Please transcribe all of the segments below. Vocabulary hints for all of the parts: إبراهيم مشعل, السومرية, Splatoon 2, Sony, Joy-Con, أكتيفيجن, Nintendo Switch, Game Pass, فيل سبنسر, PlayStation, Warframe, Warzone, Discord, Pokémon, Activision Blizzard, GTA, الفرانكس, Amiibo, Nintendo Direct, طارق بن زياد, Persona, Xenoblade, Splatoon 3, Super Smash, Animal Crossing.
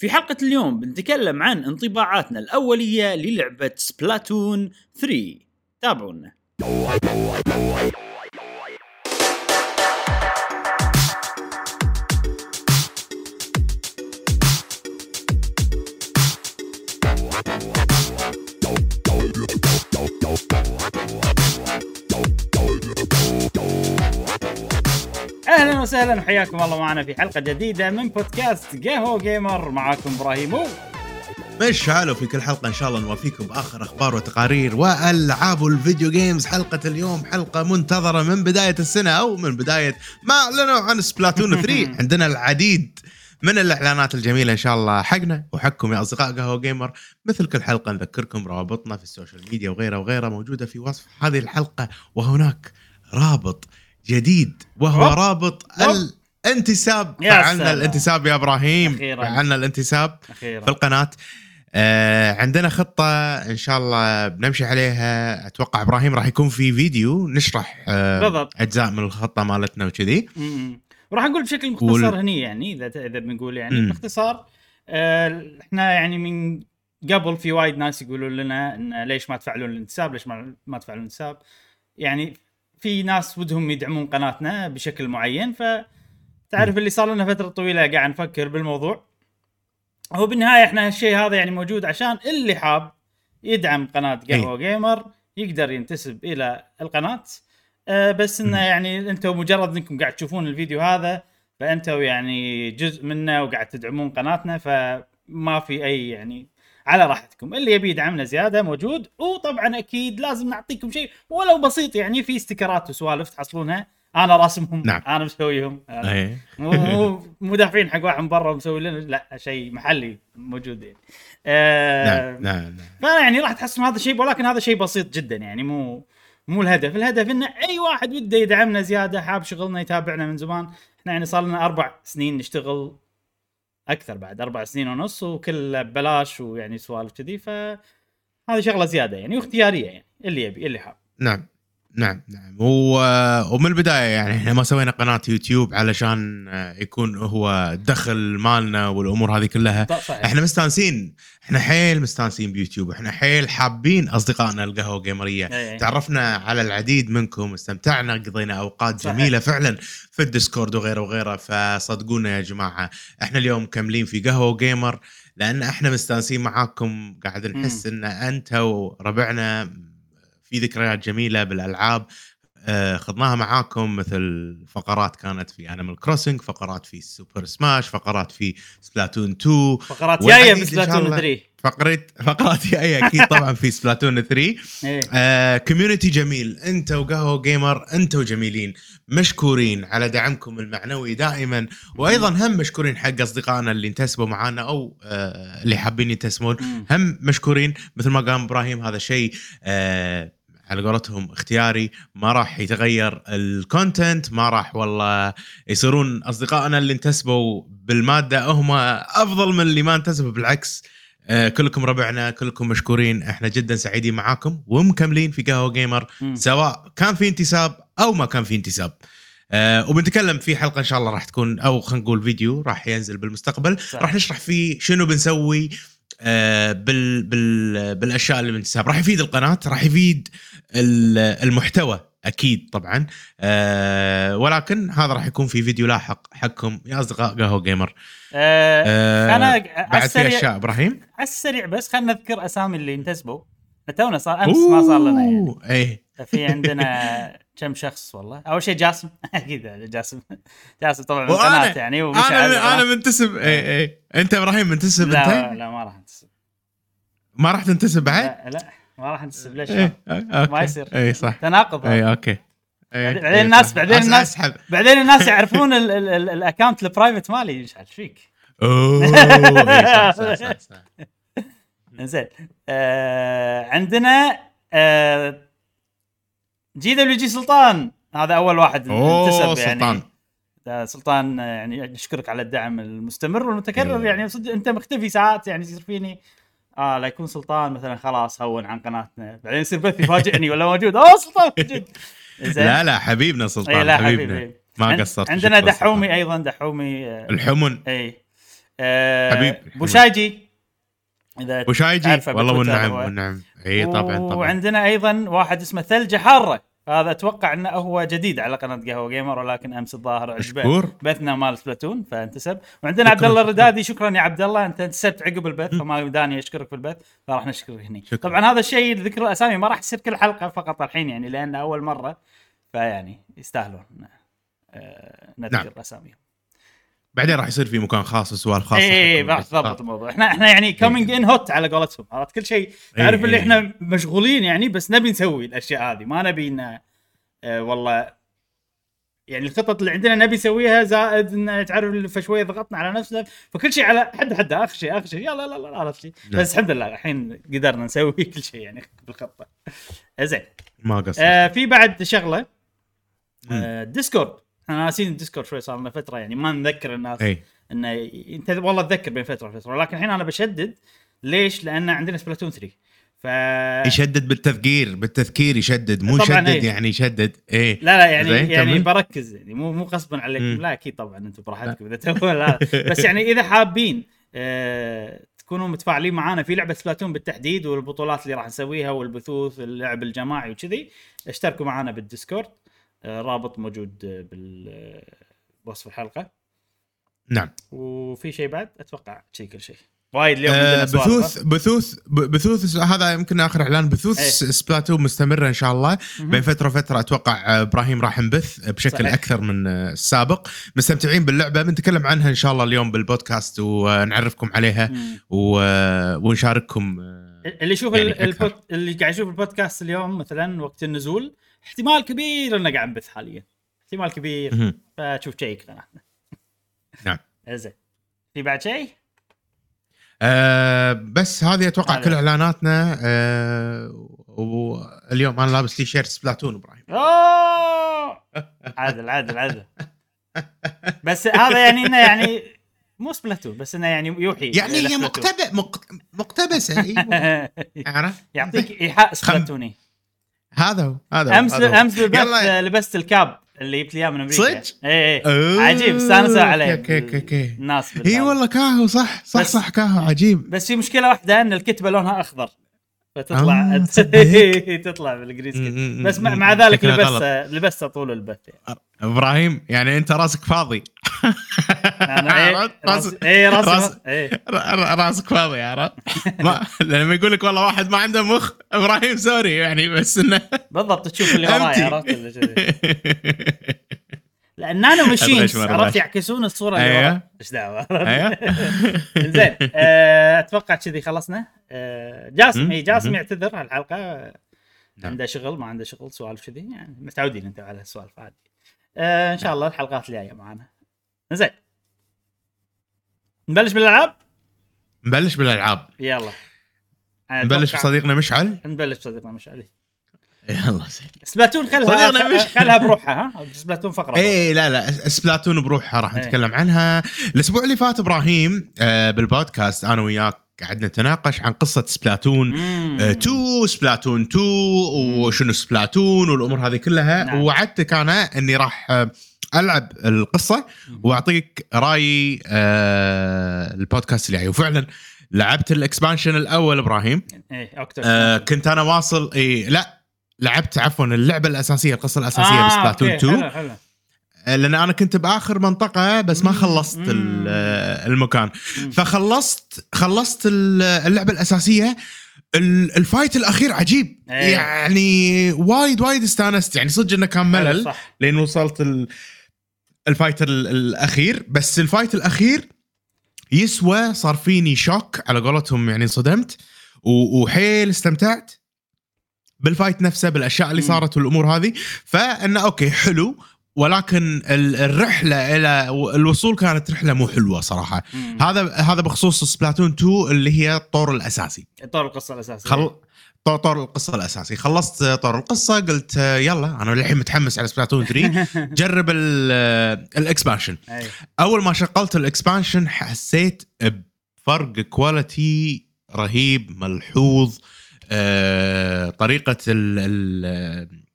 في حلقة اليوم بنتكلم عن انطباعاتنا الأولية للعبة سبلاتون 3. تابعونا. اهلا وسهلا وحياكم الله معنا في حلقه جديده من بودكاست قهوه جيمر. معاكم ابراهيم مشعل، وفي كل حلقه ان شاء الله نوافيكم باخر اخبار وتقارير والعاب الفيديو جيمز. حلقه اليوم حلقه منتظره من بدايه السنه او من بدايه ما اعلنوا عن سبلاتون 3. عندنا العديد من الإعلانات الجميلة إن شاء الله حقنا وحقكم يا أصدقاء قهوة جيمر. مثل كل حلقة نذكركم روابطنا في السوشيال ميديا وغيره موجودة في وصف هذه الحلقة، وهناك رابط جديد وهو رابط الانتساب. فعلنا الانتساب يا إبراهيم، فعلنا الانتساب في القناة. عندنا خطة إن شاء الله بنمشي عليها. أتوقع إبراهيم راح يكون في فيديو نشرح أجزاء من الخطة مالتنا وكذي، وراح نقول بشكل مختصر هني. يعني اذا بنقول يعني باختصار، احنا يعني من قبل في وايد ناس يقولون لنا ان ليش ما تفعلون الانتساب، ليش ما تفعلون الانتساب. يعني في ناس ودهم يدعمون قناتنا بشكل معين، فتعرف اللي صار لنا فتره طويله قاعد نفكر بالموضوع. هو بالنهايه احنا هالشيء هذا يعني موجود عشان اللي حاب يدعم قناه قهوه جيمر يقدر ينتسب الى القناه. بس إنه يعني أنتوا مجرد إنكم قاعد تشوفون الفيديو هذا فأنتوا يعني جزء منا وقاعد تدعمون قناتنا، فما في أي يعني على راحتكم. اللي يبي يدعمنا زيادة موجود، وطبعا أكيد لازم نعطيكم شيء ولو بسيط. يعني في استيكرات وسوالف تحصلونها أنا راسمهم، نعم. أنا مسويهم، مو مدافعين حق واحد برا مسوي لنا، لا شيء محلي موجود يعني. نعم. يعني راح تحصلون هذا الشيء، ولكن هذا شيء بسيط جدا. يعني مو الهدف إن أي واحد وده يدعمنا زيادة، حاب شغلنا، يتابعنا من زمان. إحنا يعني صار لنا 4 سنين نشتغل، أكثر بعد 4.5 سنين، وكل ببلاش ويعني سوالف كذي. فهذه شغلة زيادة يعني واختيارية، يعني اللي يبي اللي حاب. نعم. ومن البداية يعني إحنا ما سوينا قناة يوتيوب علشان يكون هو دخل مالنا والأمور هذه كلها. إحنا مستانسين، إحنا حيل مستانسين بيوتيوب، إحنا حيل حابين أصدقائنا القهوة جيمرية. تعرفنا على العديد منكم، استمتعنا، قضينا أوقات جميلة فعلا في الديسكورد وغيره. فصدقونا يا جماعة، إحنا اليوم كاملين في قهوة جيمر لأن إحنا مستانسين معاكم. قاعد نحس إن أنت وربعنا في ذكريات جميلة بالألعاب خضناها معاكم، مثل فقرات كانت في Animal Crossing، فقرات في Super Smash، فقرات في Splatoon 2، فقرات يايا في Splatoon 3، فقرات يايا أكيد طبعا في Splatoon 3. كوميونيتي جميل، أنت وقهوة جيمر، أنت وجميلين. مشكورين على دعمكم المعنوي دائما، وأيضا هم مشكورين حق أصدقائنا اللي انتسبوا معانا أو اللي حابين ينتسبون، هم مشكورين. مثل ما قام إبراهيم، هذا شيء على قولتهم اختياري، ما راح يتغير الكونتنت، ما راح والله يصيرون أصدقائنا اللي انتسبوا بالمادة هم أفضل من اللي ما انتسبوا، بالعكس. كلكم ربعنا، كلكم مشكورين، احنا جدا سعيدين معاكم ومكملين في قهوة جيمر سواء كان في انتساب أو ما كان في انتساب. وبنتكلم في حلقة إن شاء الله راح تكون، أو خلينا نقول فيديو راح ينزل بالمستقبل، راح نشرح فيه شنو بنسوي بالاشياء اللي بنتساب. راح يفيد القناه، راح يفيد المحتوى اكيد طبعا. ولكن هذا راح يكون في فيديو لاحق حقكم يا اصدقاء قهوه جيمر. انا بعد في اشياء ابراهيم على السريع، بس خلينا نذكر اسامي اللي انتسبوا. تونا صار امس، ما صار لنا يعني في عندنا كم شخص. والله اول شيء جاسم، اكيد جاسم طبعا من قناته يعني. انا منتسب. انت ابراهيم منتسب؟ لا ما راح تنتسب بعد. لا ما راح انتسب، ليش ما يصير. صح، تناقض. اوكي. بعدين الناس يعرفون الاكونت البرايفت مالي. ايش فيك؟ صح. زين. عندنا جي دبليو جي سلطان، هذا اول واحد انتسب. يعني سلطان يعني نشكرك على الدعم المستمر والمتكرر. يعني صدق انت مختفي ساعات، يعني يصير فيني لا يكون سلطان مثلا خلاص هون عن قناتنا، بعدين يصير بث يفاجئني ولا موجود. سلطان موجود. لا حبيبنا سلطان، حبيبنا ما قصرت. عندنا دحومي ايضا، دحومي الحمن. حبيبي بوشايجي اذا بوشايجي والله والنعم والنعم اي طبعا طبعا. وعندنا ايضا واحد اسمه ثلج حاره، هذا اتوقع انه هو جديد على قناه قهوه جيمر ولكن امس الظاهر عجبه بثنا مال سبلاتون فانتسب. وعندنا عبد الله الردادي، شكرا يا عبد الله انت انتسبت عقب البث فما داني اشكرك في البث فراح نشكرك هنا. طبعا هذا الشيء ذكر الاسامي ما راح يصير كل حلقه فقط الحين يعني لان اول مره فيعني يستاهلون نذكر نعم. اساميهم بعدين راح يصير في مكان خاص سؤال خاص اي راح نضبط الموضوع. احنا يعني كومينج ان هوت على قولتهم، عرفت كل شيء تعرف اللي احنا مشغولين يعني بس نبي نسوي الاشياء هذه ما نبي والله يعني الخطط اللي عندنا نبي نسويها زائد ان تعرف فشويه ضغطنا على نفسنا فكل شيء على حد اخر شيء يلا لا عرفت شيء بس الحمد لله الحين قدرنا نسوي كل شيء يعني بالخطه زين ما قصر. في بعد شغله ديسكورد، احنا ناسين الديسكورد شوي صار لنا فتره يعني ما نذكر الناس انه انت والله تذكر بين فتره وفتره ولكن الحين انا بشدد ليش لان عندنا سبلاتون 3 ف يشدد بالتذكير يشدد مو يشدد يعني يشدد ايه لا يعني بركز يعني مو قصبا عليكم لا اكيد طبعا انتم براحتكم اذا تبون بس يعني اذا حابين تكونوا متفاعلين معانا في لعبه سبلاتون بالتحديد والبطولات اللي راح نسويها والبثوث اللعب الجماعي وكذي اشتركوا معانا بالديسكورد، رابط موجود بالوصف الحلقه نعم. وفي شيء بعد اتوقع شيء كل شيء وايد اليوم عندنا بثوث هذا يمكن اخر اعلان بثوث سبلاتون مستمره ان شاء الله بين فتره وفتره اتوقع ابراهيم راح نبث بشكل صحيح. اكثر من السابق مستمتعين باللعبه بنتكلم عنها ان شاء الله اليوم بالبودكاست ونعرفكم عليها ونشارككم اللي يشوف يعني اللي قاعد يشوف البودكاست اليوم مثلا وقت النزول احتمال كبير انه قاعد نبث حاليا احتمال كبير فشوف شيك قناتنا نعم زين. في بعد شيء بس هذه اتوقع كل اعلاناتنا واليوم انا لابس لي شيرت سبلاتون ابراهيم عادل بس هذا يعني انه يعني مو سبلاتون بس انه يعني يوحي يعني هي مقتبسه عرفت يعطيك ايحاء سبلاتوني هذا امس لبست الكاب اللي جبت ليها من امريكا اي عجيب استانسوا عليه الناس اي والله كاهو صح كاهو عجيب بس في مشكله واحده ان الكتبه لونها اخضر فتطلع تطلع بالجريس كده بس مع ذلك لبسه طول البث يعني. ابراهيم يعني انت راسك فاضي راسك فاضي يا رب لما يقول لك والله واحد ما عنده مخ ابراهيم سوري يعني بس انه بالضبط تشوف اللي وراي عرفت لان انا ماشينز عرفت يعكسون الصوره اللي ورا ايش دعوه زين اتوقع كذي خلصنا. جاسم يعتذر هالحلقه عنده شغل ما عنده شغل سوالف كذي يعني متعودين انت على السوالف هذه ان شاء الله الحلقات الجايه معنا زين. نبلش بالالعاب يلا نبلش بصديقنا مشعل يلا زين. سبلاتون خلها بروحها ها سبلاتون فقره اي لا سبلاتون بروحها راح نتكلم عنها. الاسبوع اللي فات ابراهيم بالبودكاست انا وياك قعدنا نتناقش عن قصة سبلاتون 2 سبلاتون 2 وشنو سبلاتون والأمور هذه كلها نعم. ووعدتك أنا أني راح ألعب القصة وأعطيك رأيي البودكاست اللي جاي وفعلا لعبت الإكسبانشن الأول إبراهيم كنت أنا واصل لعبت اللعبة الأساسية القصة الأساسية بسبلاتون 2 حلو. لأن أنا كنت بآخر منطقة بس ما خلصت المكان فخلصت اللعبة الأساسية. الفايت الأخير عجيب يعني وايد استانست يعني صدق إنه كان ملل لأن وصلت الفايت الأخير بس الفايت الأخير يسوى صار فيني شوك على قولتهم يعني صدمت وحيل استمتعت بالفايت نفسه بالأشياء اللي صارت والأمور هذه فأنا أوكي حلو ولكن الرحلة إلى الوصول كانت رحلة مو حلوة صراحة. هذا بخصوص سبلاتون 2 اللي هي الطور الأساسي طور القصة الأساسي. خلصت طور القصة قلت يلا أنا الحين متحمس على سبلاتون 3 جرب الإكسبانشن أول ما شغلت الإكسبانشن حسيت بفرق كواليتي رهيب ملحوظ طريقة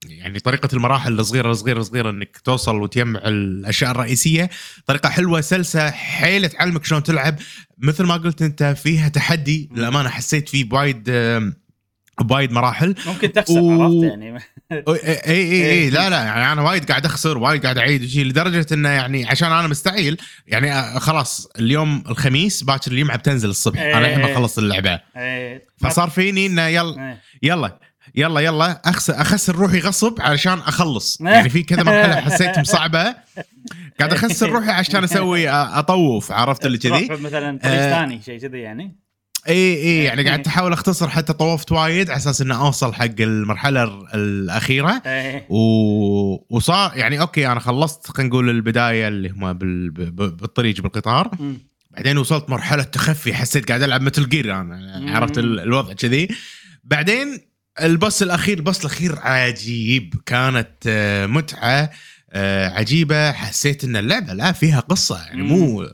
يعني طريقة المراحل الصغيرة صغيرة صغيرة انك توصل وتجمع الاشياء الرئيسية طريقة حلوة سلسة حيلة تعلمك شلون تلعب. مثل ما قلت انت فيها تحدي للأمانة, حسيت فيه بايد مراحل ممكن تخسر عرفت يعني اي لا يعني انا وايد قاعد اخسر وايد قاعد اعيد وشي لدرجه انه يعني عشان انا مستعيل يعني خلاص اليوم الخميس باكر الجمعه بتنزل الصبح انا الحين بخلص اللعبه فصار فيني انه يلا اخسر روحي غصب علشان اخلص يعني في كذا مرحله حسيت مصعبه قاعد اخسر روحي عشان اسوي اطوف عرفت اللي كذي مثلا ثاني شيء كذا يعني اي يعني قاعد تحاول اختصر حتى طوفت وايد على اساس انه اوصل حق المرحله الاخيره وصار يعني اوكي انا خلصت خلينا نقول البدايه اللي هم بالطريق بالقطار بعدين وصلت مرحله تخفي حسيت قاعد العب مثل جير انا عرفت الوضع كذي. بعدين البص الاخير عجيب كانت متعه عجيبة. حسيت ان اللعبة لا فيها قصة يعني مو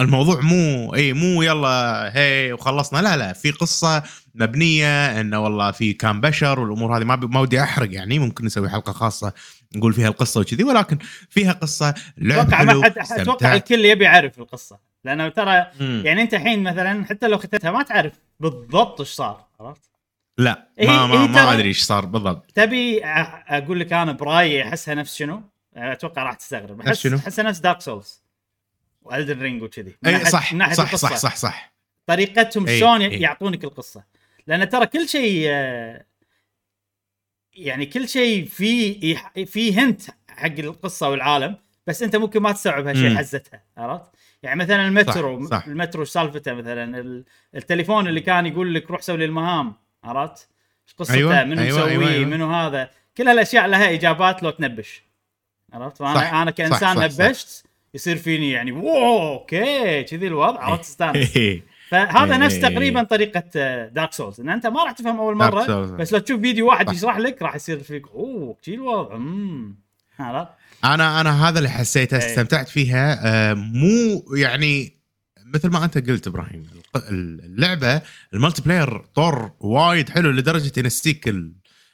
الموضوع مو يلا هي وخلصنا لا في قصة مبنية انه والله في كان بشر والامور هذه ما ودي احرق يعني ممكن نسوي حلقة خاصة نقول فيها القصة وكذي ولكن فيها قصة. اتوقع الكل يبي يعرف القصة لانه ترى يعني انت الحين مثلا حتى لو ختتها ما تعرف بالضبط ايش صار عرفت لا ما ادري ايش صار بالضبط. تبي اقول لك انا برايي احسها نفس شنو اتوقع راح تستغرب احسها نفس دارك سولز والدن رينج وكذي صح طريقتهم شلون يعطونك القصه لان ترى كل شيء يعني كل شيء في هنت حق القصه والعالم بس انت ممكن ما تستوعب هالشيء حزتها عرفت يعني مثلا المترو سالفته مثلا التليفون اللي كان يقول لك روح سوي لي المهام عرفت قصته أيوة. منو مسويه أيوة. منو هذا كل هالاشياء لها اجابات لو تنبش عرفت انا كانسان نبشت يصير فيني يعني واو اوكي كذي الوضع عرفت استانس فهذا نفس تقريبا طريقه دارك سولز ان انت ما راح تفهم اول مره بس لو تشوف فيديو واحد يشرح لك راح يصير فيك اوه كذي الوضع عرفت انا هذا اللي حسيته استمتعت فيها مو يعني مثل ما أنت قلت إبراهيم اللعبة الملتي بلاير طور وايد حلو لدرجة ينسيك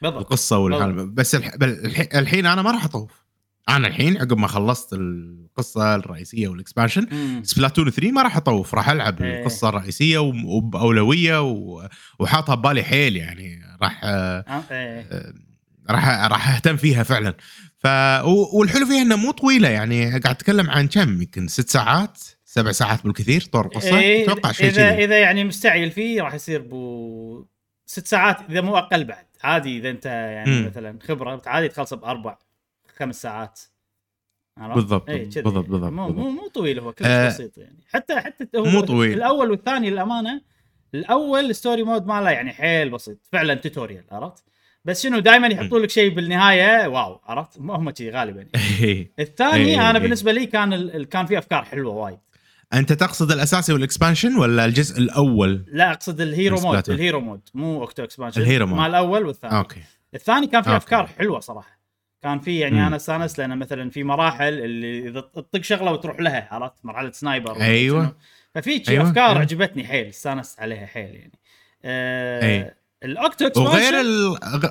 القصة والعالم بس الحين أنا ما راح أطوف. أنا الحين عقب ما خلصت القصة الرئيسية والإكسبانشن سبلاتون 3 ما راح أطوف راح ألعب القصة الرئيسية وبأولوية وحاطها ببالي حيل يعني راح أهتم فيها فعلا والحلو فيها إنها مو طويلة يعني قاعد أتكلم عن كم يمكن 6 ساعات 7 ساعات بالكثير طور قصة اتوقع شيء اذا يعني مستعجل فيه راح يصير بو 6 ساعات اذا مو اقل بعد عادي اذا انت يعني مثلا خبرة عادي تخلصه ب4-5 ساعات بالضبط مو طويل هو كلش بسيط يعني حتى هو الاول والثاني للامانه الاول ستوري مود ماله يعني حيل بسيط فعلا توتوريال عرفت بس شنو دائما يحطوا لك شيء بالنهايه واو عرفت ما هم شيء غالبا يعني. الثاني انا بالنسبه لي كان في افكار حلوه وايد. انت تقصد الاساسي والاكسبانشن ولا الجزء الاول؟ لا اقصد الهيرو مود مو اوكتو اكسبانشن مع الاول والثاني أوكي. الثاني كان في افكار حلوه صراحه كان في يعني انا سانس لان مثلا في مراحل اللي اذا تطق شغله وتروح لها عرفت مرحله سنايبر ايوه ففي افكار عجبتني حيل سانس عليها حيل يعني الاكتو وغير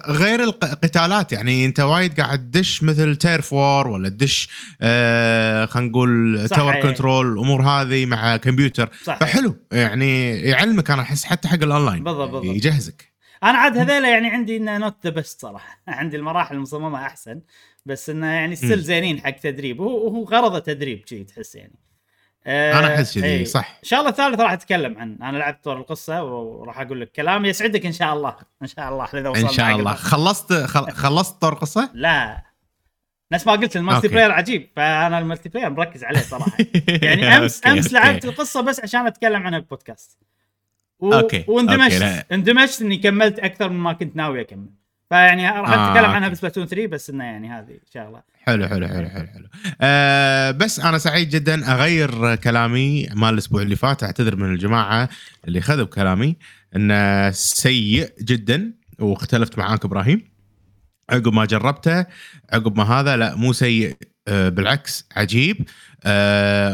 غير القتالات يعني انت وايد قاعد تدش مثل تيرف وور ولا تدش خلينا نقول تاور كنترول الامور هذه مع كمبيوتر فحلو يعني يعلمك انا احس حتى حق الاونلاين يجهزك. انا عاد هذيله يعني عندي انه نوت ذا بيست صراحه عندي المراحل المصممه احسن بس انه يعني السل زينين حق تدريب وهو غرضه تدريب شيء تحس يعني انا احس كذي صح. ان شاء الله الثالث راح اتكلم عن انا لعبت طور القصه وراح اقول لك كلام يسعدك ان شاء الله اذا وصلنا ان شاء الله خلصت طور القصه لا نفس ما قلت المالتي بلاير عجيب فانا المالتي بلاير مركز عليه صراحه يعني امس لعبت القصه بس عشان اتكلم عنها بالبودكاست واندمجت اني كملت اكثر مما كنت ناوي اكمل فيعني راح اتكلم عنها بسبلاتون 3 بس انه يعني هذه ان شاء الله حلو بس انا سعيد جدا اغير كلامي مال الاسبوع اللي فات. اعتذر من الجماعه اللي خذوا كلامي انه سيء جدا واختلفت معاك ابراهيم عقب ما جربته عقب ما هذا لا مو سيء بالعكس عجيب.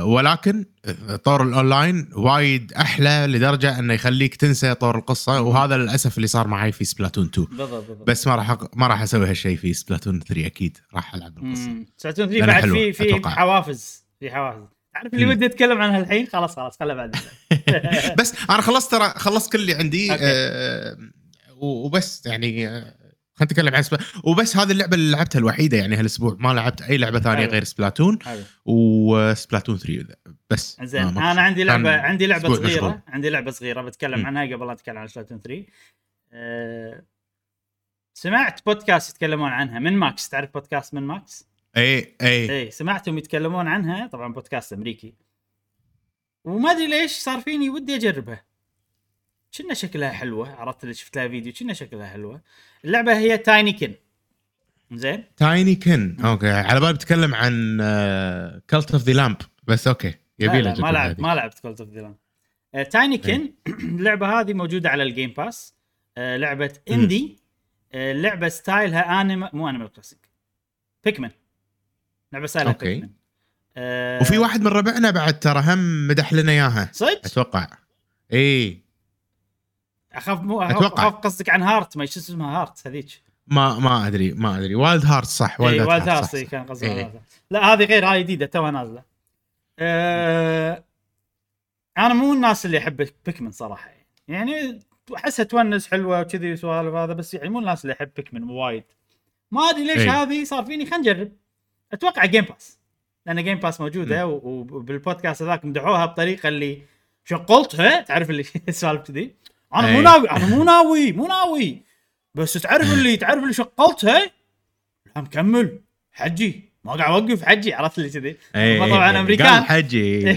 ولكن طور الأونلاين وايد أحلى لدرجة أنه يخليك تنسى طور القصة, وهذا للأسف اللي صار معي في سبلاتون 2. بالضبط. بس ما راح أسوي هالشيء في سبلاتون 3, أكيد راح ألعب القصة. سبلاتون 3 بعد في حوافز, في حوافز. عارف اللي ودي أتكلم عنها الحين خلاص خلها بعد. بس أنا خلصت كل اللي عندي. وبس يعني كنت أتكلم عن وبس هذه اللعبة اللي لعبتها الوحيدة يعني هالأسبوع, ما لعبت أي لعبة ثانية غير سبلاتون وسبلاتون 3 بس. زين أنا عندي لعبة صغيرة بتكلم عنها قبل لا أتكلم عن سبلاتون 3. سمعت بودكاست يتكلمون عنها من ماكس, تعرف بودكاست من ماكس؟ أي سمعتهم يتكلمون عنها, طبعا بودكاست أمريكي, وما أدري ليش صار فيني ودي أجربها. كنا شكلها حلوة, عرفت اللي شفت لها فيديو كنا شكلها حلوة. اللعبة هي تاينيكن. زين تاينيكن اوكي, على بالي بتكلم عن كالت اوف ذا لامب بس اوكي يبي له. ما لعبت كالت اوف ذا لامب. تاينيكن اللعبة هذه موجودة على الجيم باس, لعبة اندي, لعبة ستايلها انيمال كلاسيك بيكمن, لعبة ستايلها بيكمن. وفي واحد من ربعنا بعد ترى هم مدح لنا اياها صدق اتوقع. اي أخاف قصدك عن هارت, ما اسمها هارت هذيك, ما أدري والد هارت صح, والد هارت كان قصدي هذا. لا هذه غير, هاي جديدة توها نازلة. أنا مو الناس اللي يحب بيكمن صراحة, يعني أحسها تونس حلوة وكذي وسوالف هذا, بس يعني مو الناس اللي يحب بيكمن وايد. ما أدري ليش هذه صار فيني خل نجرب. أتوقع جيم باس, لأن جيم باس موجودة, وبالبودكاست هذاك مدحوها بطريقة اللي شقلتها, تعرف اللي سوالف ذي. أنا مو ناوي, أنا مو ناوي بس تعرف اللي شقلتها لا مكمل حجي, ما قاعد أوقف حجي, عرفت اللي كذي. طبعا أمريكان قال حجي.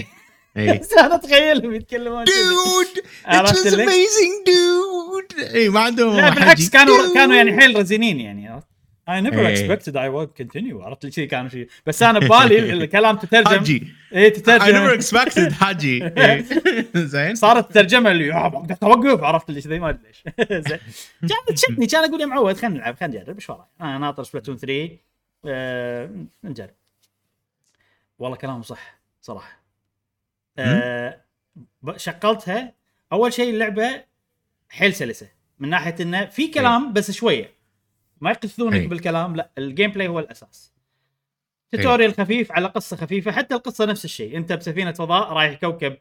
أنا أتخيلهم يتكلمون dude it's amazing dude. إيه ما عندهم لا بالعكس, كانوا يعني حيل رزينين يعني. I never expected I would continue, عرفت لي شيء كان شيء, بس أنا بالي الكلام تترجم حجي. إيه تترجم I never expected حجي. زين صارت ترجمة لي بقدر توقف, عرفت لي شيء ما أدري ليش. زين كان تشدني, كان أقول يا معود خلينا نلعب خلينا نجرب إيش وراي, أنا ناطر سبلاتون 3 نجرب. والله كلامه صح صراحة. شقلتها أول شيء, اللعبة حيل سلسة من ناحية إنه في كلام بس شوية, ما يقصدونك بالكلام, لا الجيم بلاي هو الأساس. توتوريال خفيف على قصة خفيفة, حتى القصة نفس الشيء. أنت بسفينة فضاء رايح كوكب,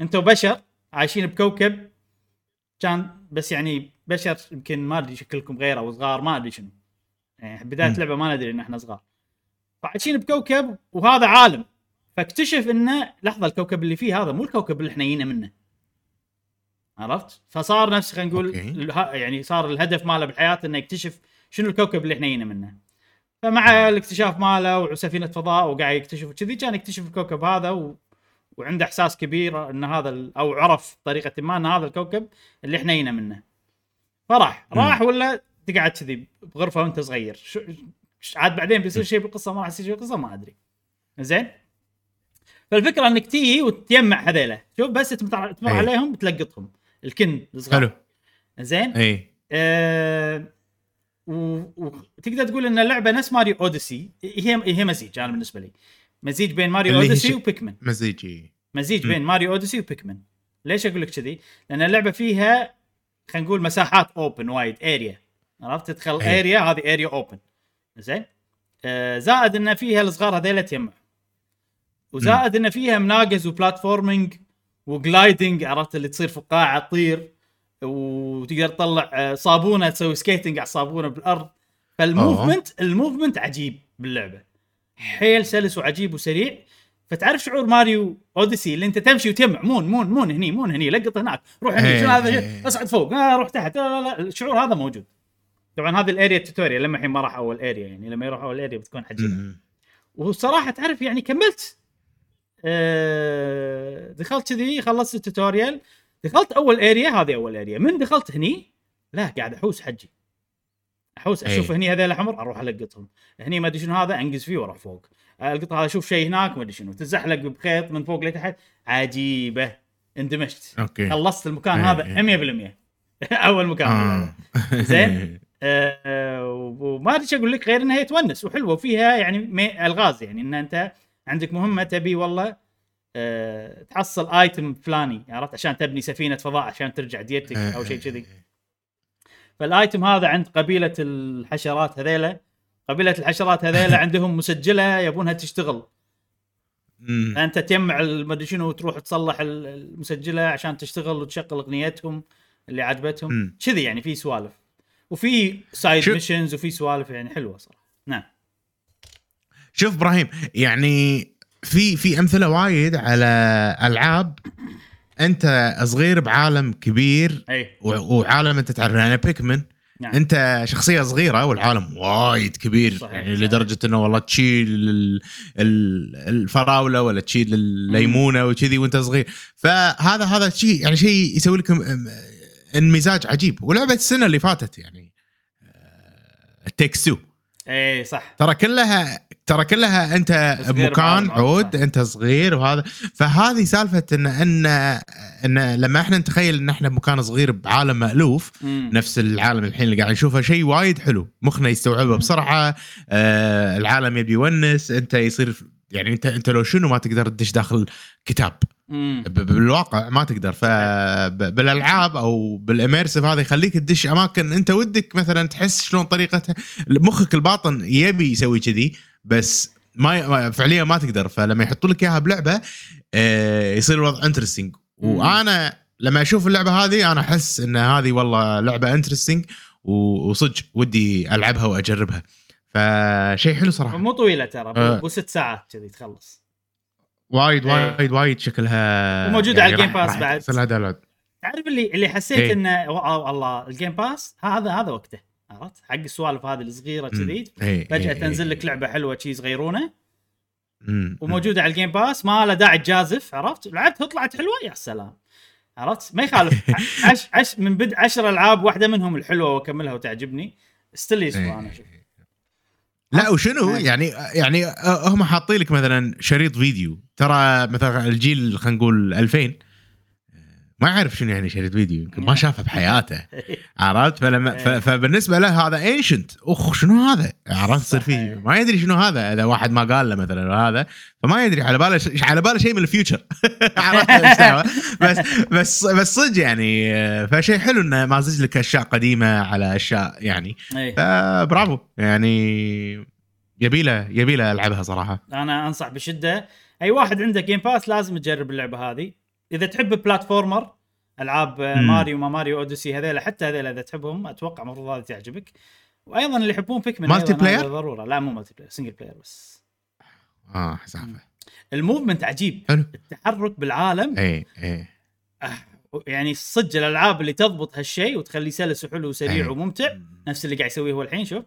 أنت وبشر عايشين بكوكب كان, بس يعني بشر يمكن ما أدري شكلكم غير أو صغار ما أدري شنو, يعني بداية لعبة ما ندري إن إحنا صغار, فعايشين بكوكب وهذا عالم. فاكتشف إنه لحظة الكوكب اللي فيه هذا مو الكوكب اللي إحنا جينا منه, عرفت؟ فصار نفس خلينا نقول يعني صار الهدف ماله بالحياة إنه يكتشف شنو الكوكب اللي احنا جينا منه. فمع الاكتشاف ماله وسفينه فضاء وقاعد يكتشف كذي, كان يكتشف الكوكب هذا وعنده احساس كبير ان هذا او عرف طريقه ما ان هذا الكوكب اللي احنا جينا منه. فراح ولا تقعد كذي بغرفه وانت صغير, عاد بعدين بيصير شيء بالقصه, ما راح يصير شيء بالقصه ما ادري. زين فالفكره انك تيجي وتجمع هذيله, شوف بس تمر عليهم بتلقطهم الكن الصغار. زين وتقدر تقول ان اللعبه نفس ماريو اوديسي, هي مزيج. انا بالنسبه لي مزيج بين ماريو اوديسي وبيكمن, مزيج بين ماريو اوديسي وبيكمن. ليش اقول لك كذي؟ لان اللعبه فيها خلينا نقول مساحات اوبن وايد اريا, عرفت؟ تدخل اريا, هذه اريا اوبن. زين زائد ان فيها الصغار هذيله تجمع, وزائد ان فيها مناقز وبلاتفورمينج وجلايدنج, عرفت اللي تصير فقاعه تطير, وتقدر تطلع صابونه تسوي سكيتنج على الصابونه بالارض. فالموفمنت عجيب باللعبه, حيل سلس وعجيب وسريع. فتعرف شعور ماريو اوديسي اللي انت تمشي وتجمع مون هني مون هني, لقط هناك روح هني, شو هذا اصعد فوق روح تحت, لا الشعور هذا موجود. طبعا هذه الاريا التوتوريال لما الحين ما راح اول اريا, يعني لما يروح اول اريا بتكون عجيبه. والصراحه تعرف يعني كملت, دخلت كذي خلصت التوتوريال, دخلت اول اريا, هذه اول اريا. من دخلت هني لا قاعد احوس حجي, احوس اشوف هني هذول الحمر اروح القطهم, هني ما ادري شنو هذا انقز فيه واروح فوق القط هذا, اشوف شيء هناك ما ادري شنو, تزحلق بخيط من فوق لتحت, عجيبه اندمجت. أوكي. خلصت المكان هذا 100%. اول مكان. زين وما ادري اقول لك غير انها تونس وحلوه وفيها يعني الغاز، يعني ان انت عندك مهمه تبي والله تحصل ايتم فلاني، عرفت، عشان تبني سفينه فضاء عشان ترجع ديتك او شيء كذي. فالايتم هذا عند قبيله الحشرات هذيله، قبيله الحشرات هذيله عندهم مسجله يبونها تشتغل. انت تجمع المدري شنو وتروح تصلح المسجله عشان تشتغل وتشغل اغنيتهم اللي عجبتهم كذي. يعني في سوالف وفي سايد ميشنز وفي سوالف يعني حلوه صراحه. نعم شوف ابراهيم، يعني في امثله وايد على العاب انت صغير بعالم كبير. أي. وعالم انت تعرف، يعني بيكمن نعم. انت شخصيه صغيره والعالم وايد كبير، صحيح. يعني لدرجه انه والله تشيل الفراوله ولا تشيل الليمونه وكذي وانت صغير. فهذا شيء يعني شيء يسوي لكم المزاج عجيب. ولعبه السنه اللي فاتت يعني تكسو، اي صح، ترى كلها انت بمكان عود، انت صغير وهذا. فهذه سالفه ان لما احنا نتخيل ان احنا بمكان صغير بعالم مألوف، نفس العالم الحين اللي قاعد نشوفه شيء وايد حلو، مخنا يستوعبه بسرعه. العالم يبي يونس، انت يصير يعني انت لو شنو ما تقدر تدش داخل كتاب بالواقع ما تقدر. فبالالعاب او بالاميرسيف هذا يخليك تدش اماكن انت ودك مثلا تحس شلون طريقتها، مخك الباطن يبي يسوي كذي بس ما فعليا ما تقدر. فلما يحطوا لك اياها بلعبه يصير الوضع انترستينج. وانا لما اشوف اللعبه هذه انا احس ان هذه والله لعبه انترستينج وصدق ودي العبها واجربها. فشيء حلو صراحه، مو طويله ترى، بو 6 ساعات كذي تخلص. وايد وايد ايه. وايد شكلها وموجود يعني على الجيم باس بعد. تعرف اللي حسيت ايه. انه الله الجيم باس هذا وقته، عرفت، حق السوالف هذه الصغيره كذي فجاه تنزل لك لعبه حلوه شيء صغيرونه وموجوده على الجيم باس ما له داعي تجازف، عرفت. لعبتها طلعت حلوه، يا سلام، عرفت، ما يخالف. من بدء 10 ألعاب واحده منهم الحلوه واكملها وتعجبني استليس وانا اشوف. لا وشنو يعني هم حاطين لك مثلا شريط فيديو، ترى مثلا الجيل خلينا نقول 2000 ما يعرف شنو يعني شريط فيديو، ما شافه بحياته، عرفت. فبالنسبه له هذا انشنت، اخ شنو هذا، عرفت، صار فيه ما يدري شنو هذا. اذا واحد ما قال له مثلا هذا فما يدري، على باله شيء من الفيوتشر، عرفت. بس صدق يعني فشيء حلو انه مازج لك اشياء قديمه على اشياء يعني برافو، يعني يبيله العبها صراحه. انا انصح بشده اي واحد عنده جيم باس لازم تجرب اللعبه هذه. اذا تحب البلاتفورمر، العاب ماريو وما ماريو اوديسي هذيلا، حتى هذيلا اذا تحبهم اتوقع المفروض هذه تعجبك. وايضا اللي يحبون بيكمن مالتي بلاير ضروره. لا مو مالتي بلاير، سنجل بلاير بس. حسافه الموفمنت عجيب، التحرك بالعالم اي يعني صدق الالعاب اللي تضبط هالشيء وتخليه سلس وحلو وسريع وممتع، نفس اللي قاعد يسويه هو الحين. شوف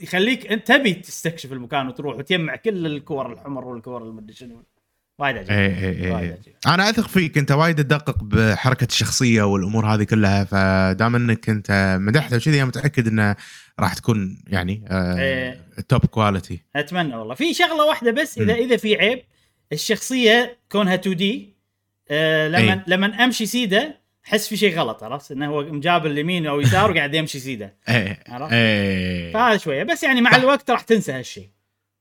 يخليك انت تبي تستكشف المكان وتروح وتجمع كل الكور الحمر والكور المدري شنو. وايد عجيب. انا اثق فيك، انت وايد تدقق بحركه الشخصيه والامور هذه كلها، فدام انك انت مدحته وكذا متاكد انه راح تكون يعني توب كواليتي. اتمنى والله. في شغله واحده بس، اذا في عيب الشخصيه كونها 2D، لما امشي سيده احس في شيء غلط، عرفت، انه هو مجاب اليمين او يسار وقاعد يمشي سيده، عرفت. فهذا شويه بس، يعني مع الوقت راح تنسى هالشيء،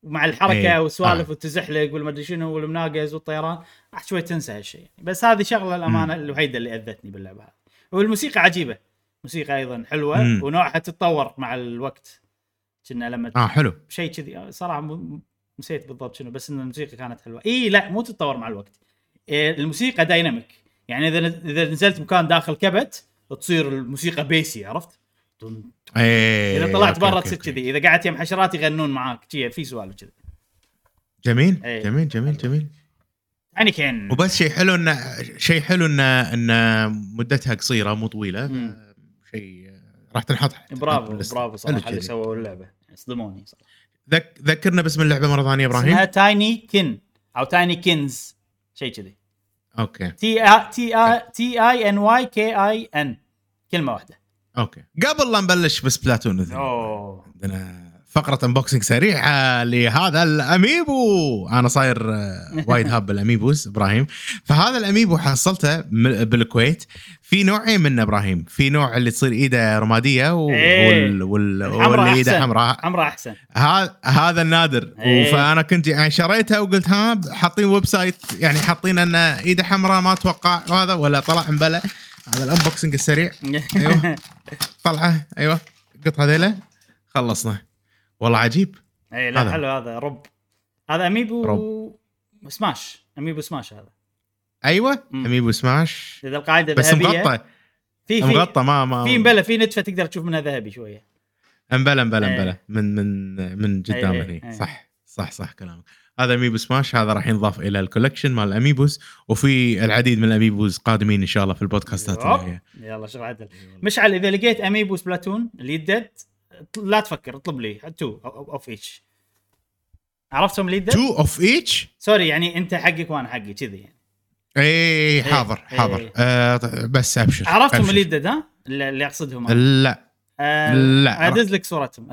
ومع الحركه والسوالف والتزحلق والمدري شنو والمناقز والطيران راح شوي تنسى هالشيء. بس هذه شغله الامانه الوحيده اللي اذتني باللعبه هذه. والموسيقى عجيبه، موسيقى ايضا حلوه ونوعها تتطور مع الوقت. كنا لما حلو شيء كذي صراحه، نسيت بالضبط شنو، بس ان الموسيقى كانت حلوه. لا مو تتطور مع الوقت، الموسيقى دايناميك، يعني اذا نزلت مكان داخل كبت تصير الموسيقى بيسي، عرفت. اذا طلعت برا تصير كذي، اذا قعدت يم حشرات يغنون معاك كذي، في سوالف كذي. جميل جميل جميل جميل. يعني كان وبس شيء حلو ان مدتها قصيره مو طويله، شيء راح تنحط. برافو صراحه اللي سووا اللعبه، صدموني صراحه. ذكرنا باسم اللعبه مره ثانيه ابراهيم. اسمها Tinykin او Tinykins شيء كذي. اوكي T-I-N-Y-K-I-N كلمه واحده. اوكي قبل لا نبلش بسبلاتون 3 فقرة انبوكسنج سريعة لهذا الأميبو. أنا صاير وايد هاب الأميبوز إبراهيم. فهذا الأميبو حصلته بالكويت في نوعين منه إبراهيم. في نوع اللي تصير إيده رمادية واللي إيده حمراء. حمراء أحسن. هذا النادر. فأنا كنت يعني شريتها وقلت ها حاطين ويب سايت يعني حاطين أن إيده حمراء ما أتوقع هذا ولا طلع مبلى. هذا الانبوكسنج السريع. أيوة طلعه أيوة قط هذيله خلصنا. والله عجيب. اي لا هذا. حلو هذا رب. هذا اميبو رب. سماش اميبو سماش هذا ايوه اميبو سماش اذا القاعده ذهبيه مغطى مغطى ما في مبلى في نتفه تقدر تشوف منها ذهبي شويه مبلى من قدام هنا صح كلامك. هذا اميبو سماش هذا راح ينضاف الى الكولكشن مال الاميبوز وفي العديد من الاميبوز قادمين ان شاء الله في البودكاستات الجايه. يلا شوف عدل مشعل اذا لقيت اميبو سبلاتون اللي يدد لا تفكر اطلب لي 2 اوف ايتش. عرفتهم لي 2 اوف ايتش سوري يعني انت حقك وانا حقي كذي يعني. اي حاضر أي. بس ابشر عرفتهم لي دد ها اللي اقصدهم لا لا ادز لك صورتهم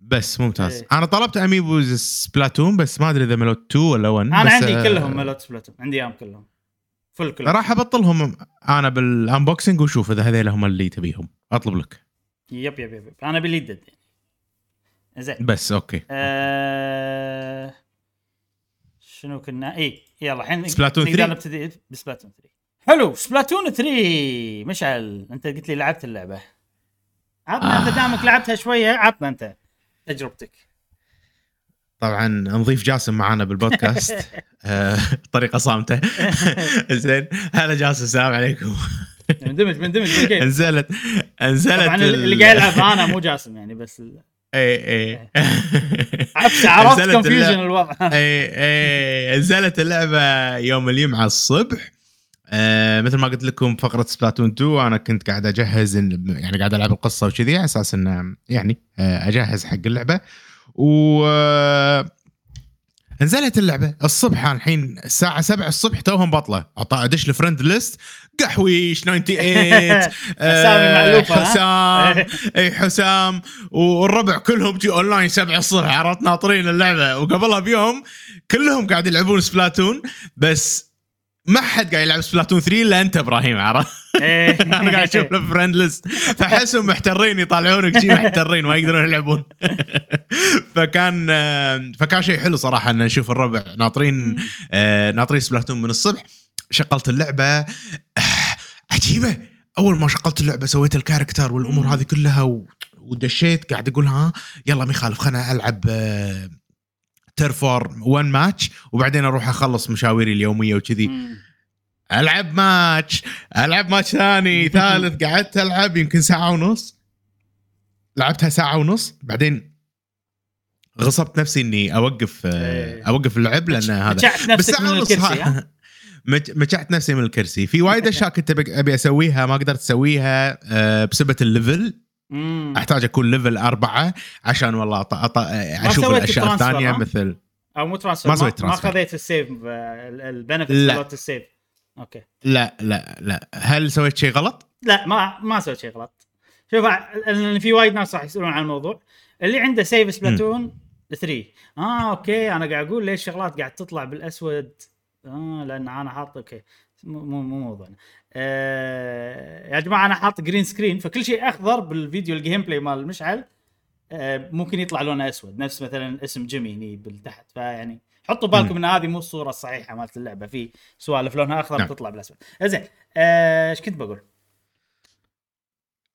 بس ممتاز أي. انا طلبت اميبوز سبلاتون بس ما ادري اذا ملوت 2 ولا 1 انا عندي كلهم ملوت سبلاتون عندي اياهم كلهم فل كلهم راح ابطلهم انا بالانبوكسنج وشوف اذا هذول هم اللي تبيهم اطلب لك. يب انا بليدد زين بس اوكي شنو كنا اي يلا الحين سبلاتون 3 نبتدي بسبلاتون 3. حلو سبلاتون 3 مشعل انت قلت لي لعبت اللعبه عطنا انت دامك لعبتها شويه عطنا انت تجربتك. طبعا نضيف جاسم معنا بالبودكاست طريقه صامته زين. هلا جاسم السلام عليكم. مندمج بالجيم. انزلت طبعا اللي قاعد يلعب انا مو جاسم يعني بس اي عرفت كونفيوجن الوضع. اي انزلت اللعبه يوم الجمعه الصبح مثل ما قلت لكم فقره سبلاتون 2 انا كنت قاعد اجهز يعني قاعد العب القصه وكذي على اساس ان يعني اجهز حق اللعبه و نزلت اللعبه الصبح الحين الساعه 7 الصبح توهم بطله عطى ادش الفرند ليست قحويش 98 حسام والربع كلهم جي اونلاين 7 الصبح عرفت ناطرين اللعبه وقبلها بيوم كلهم قاعد يلعبون سبلاتون بس ما حد قاعد يلعب سبلاتون 3 الا انت ابراهيم عرفت. انا قاعد اشوف الفرند ليست فحسهم محترين يطالعونك شيء محترين ما يقدرون يلعبون فكان شيء حلو صراحه ان نشوف الربع ناطرين سبلاتون من الصبح. شغلت اللعبه عجيبه. اول ما شغلت اللعبه سويت الكاركتر والامور هذه كلها ودشيت قاعد اقول ها يلا ما يخالف خلنا العب ترفور 1 ماتش وبعدين اروح اخلص مشاويري اليوميه وكذي. العب ماتش ثاني ثالث قعدت العب يمكن ساعه ونص لعبتها ساعه ونص بعدين غصبت نفسي اني اوقف اللعب لان هذا متعت نفسي من الكرسي في وايد اشياء كنت ابي اسويها ما قدرت اسويها بسبب الليفل. احتاج اكون ليفل 4 عشان والله اشوف الاشياء الثانيه مثل او مو ترانسفر ما اخذت السيف البنفيت مالت السيف. اوكي لا هل سويت شيء غلط؟ لا ما سويت شيء غلط. شوف في وايد ناس راح يسالون عن الموضوع اللي عنده سيف سبلاتون 3 اوكي انا قاعد اقول ليش شغلات قاعد تطلع بالاسود لان انا حاط اوكي مو موضوعنا يا جماعه انا حاط جرين سكرين فكل شيء اخضر بالفيديو الجيم بلاي مال مشعل ممكن يطلع لونه اسود نفس مثلا اسم جيمي هنا بالتحت فيعني حطوا بالكم ان هذه مو الصوره الصحيحه مالت اللعبه في سوالف لونها اخضر نعم. بتطلع بالاسود زين ايش كنت بقول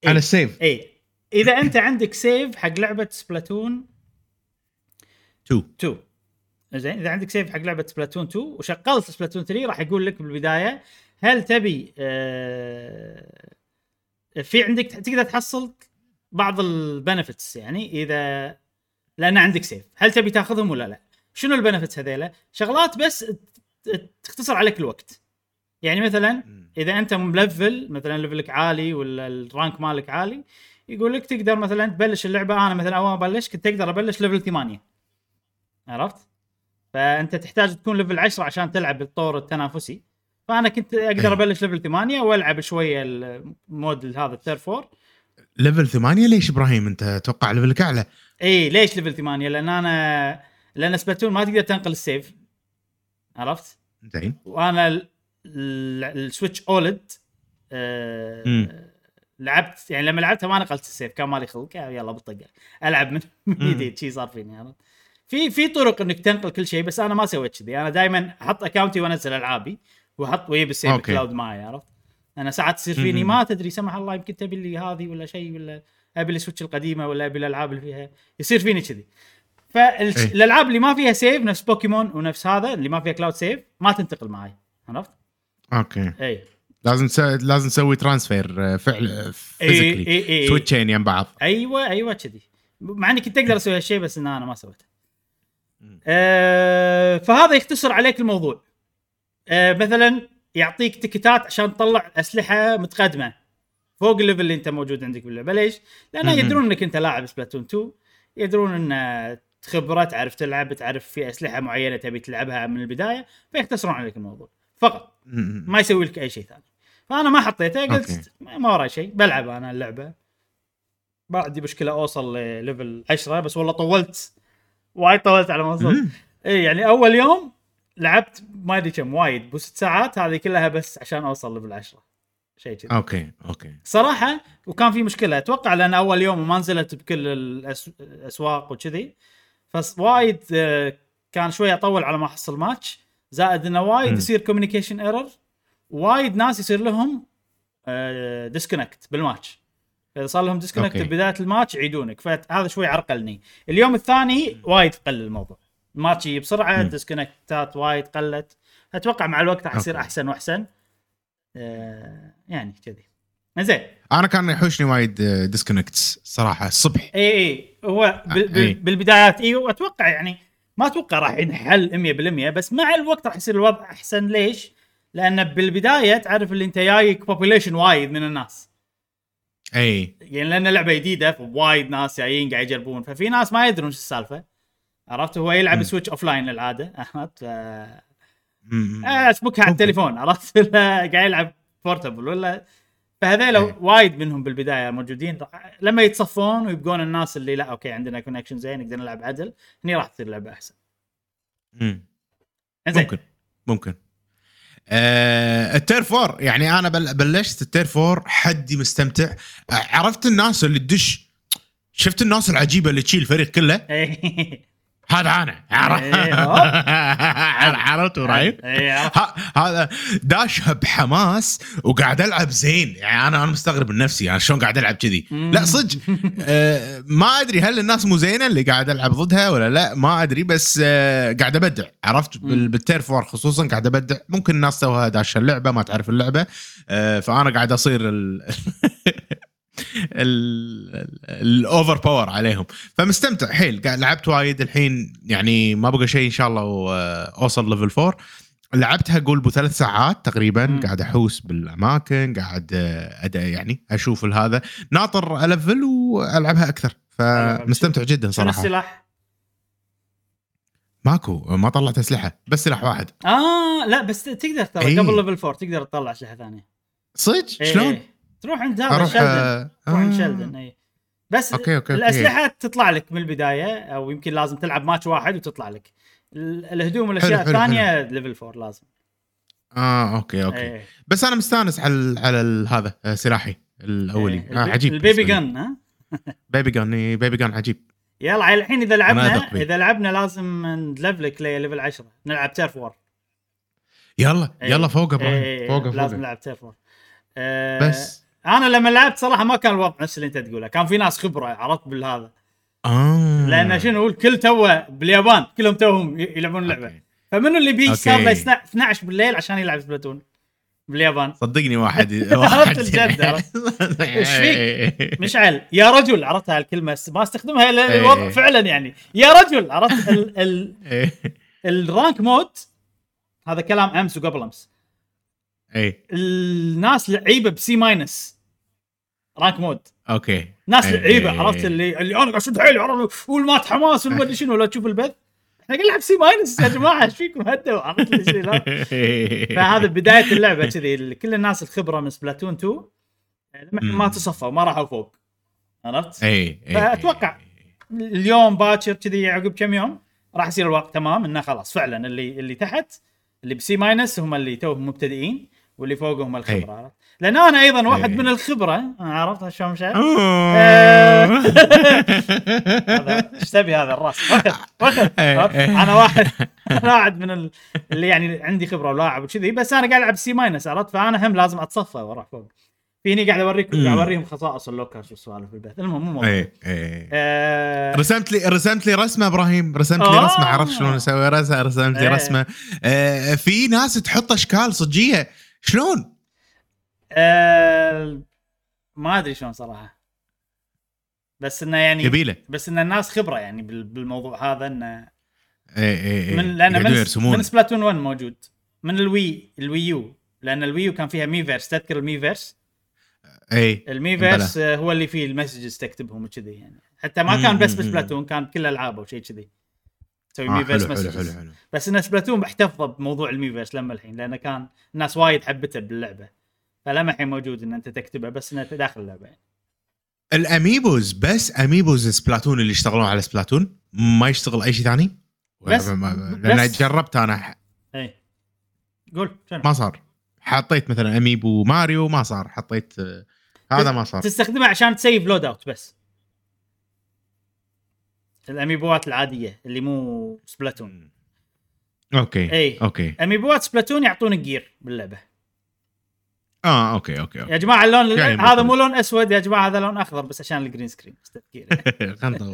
إيه؟ على السيف اي اذا انت عندك سيف حق لعبه سبلاتون 2 زين اذا عندك سيف حق لعبه سبلاتون 2 وشغلت سبلاتون 3 راح يقول لك بالبدايه هل تبي في عندك تقدر تحصل بعض البنفتس يعني اذا لان عندك سيف هل تبي تاخذهم ولا لا شنو البنفتس هذيله شغلات بس تختصر عليك الوقت يعني مثلا اذا انت ملفل مثلا ليفلك عالي ولا الرانك مالك عالي يقول لك تقدر مثلا تبلش اللعبه. انا مثلا اول ما بلش كنت اقدر ابلش ليفل 8 عرفت فانت تحتاج تكون ليفل 10 عشان تلعب بالطور التنافسي فانا كنت اقدر ابلش ليفل 8 والعب شويه المود هذا التير 4 ليفل 8 ليش ابراهيم انت توقع ليفلك اعلى؟ اي ليش ليفل 8؟ لان سبلاتون ما تقدر تنقل السيف، عرفت؟ زين. وانا السويتش اولد لعبت، يعني لما لعبتها ما نقلت السيف، كان مالي خلق يلا بطق العب من جديد. شيء صار فيني، عرفت؟ في طرق انك تنقل كل شيء، بس انا ما سويت كذي. انا دائما احط اكاونتي وانزل العابي واحط ويب السيف كلاود معي، عرفت؟ انا ساعات تصير فيني ما تدري، سمح الله يمكن تبي لي هذه ولا شيء، ولا ابي السويتش القديمه، ولا ابي الالعاب اللي فيها، يصير فيني كذي. فالالعاب اللي ما فيها سيف نفس بوكيمون ونفس هذا اللي ما فيها كلاود سيف ما تنتقل معي، عرفت؟ اوكي. اي لازم تسوي ترانسفير فعل فيزيكلي، سويتشين يم بعض. ايوه كذي، مع اني كنت اقدر اسوي هالشيء بس ان انا ما سويته. فهذا يختصر عليك الموضوع. مثلا يعطيك تكتات عشان تطلع أسلحة متقدمة فوق الليفل اللي انت موجود عندك باللعبة. ليش؟ لأنه يدرون انك انت لاعب سبلاتون 2، يدرون ان خبرة تعرف تلعب، تعرف في أسلحة معينة تبي تلعبها من البداية، فيختصرون عليك الموضوع فقط، ما يسوي لك اي شيء ثاني. فانا ما حطيته، قلت ما وراي شيء، بلعب انا اللعبة. ما عندي مشكلة اوصل ليفل 10، بس والله طولت وايد، طولت على ما وصلت. اي يعني اول يوم لعبت ما ادري كم، وايد، بس 6 ساعات هذه كلها بس عشان اوصل لل10 شيء كذا. اوكي صراحه. وكان في مشكله اتوقع، لان اول يوم وما نزلت بكل الاسواق وكذي، فوايد كان شويه اطول على ما احصل ماتش. زائد انه وايد يصير كوميونيكيشن ايرور، وايد ناس يصير لهم ديسكونكت بالماتش. اذا صار لهم ديسكونكت ببدايه الماتش يعيدونك، فهذا شوي عرقلني. اليوم الثاني وايد قل الموضوع، ماتشي بسرعه، ديسكونكتات وايد قلت. اتوقع مع الوقت راح يصير احسن واحسن. يعني كذي. زين، انا كان يحوشني وايد ديسكونكتس صراحه الصبح. اي هو بالبدايات واتوقع يعني ما اتوقع راح ينحل 100%، بس مع الوقت راح يصير الوضع احسن. ليش؟ لان بالبدايه تعرف اللي انت جايك population وايد من الناس. اي يعني لان لعبه جديده، فوايد ناس جايين قاعد يجربون، ففي ناس ما يدرون ايش السالفه، عرفت؟ هو يلعب سويتش اوف لاين للعاده احمد، اسبوكها على التليفون، عرفت؟ قاعد يلعب بورتابل ولا. فهذا لو وايد منهم بالبدايه موجودين، لما يتصفون ويبقون الناس اللي لا اوكي عندنا كونكشن زين نقدر نلعب عدل، هني راح تصير لعبه احسن. ممكن التير 4. يعني انا بلشت التير 4 حدي مستمتع. عرفت الناس اللي تدش، شفت الناس العجيبه اللي تشيل الفريق كله. هذا انا عرفت ورايب، هذا داش بحماس وقاعد العب زين. يعني انا مستغرب من نفسي، انا شلون قاعد العب كذي. لا صدق ما ادري هل الناس مو زينه اللي قاعد العب ضدها ولا لا، ما ادري، بس قاعد ابدع، عرفت؟ بالتيرفور خصوصا قاعد ابدع. ممكن الناس سوها داش اللعبه ما تعرف اللعبه، فانا قاعد اصير الأوفر باور عليهم، فمستمتع حيل. لعبت وايد الحين، يعني ما بقى شيء إن شاء الله وأوصل ليفل 4. لعبتها قول ب3 ساعات تقريبا، قاعد أحوس بالأماكن، قاعد يعني أشوف هذا، ناطر ألفل وألعبها أكثر، فمستمتع جدا صراحة. السلاح ماكو، ما طلعت أسلحة، بس سلاح واحد. لا بس تقدر تطلع قبل ليفل 4، تقدر تطلع أسلحة ثانية. صدق؟ شلون؟ تروح عند هذا شلدن، تروح عند شلدن. اي بس أوكي. الأسلحة تطلع لك من البداية، أو يمكن لازم تلعب ماتش واحد وتطلع لك الهدوم والأشياء الثانية ليفل 4 لازم. أوكي أيه. بس أنا مستانس على هذا سلاحي الأولي. أيه. عجيب البيبي جن. ها بيبي جن عجيب. يلا الحين إذا لعبنا لازم نلفلك ليفل 10، نلعب تيرف وور. يلا فوق لازم نلعب تيرف وور. بس انا لما لعبت صراحه ما كان الوضع نفس اللي انت تقوله، كان في ناس خبره، عرفت بالهذا. لان شنو اقول، كل تو باليابان كلهم توهم يلعبون اللعبه. فمنو اللي بيجي صار له 12 بالليل عشان يلعب سبلاتون باليابان؟ صدقني واحد الجد ايش فيك مشعل يا رجل، عرفت هالكلمه ما استخدمها الا الوضع فعلا. يعني يا رجل، عرفت الرانك مود هذا كلام امس وقبل امس. اي الناس لعيبه B- رانك مود. اوكي ناس لعيبه، عرفت؟ اللي انا قاعد اشد حيلي، عرفت؟ والمات حماس وما ادري شنو، ولا تشوف البث احنا قاعد نلعب C- يا جماعه ايش فيكم هدوا، عرفت الشيء لا. فهذا بدايه اللعبه كذي، كل الناس الخبره من سبلاتون 2 ما تصفوا، ما راحوا فوق، عرفت؟ اي فاتوقع اليوم باكر كذي عقب كم يوم راح يصير الوقت تمام انه خلاص فعلا اللي تحت اللي بسي ماينس هم اللي تو مبتدئين واللي فوقهم الخبره عرفت؟ لان انا ايضا واحد من الخبره عرفت هالشيء مش عارف هذا ايش تبي هذا الراس واخذ انا واحد من اللي يعني عندي خبره ولاعب وكذي بس انا قاعد العب سي ماينس عرفت فانا هم لازم اتصفى وراح فوق فيني قاعد اوريكم قاعد اوريهم خصائص اللوكرز والسوالف بالبيت المهم مو موضوع رسمت لي رسمه ابراهيم رسمه عرفت شلون اسوي رسمت لي رسمه في ناس تحط اشكال صجيه شلون ما ادري شلون صراحه بس انه يعني جبيلة. بس ان الناس خبره يعني بالموضوع هذا انه من سبلاتون 1 موجود من الويو لان الويو كان فيها ميفيرس تذكر الميفيرس اي الميفيرس هو اللي فيه المسجز تكتبهم وكذي يعني حتى ما كان بس بسبلاتون كان كل العابه وشيء كذي تسوي ميفيرس مسجز بس ان سبلاتون محتفظه بموضوع الميفيرس لما الحين لانه كان الناس وايد حبته باللعبه فلما الحين موجود ان انت تكتبه بس انه داخل اللعبه يعني. الاميبوز بس اميبوز سبلاتون اللي يشتغلون على سبلاتون ما يشتغل اي شيء ثاني بس لان جربت انا اي قول ما صار حطيت مثلا اميبو ماريو ما صار حطيت هذا ما صار تستخدمه عشان تسيف لود اوت بس الاميبوات العاديه اللي مو سبلاتون اوكي أي. اوكي اميبوات سبلاتون يعطونك جير باللعبه اوكي يا جماعه اللون يعني هذا مو لون اسود يا جماعه هذا لون اخضر بس عشان الجرين سكرين بس تذكير خنطه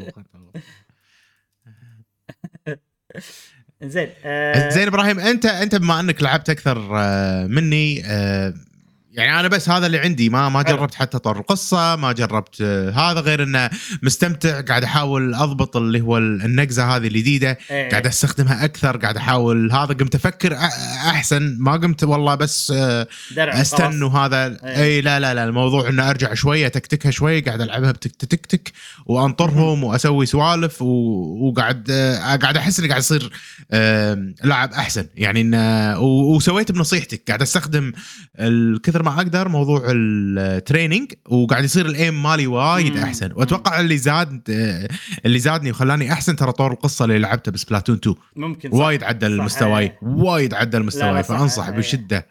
زين زين ابراهيم انت بما انك لعبت اكثر مني يعني انا بس هذا اللي عندي ما جربت حتى طور القصه ما جربت هذا غير انه مستمتع قاعد احاول اضبط اللي هو النقزه هذه الجديده قاعد استخدمها اكثر قاعد احاول هذا قمت افكر احسن ما قمت والله بس استنى هذا اي لا الموضوع انه ارجع شويه تكتكها شويه قاعد العبها بتكتك وانطرهم واسوي سوالف وقاعد احس اني قاعد اصير لاعب احسن يعني انه وسويت بنصيحتك قاعد استخدم الكثر ما اقدر موضوع التريننج وقاعد يصير الايم مالي وايد احسن واتوقع اللي زادني وخلاني احسن ترى طور القصه اللي لعبته بسبلاتون 2 ممكن وايد عدل مستواي فانصح بشده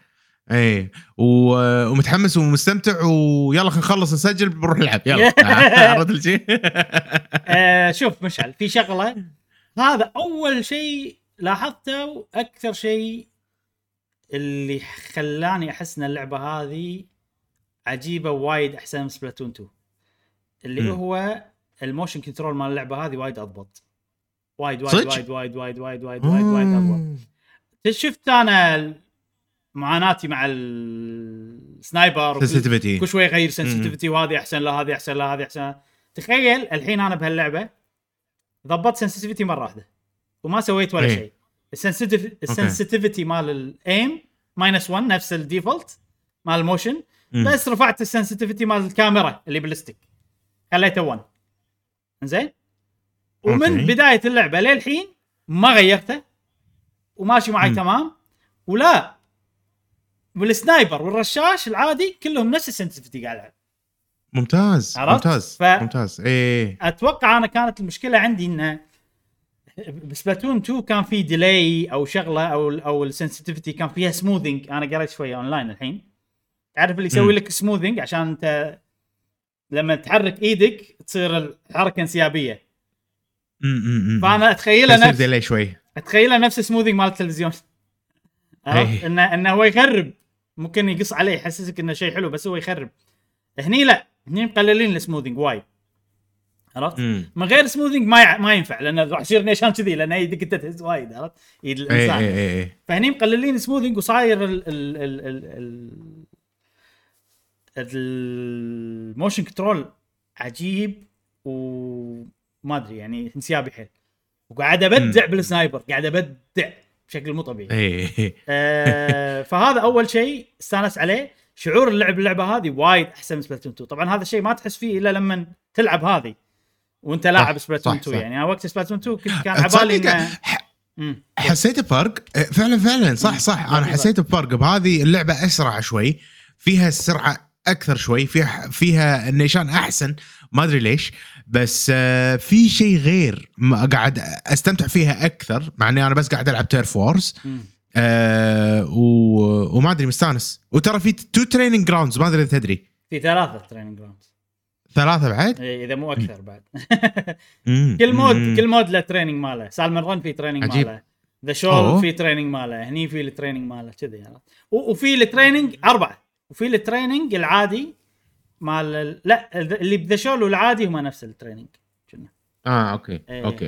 اي ومتحمس ومستمتع ويلا خلينا نخلص نسجل بنروح نلعب يلا عرض الشيء شوف مشعل في شغله هذا اول شيء لاحظته واكثر شيء اللي خلاني احس ان اللعبه هذه عجيبه وايد احسن من سبلاتون 2 اللي هو الموشن كنترول مال اللعبه هذه وايد اضبط وايد اضبط شفت انا معاناتي مع السنايبر كل شوي غير سنسيتيفيتي وهذه احسن لا هذه احسن لا هذه احسن تخيل الحين انا بهاللعبه ضبطت سنسيتيفيتي مره واحده وما سويت ولا شيء السنسيتيفيتي مال الايم -1 نفس الديفولت مال الموشن بس رفعت السنسيتيفيتي مال الكاميرا اللي بالستيك خليته 1 زين ومن بدايه اللعبه للحين ما غيرته وماشي معي تمام ولا والسنايبر والرشاش العادي كلهم نفس السنسيتيفيتي قاعد العب ممتاز ايه اتوقع انا كانت المشكله عندي ان بسبلاتون 2 كان في ديلاي او شغله او السنسيتيفيتي كان فيها سموذينج انا قريت شويه اونلاين الحين تعرف اللي يسوي لك سموذينج عشان انت لما تحرك ايدك تصير الحركه انسيابيه فانا اتخيلها نفس سموذينج مال التلفزيون انه هو يخرب ممكن يقص عليه يحسسك انه شيء حلو بس هو يخرب هني لا هني مقللين السموذينج وايد عرفت من غير سموذينج ما ينفع لان راح يصير نيشان كذي لان يدك انت تهز وايد عرفت يد الانسان فهني مقللين سموذينج وصاير الموشن كنترول عجيب وما ادري يعني انسيابي حيل وقاعد ابدع بالسنايبر قاعد ابدع بشكل مو طبيعي فهذا اول شيء استانس عليه شعور اللعب باللعبه هذه وايد احسن من سبلاتون 2 طبعا هذا الشيء ما تحس فيه الا لما تلعب هذه وانت لاعب سبلاتون 2 يعني انا وقت سبلاتون 2 كنت كان عبالي ان حسيت بفرق فعلا صح انا حسيت بفرق بهذه اللعبه اسرع شوي فيها السرعه اكثر شوي، فيها النيشان احسن ما ادري ليش، بس في شيء غير قاعد استمتع فيها اكثر، مع اني انا بس قاعد العب تيرف وورز وما ادري مستانس. وترى في 2 تريننج جراوندز، ما ادري تدري في 3 تريننج جراوندز، 3 بعد اذا مو اكثر بعد. كل مود له تريننج ماله، سالمون رن في تريننج ماله، ذا شول في تريننج ماله، هني في التريننج ماله كذا يعني. وفي التريننج 4، وفي التريننج العادي مال لا اللي بذا شول والعادي هما نفس التريننج كنا. اوكي ايه. اوكي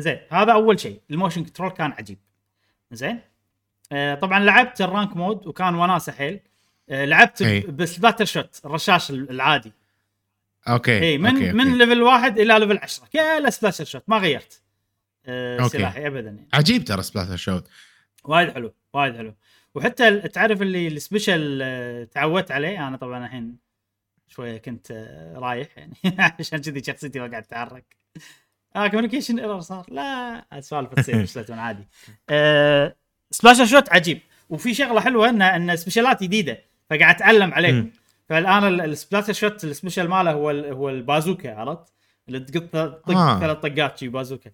زين. هذا اول شيء. الموشن كنترول كان عجيب زين. طبعا لعبت الرانك مود وكان وناسه حيل. لعبت بالسباتر شوت الرشاش العادي. اوكي اي من ليفل 1 الى ليفل 10 كل سباتر شوت، ما غيرت سلاحي ابدا يعني. عجيب ترى سباتر شوت وايد حلو وايد حلو. وحتى تعرف اللي السبيشل تعودت عليه انا طبعا الحين شويه كنت رايح يعني عشان كذي شخصيتي ما قاعد تتحرك. كوميونيكيشن ايرور صار، لا السوالف تصير سلاتون عادي. سبلاش شوت عجيب. وفي شغله حلوه ان سبيشالات جديده فقاعد اتعلم عليه. فالان السبلاش شوت السبيشال ماله هو البازوكا، عرفت اللي تقط 3 طقات شي بازوكا.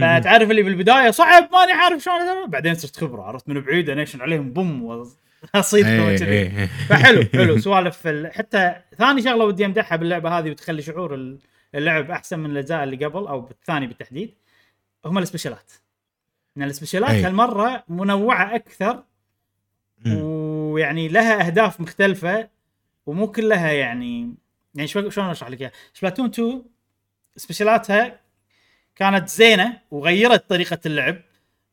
فتعرف اللي بالبدايه صعب ماني عارف شلون، بعدين صرت خبره، عرفت من بعيد انيشن عليهم بوم واصيد كذي. فحلو حلو سوالف. حتى ثاني شغله ودي امدحها باللعبه هذه وتخلي شعور اللعب احسن من الاجزاء اللي قبل او بالثاني بالتحديد، هم السبيشالات. ان السبيشالات هالمره منوعه اكثر ويعني لها اهداف مختلفه ومو كلها يعني شلون اشرح لك اياها. سبلاتون 2 سبيشالاتها كانت زينه وغيرت طريقه اللعب،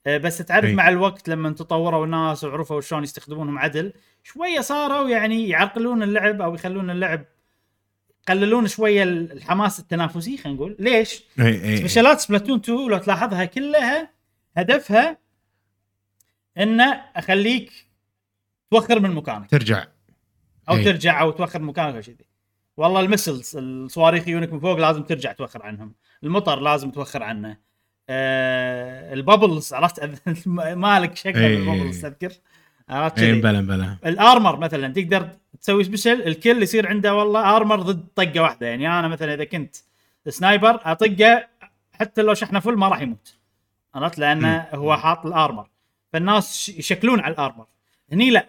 بس تعرف مع الوقت لما تطوروا الناس وعرفوا شلون يستخدمونهم عدل شويه صاروا يعني يعقلون اللعب او يخلون اللعب قللون شويه الحماس التنافسي خلينا نقول. ليش سبيشالات سبلاتون 2 لو تلاحظها كلها هدفها ان اخليك توخر من مكانك، ترجع او توخر مكانك او شيء. والله المسلز الصواريخ يونك من فوق لازم ترجع توخر عنهم، المطر لازم توخر عنه، البابلز عرفت مالك شكله بالبابلز تذكر عرفت بلا الارمر مثلا تقدر تسوي سبيشل الكل يصير عنده والله ارمر ضد طقه واحده. يعني انا مثلا اذا كنت سنايبر اطقه حتى لو شحنه فل ما راح يموت، عرفت لانه هو حاط الارمر، فالناس يشكلون على الارمر. هني لا،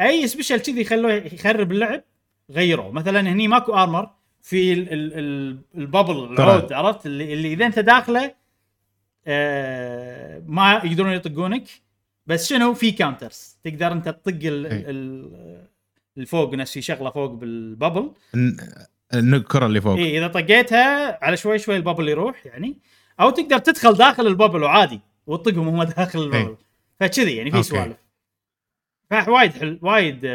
اي سبيشل كذي يخلوه يخرب اللعب غيروه. مثلا هني ماكو ارمر، في البابل العود عرفت اللي اذا انت داخله ما يقدرون يطقونك، بس شنو في كاونترز تقدر انت تطق الفوق، نفس في شغله فوق بالبابل الكره اللي فوق اذا طقيتها على شوي البابل يروح يعني، او تقدر تدخل داخل البابل وعادي وتطقهم وهم داخل البابل. فكذي يعني في سوالف فوايد وايد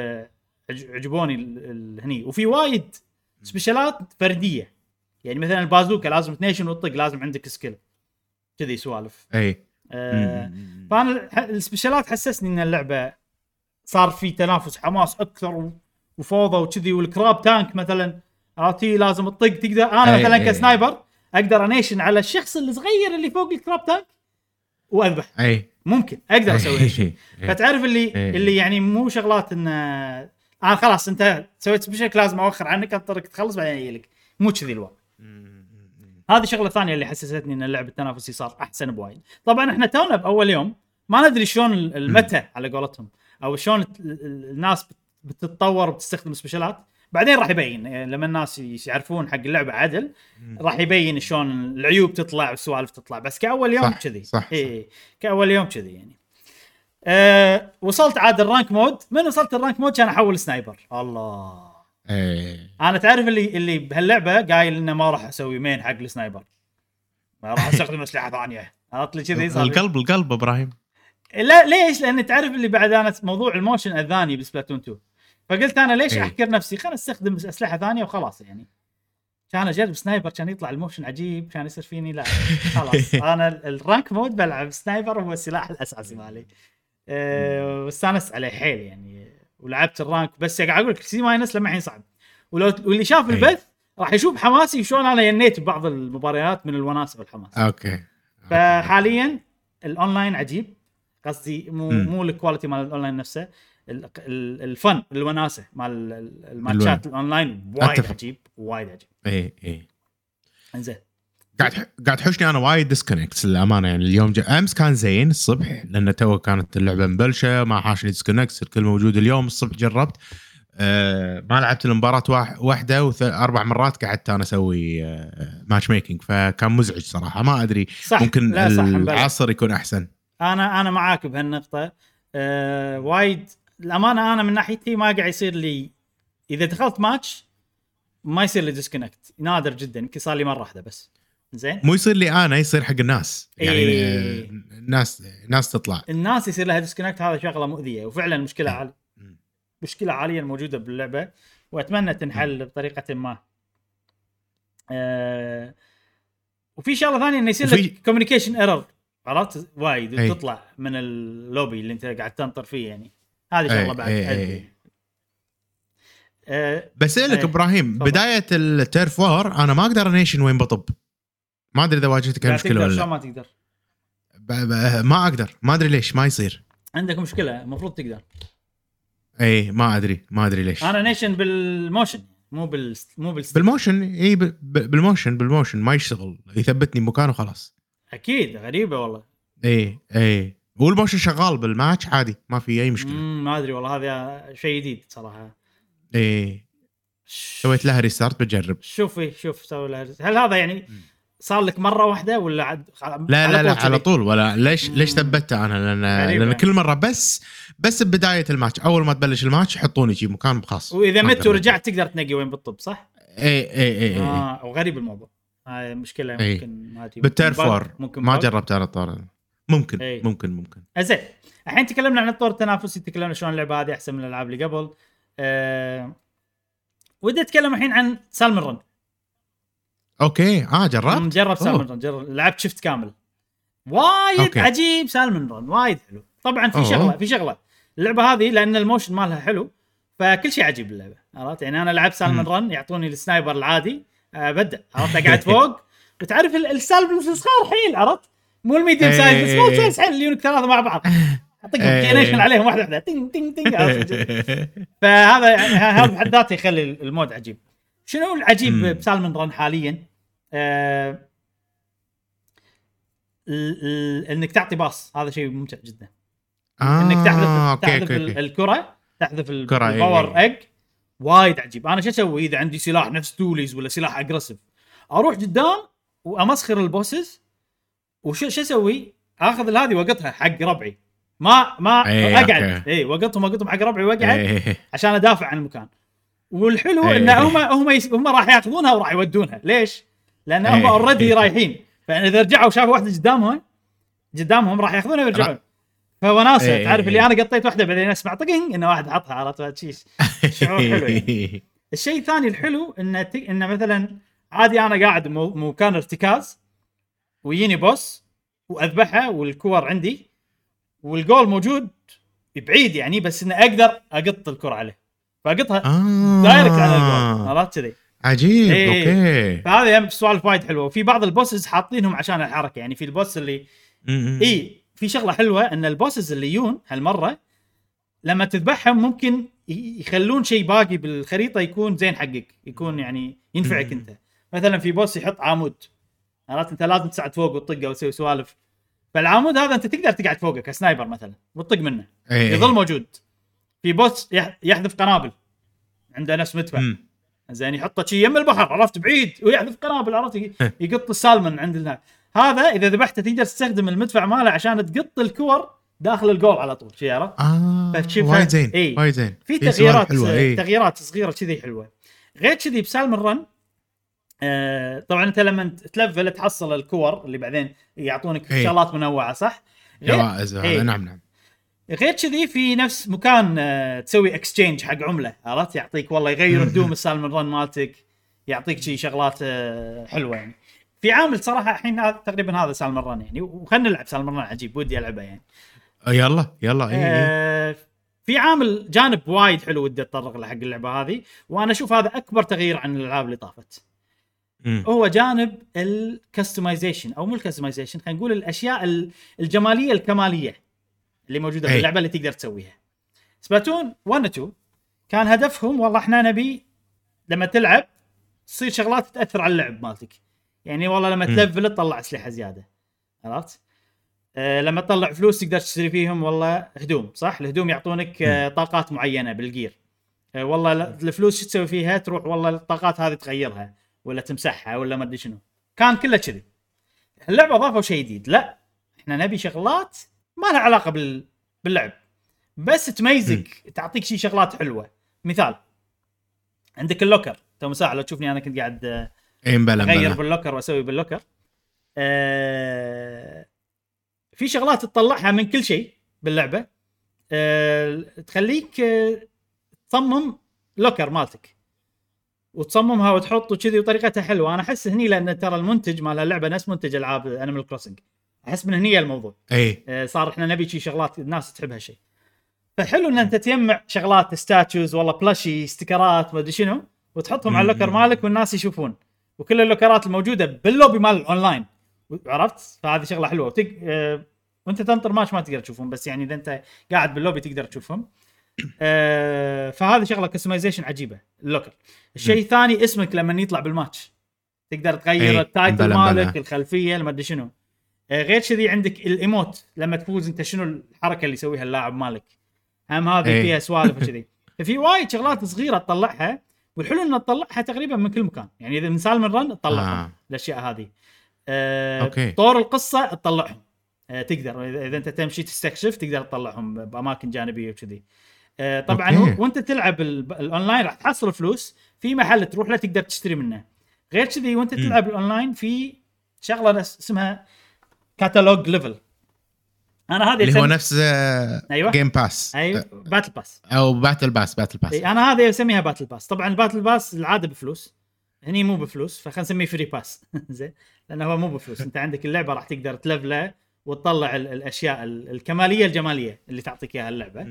عجبوني هني. وفي وايد سبيشالات فرديه، يعني مثلا البازوكا لازم تنيشن وتطق، لازم عندك سكيل كذي سوالف. فانا السبيشالات حسسني ان اللعبه صار في تنافس حماس اكثر وفوضى وكذي. والكراب تانك مثلا اعطيه لازم تطق، تقدر انا مثلا كسنايبر اقدر انيشن على الشخص الصغير اللي فوق الكراب تانك واذبح. ممكن اقدر اسوي هالشيء. فتعرف اللي يعني مو شغلات ان انا خلاص انت سويت سبيشل لازم اوخر عنك اضطرك تخلص بعدين يجيلك، مو كذي الوضع. هذه شغله ثانيه اللي حسستني ان اللعب التنافسي صار احسن بوايد. طبعا احنا تونا باول يوم، ما ندري شلون المتى على قولتهم او شلون الناس بتتطور وبتستخدم سبيشلات. بعدين راح يبين لما الناس يعرفون حق اللعبه عدل، راح يبين شلون العيوب تطلع والسوالف تطلع. بس كاول يوم كذي كاول يوم كذي يعني. وصلت عاد الرانك مود. من وصلت الرانك مود كان احول سنايبر. الله انا تعرف اللي بهاللعبه قايل انه ما راح اسوي مين حق السنايبر، ما راح استخدم اسلحه ثانيه، عرفت لي كذي. القلب ابراهيم لا ليش، لان تعرف اللي بعد انا موضوع الموشن اذاني بسبلاتون 2، فقلت انا ليش احكر نفسي، خلنا استخدم اسلحه ثانيه وخلاص. يعني كان اجرب سنايبر كان يطلع الموشن عجيب، كان يصير فيني لا خلاص انا الرانك مود بلعب سنايبر هو السلاح الاساسي مالي. واستانس عليه حيل يعني. ولعبت الرانك، بس قاعد اقول لك سي ماينس لما الحين صعب. ولو واللي شاف البث راح يشوف حماسي شلون انا ينيت ببعض المباريات من الوناسه والحماس. فحاليا الاونلاين عجيب، قصدي مو الكواليتي مال الاونلاين نفسه، الفن الوناسه مال الماتشات الاونلاين وايد عجيب، وايد عجيب. اي اي انزين قاعد حوشني انا وايد ديسكونكت للامانه. يعني اليوم امس كان زين الصبح لان تو كانت اللعبه مبلشه، ما حاشني ديسكونكت، الكل موجود. اليوم الصبح جربت ما لعبت المباراه واحده واربع مرات قعدت انا اسوي ماتش ميكنج، فكان مزعج صراحه. ما ادري ممكن العصر يكون احسن. انا معاك بهالنقطه وايد الامانه. انا من ناحيتي ما قاعد يصير لي اذا دخلت ماتش ما يصير لي ديسكونكت، نادر جدا، يمكن صار لي مره واحده بس. زين مو يصير لي انا، يصير حق الناس. يعني إيه. الناس تطلع، الناس يصير لها ديسكونكت، هذا شغله مؤذيه وفعلا مشكله عاليه، مشكله عاليه موجوده باللعبه واتمنى تنحل بطريقه ما. وفي شغله ثانيه انه يصير لك كوميونيكيشن ايرور، عرفت؟ وايد أي. تطلع من اللوبي اللي انت قاعد تنطر فيه، يعني هذه شغله بعد بسألك ابراهيم طبعا. بدايه التيرف وور انا ما اقدر انيشن وين بطب، ما ادري اذا واجهتك مشكله ولا لا. ما تقدر، ما اقدر، ما ادري ليش ما يصير عندك مشكله، المفروض تقدر. اي ما ادري ليش انا نيشن بالموشن، مو بالموشن. اي بالموشن ما يشتغل، يثبتني بمكان وخلاص. اكيد غريبه والله. اي والموشن شغال بالماتش عادي، ما في اي مشكله. ما ادري والله، هذا شيء جديد صراحه. اي سويت لها ريستارت بجرب. شوف سوي لها. هل هذا يعني صار لك مره واحده ولا لا على طول ولا ليش ثبتها انا؟ لان كل مره بس ببدايه الماتش، اول ما تبلش الماتش حطوني شي مكان خاص، واذا مت ورجعت تقدر تنقي وين بالطب، صح؟ اي وغريب الموضوع. هاي مشكله ممكن ما تجي بالترفور، ما جربت انا الطور. ممكن زين. الحين تكلمنا عن الطور التنافسي، تكلمنا شلون اللعبه هذه احسن من الالعاب اللي قبل. ودي اتكلم الحين عن سالمون رن. اوكي جربت سالمون رن، لعبت شفت كامل، وايد أوكي. عجيب سالمون رن، وايد حلو. طبعا في شغله اللعبه هذه لان الموشن مالها حلو، فكل شيء عجيب اللعبه، عرفت؟ يعني انا لعبت سالمون رن، يعطوني السنايبر العادي ابدا، عرفت؟ قاعد فوق وتعرف السالب الصغار حيل، عرفت؟ مو الميديم سايز، سمول سايز حيل، يونك ثلاثه مع بعض اعطيك كينيشن عليهم واحده تين تين تين. فهذا بحد ذاته يخلي المود عجيب. شنو العجيب بسالمون رن حاليا؟ انك تعطي باص، هذا شيء ممتع جدا. انك تحذف الكره، تحذف الباور اج، وايد عجيب. انا شو اسوي اذا عندي سلاح نفس توليز ولا سلاح اجريسيف؟ اروح قدام وامسخر البوسز، وش اسوي؟ اخذ هذه وقتها حق ربعي، ما اقعد وقتهم حق ربعي واقعد عشان ادافع عن المكان. والحلو ان هم راح ياخذونها وراح يودونها. ليش؟ لان هم اوريدي رايحين، فاذا رجعوا شافوا واحده قدامهم راح ياخذونها ويرجعون. فوناسه، تعرف اللي انا قطيت واحده بعدين اسمع طقين انه واحد حطها، عرفت؟ شيء شعور حلو يعني. الشيء الثاني الحلو ان مثلا عادي انا قاعد مكان ارتكاز ويجيني بوس واذبحها والكور عندي والجول موجود بعيد يعني، بس اني اقدر اقط الكره عليه، فاقطها دايركت على الجول، عرفت كذي؟ عجيب. اوكي فهذا هم سوالف وايد حلوه. وفي بعض البوسز حاطينهم عشان الحركه، يعني في البوس اللي في شغله حلوه ان البوسز اللي يون هالمره لما تذبحهم ممكن يخلون شيء باقي بالخريطه يكون زين حقك، يكون يعني ينفعك انت. مثلا في بوس يحط عمود، عرفت؟ انت لازم تسعد فوق وتطقه وتسوي سوالف، فالعمود هذا انت تقدر تقعد فوقه كسنايبر مثلا وتطق منه يظل موجود. في بوس يحذف قنابل، عنده نفس مدفع زين، يحطه شيء يم البحر، عرفت؟ بعيد ويحذف قنابل، عرفت؟ يقط السالمون عند الناس. هذا اذا ذبحته تقدر تستخدم المدفع ماله عشان تقط الكور داخل الجول على طول، شي عرفت؟ وايد زين، وايد زين. في تغييرات صغيره كذي حلوه. غير كذي بسالمون رن طبعا انت لما تلفل تحصل الكور اللي بعدين يعطونك شغلات منوعه، صح؟ جوائز. نعم. غير كذي في نفس مكان تسوي اكسشينج حق عمله، عرفت؟ يعطيك والله يغير هدوم السالمون رن مالتك، يعطيك شيء شغلات حلوه يعني. في عامل صراحه الحين هذا تقريبا هذا سالمون رن يعني، وخلنا نلعب سالمون رن، عجيب ودي العبها يعني. يلا في عامل جانب وايد حلو ودي اتطرق له حق اللعبه هذه، وانا اشوف هذا اكبر تغيير عن الالعاب اللي طافت. هو جانب الكستمايزيشن، او مو الكستمايزيشن، خلينا نقول الاشياء الجماليه الكماليه. اللي موجوده باللعبه اللي تقدر تسويها. سبلاتون 1 و 2 كان هدفهم والله احنا نبي لما تلعب تصير شغلات تاثر على اللعب مالتك، يعني والله لما تلفل تطلع اسلحه زياده، عرفت؟ لما تطلع فلوس تقدر تشتري فيهم والله هدوم، صح؟ الهدوم يعطونك طاقات معينه بالجير، والله الفلوس شو تسوي فيها؟ تروح والله الطاقات هذه تغيرها ولا تمسحها ولا ما ادري شنو، كان كله كذي. اللعبه اضافوا شيء جديد، لا احنا نبي شغلات ما لها علاقه باللعب بس تميزك، تعطيك شيء شغلات حلوه. مثال عندك اللوكر، تو مساعه لو تشوفني انا كنت قاعد اغير باللوكر واسوي باللوكر، في شغلات تطلعها من كل شيء باللعبه، تخليك تصمم لوكر مالتك وتصممها وتحطه كذي وطريقتها حلوه. انا احس هني لان ترى المنتج مال اللعبه ناس منتج العاب انيمال كروسنج، احس من هني الموضوع اي صار احنا نبي شيء شغلات الناس تحبها شيء، فحلو ان انت تجمع شغلات ستاتشوز والله بلاشي استيكرات ما ادري شنو وتحطهم على اللوكر مالك والناس يشوفون، وكل اللوكرات الموجوده باللوبي مال الاونلاين، عرفت؟ فهذه شغله حلوه. وانت تنطر ماتش ما تقدر تشوفهم، بس يعني اذا انت قاعد باللوبي تقدر تشوفهم. فهذه شغله كستمايزيشن عجيبه اللوكر. الشيء الثاني اسمك لما يطلع بالماتش تقدر تغير التايتل مالك، الخلفيه، ما ادري شنو. غير كذي عندك الايموت لما تفوز انت شنو الحركه اللي يسويها اللاعب مالك، هم هذه فيها سوالف وكذي. ففي وايد شغلات صغيره تطلعها، والحلو انه تطلعها تقريبا من كل مكان، يعني اذا من سالمن رن تطلعها الاشياء هذه. طور القصه تطلعهم، تقدر اذا انت تمشي تستكشف تقدر تطلعهم باماكن جانبيه وكذي. طبعا وانت تلعب الاونلاين راح تحصل فلوس في محل تروح له تقدر تشتري منه. غير كذي وانت تلعب الاونلاين في شغله اسمها كاتالوج ليفل، انا هذه اللي هو نفس جيم باس، ايوه باتل باس او باتل باس انا هذه اسميها باتل باس. طبعا الباتل باس العاده بفلوس، هني مو بفلوس، فخلينا نسميه فري باس زين لانه هو مو بفلوس، انت عندك اللعبه راح تقدر تلفله وتطلع الاشياء الكماليه الجماليه اللي تعطيك اياها اللعبه.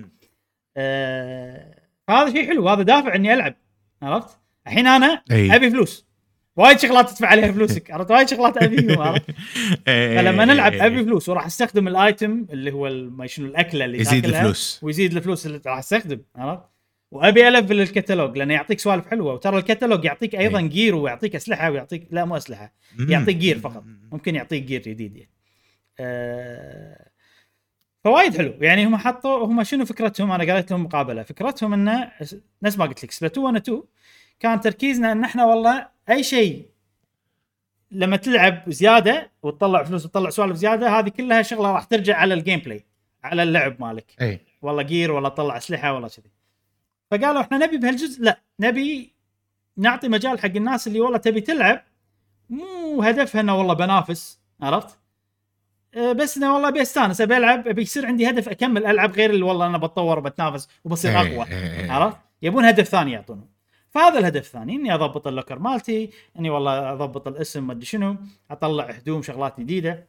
هذا شيء حلو، هذا دافع اني العب، عرفت؟ الحين انا ابي فلوس، وايد شغلات تدفع عليها فلوسك، عرفت؟ وايد شغلات ابيهم، عرفت؟ فلما نلعب ابي فلوس، وراح استخدم الايتم اللي هو ما شنو الاكله اللي تاكلها ويزيد الفلوس اللي راح استخدم، عرفت؟ وابي الفل الكتالوج لانه يعطيك سوالف حلوه. وترى الكتالوج يعطيك ايضا جير ويعطيك اسلحه ويعطيك لا مو اسلحه، يعطيك جير فقط، ممكن يعطيك جير جديد يعني. فوايد حلو يعني. هم حطوا هم شنو فكرتهم، انا قريت لهم مقابله، فكرتهم ان نفس ما قلت لك سبلاتون 2 كان تركيزنا ان احنا والله اي شيء لما تلعب زياده وتطلع فلوس وتطلع سوالف زياده، هذه كلها شغله راح ترجع على الجيم بلاي على اللعب مالك، اي والله جير والله طلع اسلحه والله كذي. فقالوا احنا نبي بهالجزء لا نبي نعطي مجال حق الناس اللي والله تبي تلعب، مو هدفها انه والله بنافس، عرفت؟ بس انا والله بيستانس ابي العب، ابي يصير عندي هدف اكمل العب، غير اللي والله انا بتطور وبتنافس وبصير اقوى، عرفت؟ يبون هدف ثاني يعطونه. فهذا الهدف الثاني اني اضبط اللوكر مالتي، اني والله اضبط الاسم ما ادري شنو، اطلع هدوم شغلات جديده.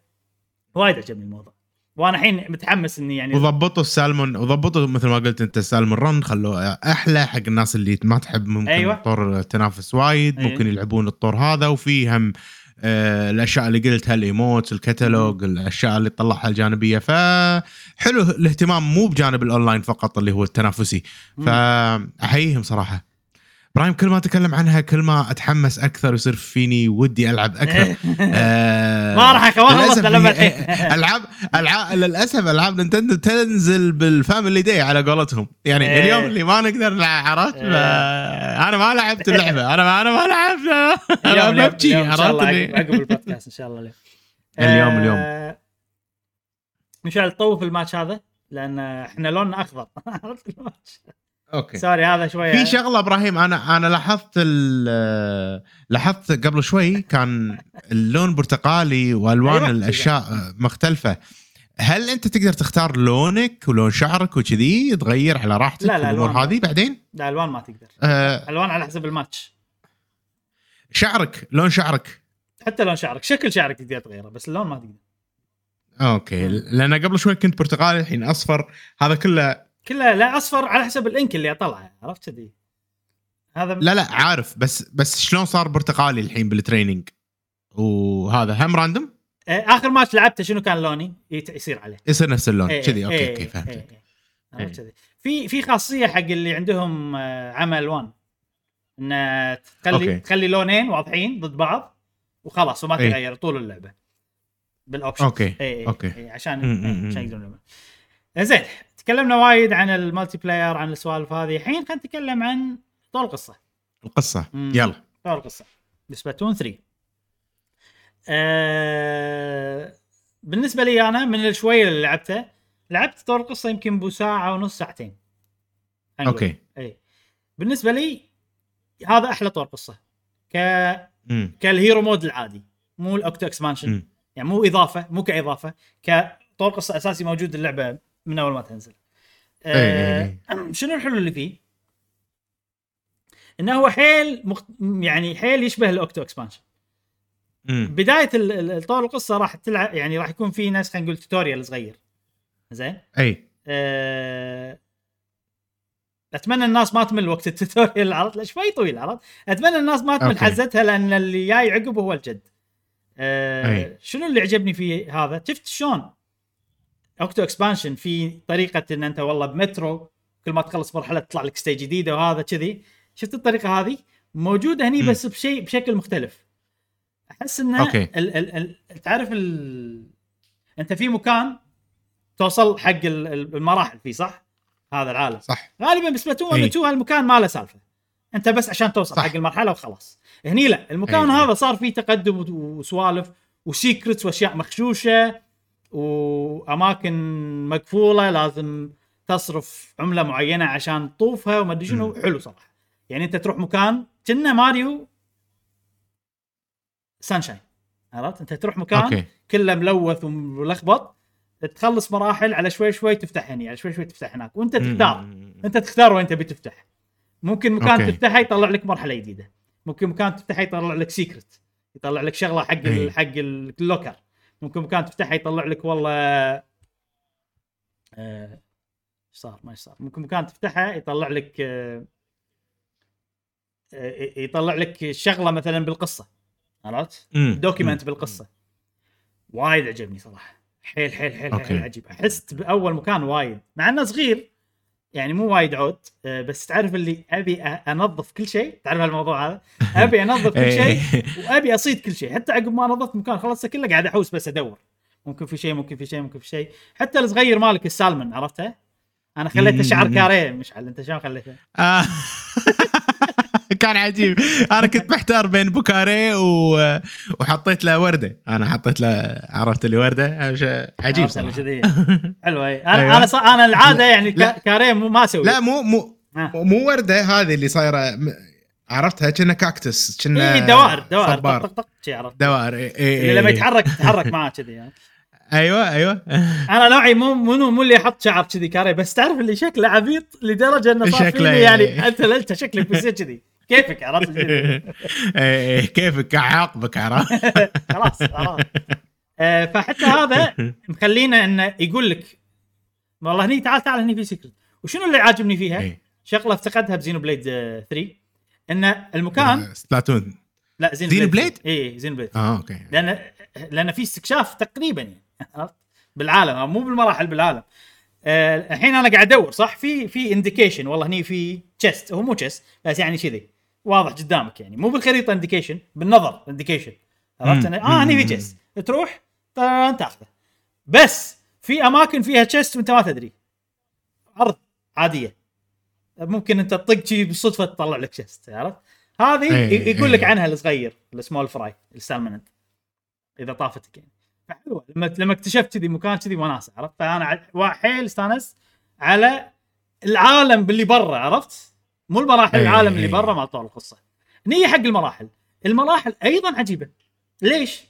وايد عجبني الموضوع، وانا الحين متحمس اني يعني وضبطوا السالمون، وضبطوا مثل ما قلت انت السالمون رن، خلوه احلى حق الناس اللي ما تحب ممكن الطور تنافس وايد، ممكن يلعبون الطور هذا. وفي هم الاشياء اللي قلتها الايموت، الكتالوج، الاشياء اللي تطلعها الجانبيه. فحلو الاهتمام مو بجانب الاونلاين فقط اللي هو التنافسي، فاحييهم صراحه. برايم كل ما اتكلم عنها كل ما اتحمس اكثر، يصير فيني ودي العب اكثر. ما راح اخلص العاب للاسف. العاب نينتندو تنزل بالفاميلي داي على قولتهم، يعني اليوم اللي ما نقدر نعرف. انا ما لعبت اللعبه، انا ما لعبت، انا ببكي، عرفت؟ عقب البودكاست ان شاء الله اليوم مشعل طوف الماتش هذا لان احنا لوننا اخضر، عرفت الماتش؟ اوكي سوري هذا شويه في شغله ابراهيم، انا لاحظت قبل شوي كان اللون برتقالي والوان الاشياء مختلفه. هل انت تقدر تختار لونك ولون شعرك وكذي تغير على راحتك الامور هذه بعدين؟ لا الوان ما تقدر، الوان على حسب الماتش. شعرك، لون شعرك، حتى لون شعرك، شكل شعرك تقدر تغيره بس اللون ما تقدر. اوكي لان قبل شوي كنت برتقالي الحين اصفر، هذا كله لا اصفر على حسب الانك اللي اطلعه، عرفت كذي؟ هذا لا عارف، بس شلون صار برتقالي الحين بالتريننج؟ وهذا هم راندوم اخر ماتش لعبته شنو كان لوني يصير عليه يصير نفس اللون كذي. اوكي اوكي فهمتك. في خاصيه حق اللي عندهم عمل الوان ان تخلي لونين واضحين ضد بعض وخلاص وما تغير طول اللعبه بالاوبشن. اوكي عشان يقدرون. زين تكلمنا وايد عن المالتي بلاير عن السوالف هذه، الحين خلينا نتكلم عن طول القصه. يلا طول القصه سبلاتون 3. بالنسبه لي انا من الشويه اللي لعبت طور القصه يمكن بساعه ونص ساعتين. اوكي اي بالنسبه لي هذا احلى طور قصه كالهيرو مود العادي، مو الاوكتو اكسبانشن، يعني مو كاضافه كطور قصه اساسي موجود اللعبه من اول ما تنزل. شنو الحلو اللي فيه؟ انه هو حيل يعني حيل يشبه الاوكتو اكسبانشن. بدايه الطور القصه راح تلعب، يعني راح يكون في ناس خلينا نقول توتوريال صغير. زين اي اتمنى الناس ما تمل وقت التوتوريال العرض، لا شوي طويل العرض، اتمنى الناس ما تمل حزتها لان اللي جاي عقبه هو الجد. شنو اللي عجبني فيه هذا؟ شفت شلون اوكتو اكسبانشن في طريقه ان انت والله بمترو كل ما تخلص مرحله تطلع لك ستيج جديده وهذا كذي، شفت الطريقه هذه موجوده هني بس بشكل مختلف. احس انه تعرف انت في مكان توصل حق المراحل فيه، صح؟ هذا العالم صح. غالبا بسبلاتون 2 هالمكان ما له سالفه، انت بس عشان توصل صح حق المرحله وخلاص. هني لا، المكان هذا صار فيه تقدم وسوالف وسيكريتس واشياء مخشوشه واماكن مقفوله لازم تصرف عمله معينه عشان تطوفها وما ادري شنو. حلو صراحه، يعني انت تروح مكان كنا ماريو سانشاين، عرفت؟ انت تروح مكان كله ملوث وملخبط، تخلص مراحل على شوي شوي تفتح هني، على شوي شوي تفتح هناك، وانت تختار، انت تختار وين تبي تفتح. ممكن مكان تفتحه يطلع لك مرحله جديده، ممكن مكان تفتحه يطلع لك سيكرت، يطلع لك شغله حق حق اللوكر، ممكن مكان تفتحه يطلع لك والله ايش صار، ممكن مكان تفتحه يطلع لك يطلع لك شغله مثلا بالقصه، عرفت؟ دوكيمنت بالقصه. وايد عجبني صراحه، حيل حيل حيل حيل عجيب. احس باول مكان وايد مع انه صغير، يعني مو وايد عود، بس تعرف اللي ابي انظف كل شيء، تعرف هالموضوع هذا، ابي انظف كل شيء وابي اصيد كل شيء. حتى عقب ما نظفت مكان خلصت كله قاعد احوس بس ادور ممكن في شيء. حتى الصغير مالك السالمون، عرفتها؟ انا خليته شعر كاريه، مش على انت شلون خليته. كان عجيب، انا كنت محتار بين بوكاري وحطيت له ورده، انا حطيت له عرفت اللي ورده عجيب صراحه. حلو. انا العاده يعني كاري مو ما اسوي، لا مو ورده، هذه اللي صايره عرفتها كنا كاكتس، كنا دوائر طق طق طق دوائر اللي لما يتحرك تتحرك معاه كذي يعني. ايوه انا نوعي مو اللي يحط شعر كذي كاري، بس تعرف اللي شكله عبيط لدرجه انه صار يعني انت شكلك بس كذي كيفك، عرفت؟ كيفك عاقبك، عرفت؟ خلاص. فحتى هذا مخلينا انه يقول لك والله هني تعال هني في سيكرت. وشنو اللي عاجبني فيها؟ شغله افتقدها بزينو بليد 3، ان المكان سبلاتون لا زينو بليد اوكي، لان في استكشاف تقريبا بالعالم، مو بالمراحل، بالعالم. الحين انا قاعد ادور، صح؟ في انديكيشن والله هني في تشست، هو مو تشست بس يعني كذي واضح قدامك، يعني مو بالخريطه انديكيشن، بالنظر انديكيشن، عرفت؟ انا هني في تشست، تروح تاخذه. بس في اماكن فيها تشست وانت ما تدري، ارض عاديه ممكن انت تطق شيء بالصدفه تطلع لك تشست، عرفت؟ هذه يقول لك عنها الصغير السمول فراي السالمنت اذا طافتك يعني. فحلوه لما اكتشفت كذي مكان كذي وناس، عرفت؟ فانا حيل استانس على العالم اللي برا، عرفت؟ مو المراحل، العالم اللي برا مع طول القصه. نيه حق المراحل ايضا عجيبه. ليش؟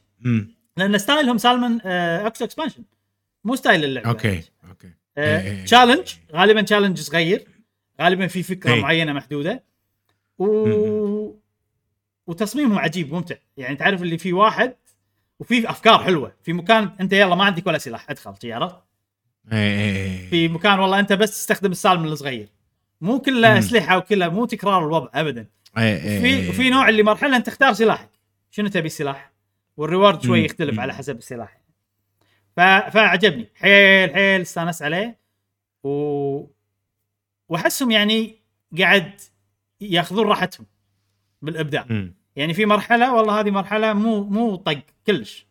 لان ستايلهم سالمون اكس اكسبانشن، مو ستايل اللعبه. اوكي تشالنج، غالبا تشالنج صغير، غالبا في فكره معينه محدوده، وتصميمهم عجيب ممتع، يعني تعرف اللي في واحد وفي افكار حلوه. في مكان انت يلا ما عندك ولا سلاح، ادخل تيارات. في مكان والله انت بس تستخدم السالم الصغير، مو كله اسلحه وكله، مو تكرار الوضع ابدا. في نوع اللي مرحله انت تختار سلاحك، شنو تبي سلاح، والريورد شوي يختلف على حسب السلاح. فعجبني حيل حيل، استانس عليه وحسهم يعني قاعد ياخذون راحتهم بالابداع. يعني في مرحله والله هذه مرحله مو طق كلش،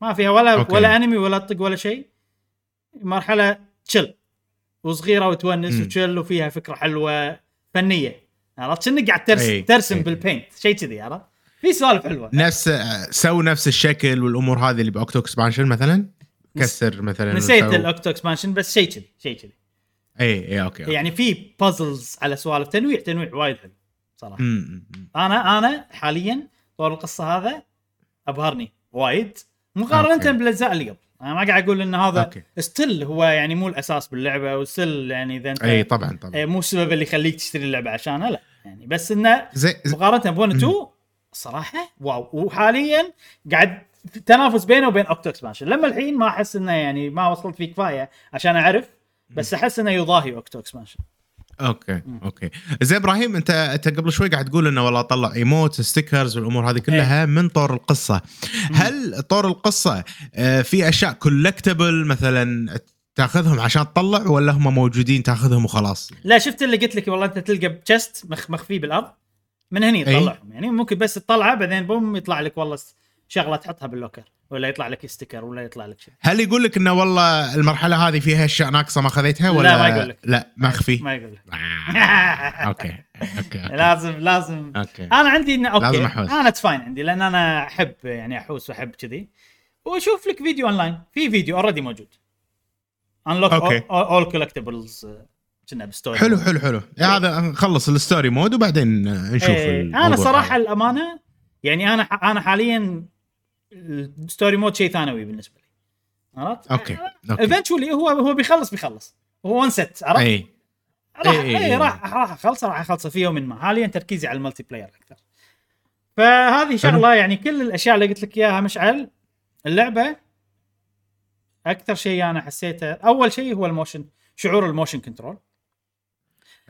ما فيها ولا انمي ولا طق ولا شيء، مرحله تشل وصغيره وتونس وتشل وفيها فكره حلوه فنيه، عرفت انك قاعد ترسم بالبينت شيء كذي، عرفت في سوالف حلوه، نفس سو نفس الشكل والامور هذه اللي باوكتو اكسبانشن مثلا كسر مثلا، نسيت الاوكتو اكسبانشن بس شيء كذي شيء كذي. اي اوكي يعني في بازلز على سوالف تنويع وايد حلو صراحه. انا حاليا طور القصه هذا ابهرني وايد مقارنه بالاجزاء اللي قبل. انا ما قاعد اقول ان هذا ستيل هو يعني مو الاساس باللعبه، وستيل يعني اذا انت اي طبعا مو السبب اللي يخليك تشتري اللعبه عشانها، لا يعني بس انه مقارنه ب 2 صراحه واو. وحاليا قاعد تنافس بينه وبين اوكتو اكسبانشن، لما الحين ما احس انه يعني ما وصلت فيه كفايه عشان اعرف، بس احس انه يضاهي اوكتو اكسبانشن. اوكي زي ابراهيم، انت قبل شوي قاعد تقول انه والله طلع ايموت ستيكرز والامور هذه كلها من طور القصه. هل طور القصه في اشياء كولكتبل مثلا تاخذهم عشان تطلع، ولا هم موجودين تاخذهم وخلاص؟ لا، شفت اللي قلت لك والله انت تلقى بتشست مخفي بالارض، من هني يطلعهم. يعني ممكن بس تطلعه بعدين بوم يطلع لك والله شغله تحطها باللوكر، ولا يطلع لك استيكر، ولا يطلع لك شيء. هل يقول لك انه والله المرحله هذه فيها اشياء ناقصه ما اخذتها، ولا لا؟ ما يقول لك، لا مخفي، ما يقول لك. أوكي. لازم أوكي. انا عندي انه اوكي، انا تفاين عندي، لان انا احب يعني احوس واحب كذي، واشوف لك فيديو اونلاين، في فيديو اوريدي موجود انلوك اول كولكتبلز كنا بالستوري. حلو هذا نخلص الستوري مود وبعدين نشوف. انا صراحه الامانه يعني انا حاليا الستوري مود شيء ثانوي بالنسبه لي، عرفت؟ اوكي ايفنتشولي هو بيخلص هو انست، عرفت؟ اي راح اخلص في يوم ما. حاليا تركيزي على الملتي بلاير اكثر، فهذه شغله يعني كل الاشياء اللي قلت لك اياها مشعل اللعبه. اكثر شيء انا حسيته اول شيء هو الموشن، شعور الموشن كنترول،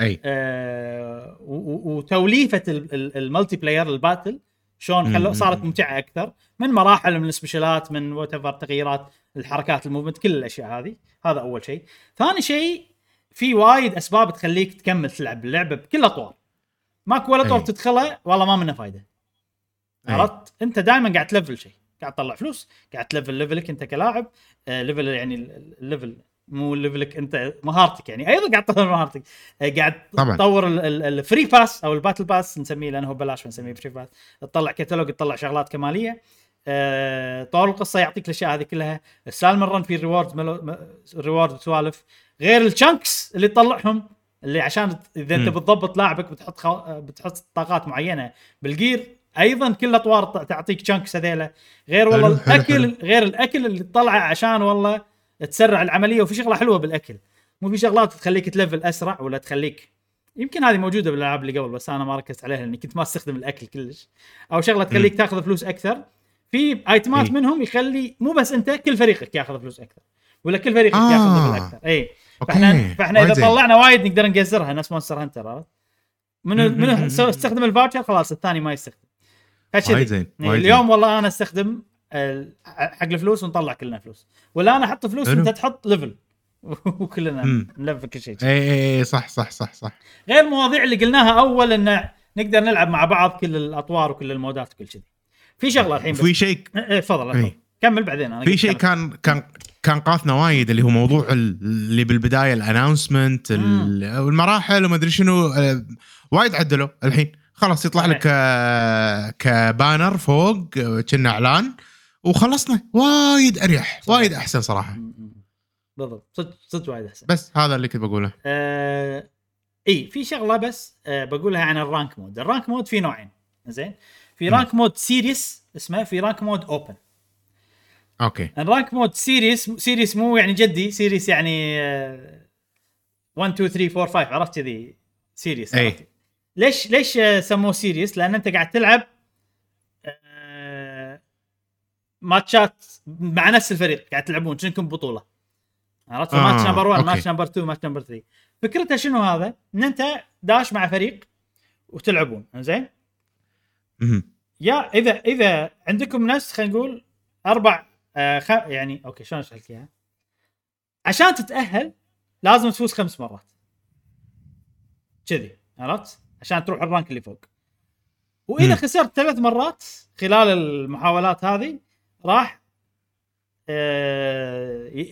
اي وتوليفه الملتي بلاير الباتل شلون خلو صارت ممتعه اكثر، من مراحل، من السبيشالات، من واتفر تغييرات الحركات، الموفمنت، كل الاشياء هذه. هذا اول شيء. ثاني شيء، في وايد اسباب تخليك تكمل تلعب اللعبه بكل اطوار، ماكو ولا طور تدخله والله ما منه فايده، عرفت؟ انت دائما قاعد تلفل شيء، قاعد تطلع فلوس، قاعد تلفل ليفلك انت كلاعب، ليفل يعني الليفل مو ليفلك انت، مهارتك يعني ايضا قاعد تطور مهارتك، قاعد تطور الفري باس او الباتل باس نسميه، لانه هو بلاش نسميه فري باس، تطلع كتالوج، تطلع شغلات كماليه. طور القصه يعطيك الاشياء هذه كلها، السالم الرن في ريوردز، ريورد سوالف غير الشانكس اللي تطلعهم، اللي عشان اذا انت بتضبط لاعبك بتحط طاقات معينه بالجير، ايضا كل اطوار تعطيك شانكس هذيله، غير والله الاكل، غير الاكل اللي تطلعه عشان والله تسرع العمليه. وفي شغله حلوه بالاكل، مو في شغلات تخليك تلفل اسرع، ولا تخليك، يمكن هذه موجوده بالالعاب اللي قبل بس انا ما ركزت عليها لاني كنت ما استخدم الاكل كلش، او شغله تخليك تاخذ فلوس اكثر. في ايتمات منهم يخلي مو بس انت، كل فريقك ياخذ فلوس اكثر، ولا كل فريقك ياخذ فلوس اكثر. فاحنا اذا طلعنا وايد نقدر نجزرها، ناس مونستر هانتر من استخدم الفاوتشر خلاص، الثاني ما يستخدم. اليوم والله انا استخدم حق الفلوس ونطلع كلنا فلوس، ولا انا احط فلوس انت تحط ليفل وكلنا نلفل كل شيء. اي صح. غير المواضيع اللي قلناها اول، ان نقدر نلعب مع بعض كل الاطوار وكل المودات وكل شيء. في شغله الحين في شيء تفضل كمل بعدين. انا في شيء كان قاثنا وايد، اللي هو موضوع اللي بالبدايه الاناونسمنت والمراحل وما ادري شنو، وايد عدلوا الحين خلاص، يطلع لك كبانر فوق كنا اعلان وخلصنا. وايد اريح، وايد احسن صراحه. بالضبط، صدق وايد احسن. بس هذا اللي كنت بقوله. اي في شغله بس بقولها عن الرانك مود. الرانك مود في نوعين، زين؟ في رانك مود سيريس اسمه، في رانك مود اوبن. اوكي. الرانك مود سيريس مو يعني جدي، سيريس يعني 1 2 3 4 5، عرفت كذي سيريس. ليش سموه سيريس؟ لان انت قاعد تلعب ماتشات مع نفس الفريق، قاعد تلعبون كأنكم بطولة، عرفت؟ ماتش نمبر 1، ماتش نمبر 2، ماتش نمبر 3. فكرتها شنو هذا؟ ان انت داش مع فريق وتلعبون، زين؟ يا اذا عندكم ناس خلينا نقول اربع يعني اوكي شلون اشرح لك اياها؟ عشان تتاهل لازم تفوز 5 مرات كذي، عرفت؟ عشان تروح الرانك اللي فوق. واذا خسرت 3 مرات خلال المحاولات هذه راح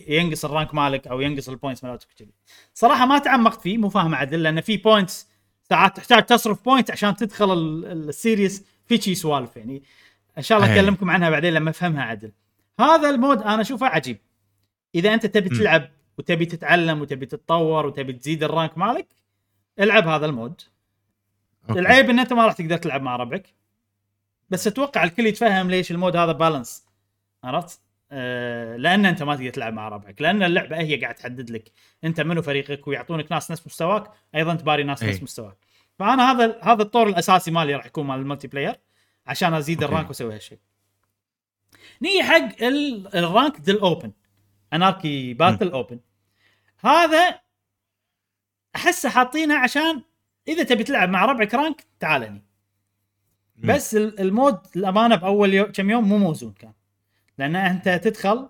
ينقص الرانك مالك او ينقص البوينتس مالتك كذي. صراحه ما تعمقت فيه، مو فاهم عدل، لان في بوينتس ساعات تحتاج تصرف بوينت عشان تدخل السيريس، في شيء سوالف يعني ان شاء الله اكلمكم عنها بعدين لما افهمها عدل. هذا المود انا اشوفه عجيب اذا انت تبي تلعب وتبي تتعلم وتبي تتطور وتبي تزيد الرانك مالك، العب هذا المود. العيب ان انت ما راح تقدر تلعب مع ربعك، بس اتوقع الكل يتفهم ليش المود هذا بالانس، عرفت؟ لان انت ما تقدر تلعب مع ربعك، لان اللعبه هي قاعد تحدد لك انت منو فريقك، ويعطونك ناس نفس مستواك، ايضا تباري ناس نفس مستواك. فانا هذا الطور الاساسي مالي راح يكون مال الملتي بلاير عشان ازيد الرانك واسوي هالشيء. نيجي حق الرانك ديال اوبن اناركي باتل اوبن، هذا احسه حاطينه عشان اذا تبي تلعب مع ربعك رانك تعالني. بس المود الامانه باول كم يوم مو موزون كان، لان انت تدخل